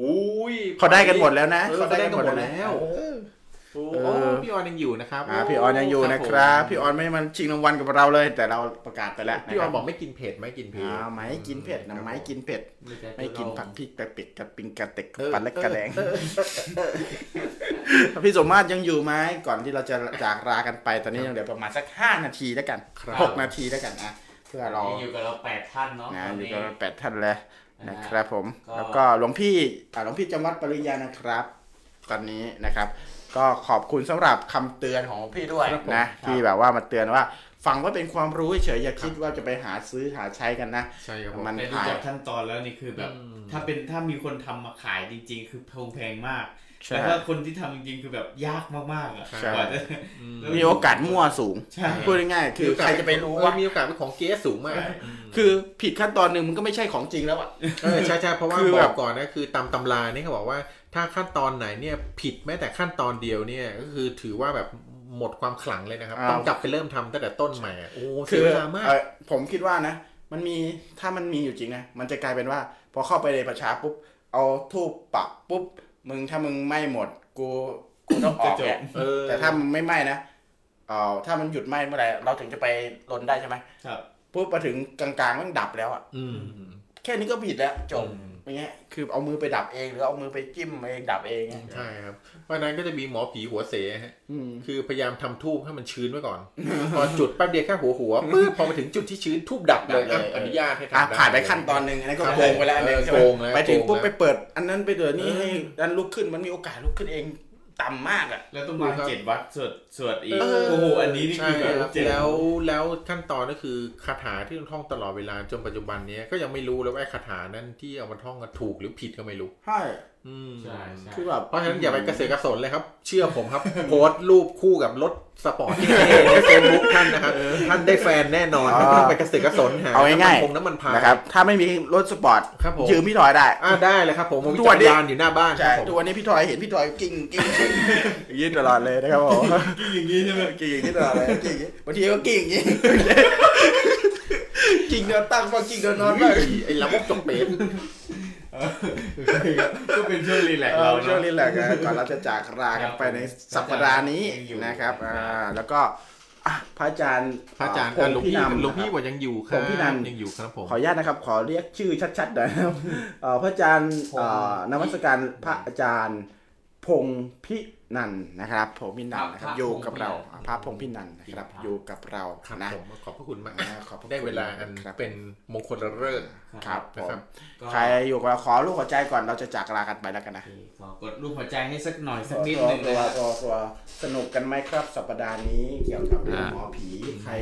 อุ้ยเขาได้กันหมดแล้วนะเขาได้กันหมดแล้วโอ้พี่ออนยังอยู่นะครับพี่ออนยังอยู่นะครับพี่ออนไม่มันชิงรางวัลกับเราเลยแต่เราประกาศไปแล้วพี่ออนบอกไม่กินเผ็ดไม่กินเผ็ดไม่กินผักพริกกระปิดกระปิงกระเต็กปันและกระแดงพี่สมมาตรยังอยู่ไหมก่อนที่เราจะจากลากันไปตอนนี้ยังเหลือประมาณสัก5นาทีแล้วกัน6นาทีแล้วกันนะเพื่อเราอยู่กับเรา8ท่านเนาะอยู่กับเรา8ท่านเลยนะครับผมแล้วก็หลวงพี่จำวัดปริญญานะครับตอนนี้นะครับก็ขอบคุณสำหรับคำเตือนของพี่ด้วยนะที่แบบว่ามาเตือนว่าฟังว่าเป็นความรู้เฉยอย่าคิดว่าจะไปหาซื้อหาใช้กันนะมันได้รู้จักขั้นตอนแล้วนี่คือแบบถ้ามีคนทำมาขายจริงๆคือแพงมากแต่ถ้าคนที่ทำจริงๆคือแบบยากมากๆอ่ะกว่าจะมีโอกาสมั่วสูงพูดง่ายๆคือใครจะไปรู้ว่ามีโอกาสเป็นของเก๊สูงมากคือผิดขั้นตอนนึงมันก็ไม่ใช่ของจริงแล้วอ่ะใช่ๆเพราะว่าบอกก่อนนะคือตามตำรานี่เขาบอกว่าถ้าขั้นตอนไหนเนี่ยผิดแม้แต่ขั้นตอนเดียวเนี่ยก็คือถือว่าแบบหมดความขลังเลยนะครับต้องกลับไปเริ่มทำตั้งแต่ต้นใหม่โอ้เสียเวลามากผมคิดว่านะมันมีถ้ามันมีอยู่จริงนะมันจะกลายเป็นว่าพอเข้าไปในประชาปุ๊บเอาทูบปักปุ๊บมึงถ้ามึงไหม้หมดกูต้องออกแหละแต่ถ้ามึงไม่ไหม้นะถ้ามันหยุดไหม้เมื่อไหร่เราถึงจะไปลนได้ใช่ไหมครับปุ๊บมาถึงกลางๆมันดับแล้วอ่ะแค่นี้ก็ผิดแล้วจบอย่างเงี้ยคือเอามือไปดับเองหรือเอามือไปจิ้มเองดับเองใช่ครับเพราะนั้นก็จะมีหมอผีหัวเสฮะคือพยายามทำทูบให้มันชื้นไว้ก่อนพอจุดแป๊บเดียวแค่หัวปึ๊บพอมาถึงจุดที่ชื้นทูบดับเลยอนุญาตให้ทำผ่านไปขั้นตอนนึงอันนั้นก็โกงไปแล้วอันนี้โกงแล้วไปถึงปุ๊บไปเปิดอันนั้นไปเดี๋ยวนี้ให้ดันลุกขึ้นมันมีโอกาสลุกขึ้นเองต่ำมากอ่ะแล้วต้องมา7วัดสวดอีกโอ้โหอันนี้นี่คือแล้วขั้นตอนก็คือคาถาที่ต้องท่องตลอดเวลาจนปัจจุบันนี้ก็ยังไม่รู้แล้วว่าคาถานั้นที่เอามาท่องกันถูกหรือผิดก็ไม่รู้ใช่ใช่คือแบบเพราะฉะนั้นอย่าไปกระเสือกกระสนเลยครับเชื่อผมครับโพสต์รูปคู่กับรถสปอร์ตที่ใน Facebook ท่านนะครับท่านได้แฟนแน่นอนไม่ต้องไปกระเสือกกระสนหาเอาง่ายๆน้ำมันพายนะครับถ้าไม่มีรถสปอร์ตยืมพี่ทอยได้ได้เลยครับผมจักรยานอยู่หน้าบ้านครับผมตัวนี้พี่ทอยเห็นพี่ทอยกิ้งยืนตลอดเลยนะครับผมกิ้งอย่างนี้ใช่มั้ยกิ้งอย่างนี้ตลอดเลยกิ้งอย่างนี้บางทีก็กิ้งอย่างนี้กิ้งนอนตั้งก็กิ้งนอนเลยไอ้ละมกจกเป็ดก็เป็นช่วงรีแลกซ์เราช่วงรีแลกซ์ก่อนเราจะจากลากันไปในสัปดาห์นี้นะครับแล้วก็ พระอาจารย์หลวงพี่ว่ายังอยู่ครับผมขออนุญาตนะครับขอเรียกชื่อชัดๆหน่อยครับพระอาจารย์นมัสการพระอาจารย์พงษ์พินันท์นะครับผมพินันท์นะครับอยู่กับเราพระพงษ์พินันท์นะครับอยู่กับเรานะขอบพระคุณมากนะครับได้เวลาอันเป็นมงคลเลิศครับผมใครอยู่กับเราขอรูปหัวใจก่อนเราจะจากลากันไปแล้วกันนะขอกดรูปหัวใจให้สักหน่อยสักนิดนึงเลยตัวสนุกกันไหมครับสัปดาห์นี้เกี่ยวกับหมอผีใคร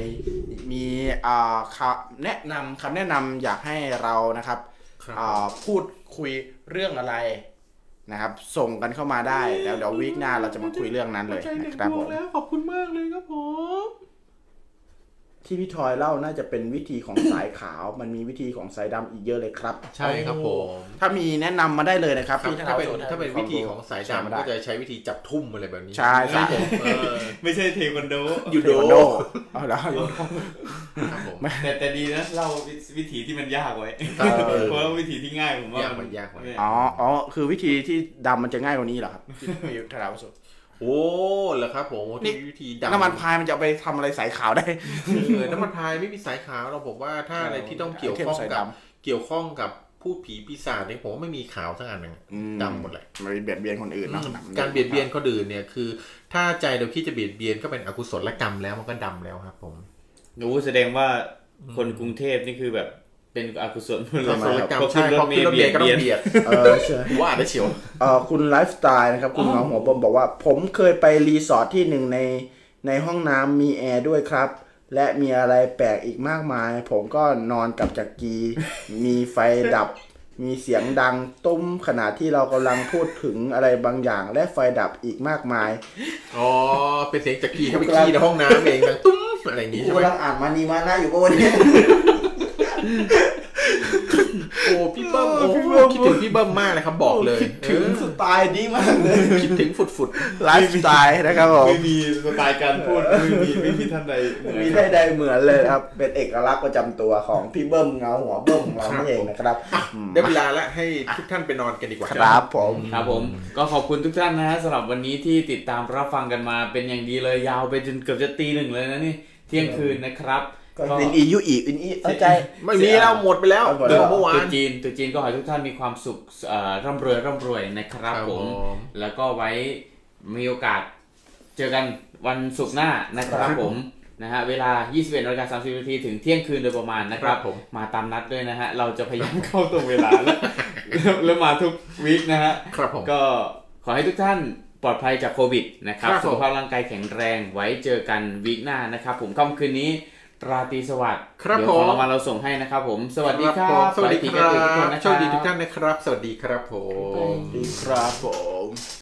มีคำแนะนำอยากให้เรานะครับพูดคุยเรื่องอะไรนะครับส่งกันเข้ามาได้แล้วเดี๋ยววีคหน้าเราจะมาคุยเรื่องนั้นเลยนะครับผมขอบคุณมากเลยครับผมที่พี่ทอยเล่าน่าจะเป็นวิธีของสายขาวมันมีวิธีของสายดำอีกเยอะเลยครับใช่ครับผมถ้ามีแนะนำมาได้เลยนะครับถ้าเป็นวิธีของสายดำก็จะใช้วิธีจับทุ่มอะไรแบบนี้ใช่ครับผมไม่ใช่เทควันโดยูโดเอาแล้วแต่ดีนะเล่าวิธีที่มันยากไว้เพราะวิธีที่ง่ายผมว่ามันยากกว่าอ๋อคือวิธีที่ดำมันจะง่ายกว่านี้เหรอครับอยู่ทาราสุดโอ้เหรอครับผมนี่วิธีดำน้ำมันพายมันจะไปทำอะไรสายขาวได้น้ำมันพายไม่มีสายขาวเราบอกว่าถ้าอะไรที่ต้องเกี่ยวข้องกับผู้ผีปีศาจเนี่ยผมไม่มีขาวทั้งอันนะดำหมดเลยมันเบียดเบียนคนอื่นเนาะการเบียดเบียนคนอื่นเนี่ยคือถ้าใจเราคิดจะเบียดเบียนก็เป็นอกุศลกรรมแล้วมันก็ดำแล้วครับผมรู้แสดงว่าคนกรุงเทพนี่คือแบบเป็นอกุศลกรรมใช่พอขึ้นรถเบียดก็ต้องเบียดว่าอาจจะเฉียวคุณไลฟ์สไตล์นะครับคุณเงาหัวบอมบอกว่าผมเคยไปรีสอร์ทที่หนึ่งในห้องน้ำมีแอร์ด้วยครับและมีอะไรแปลกอีกมากมายผมก็นอนกับจักรีมีไฟดับมีเสียงดังตุ้มขณะที่เรากำลังพูดถึงอะไรบางอย่างและไฟดับอีกมากมายอ๋อเป็นเสียงจักรีเข้าไปขี้ในห้องน้ำเองดังตุ้มอะไรอย่างนี้ใช่ไหมอ่านมานีมานะอยู่ก็วันนี้โอ้พี่เบิ้มคิดถึงพี่เบิ้มมากเลยครับบอกเลยถึงสไตล์นี้มากเลยคิดถึงฝุดๆไลฟ์สไตล์นะครับผมไม่มีสไตล์การพูดไม่มีท่านใดเหมือนเลยครับเป็นเอกลักษณ์ประจำตัวของพี่เบิ้มเงาหัวเบิ้มของเราเองนะครับได้เวลาละให้ทุกท่านไปนอนกันดีกว่าครับผมก็ขอบคุณทุกท่านนะฮะสำหรับวันนี้ที่ติดตามรับฟังกันมาเป็นอย่างดีเลยยาวไปจนเกือบจะตีหนึ่งเลยนะนี่เที่ยงคืนนะครับอินอียุอีอินอีเข้าใจไม่มีแล้วหมดไปแล้วเมื่อวานตัวจีนก็ขอให้ทุกท่านมีความสุขร่ำรวยนะครับผมแล้วก็ไว้มีโอกาสเจอกันวันศุกร์หน้านะครับผมนะฮะเวลา 21:30 นถึงเที่ยงคืนโดยประมาณนะครับผมมาตามนัดด้วยนะฮะเราจะพยายามเข้าตรงเวลาแล้วมาทุกวีคนะฮะก็ขอให้ทุกท่านปลอดภัยจากโควิดนะครับสุขภาพร่างกายแข็งแรงไว้เจอกันวีคหน้านะครับผมค่ำคืนนี้ราตรีสวัสดิ์ครับผมรางวัลเราส่งให้นะครับผมสวัสดีครับสวัสดีทุกท่านนะครับสวัสดีครับผม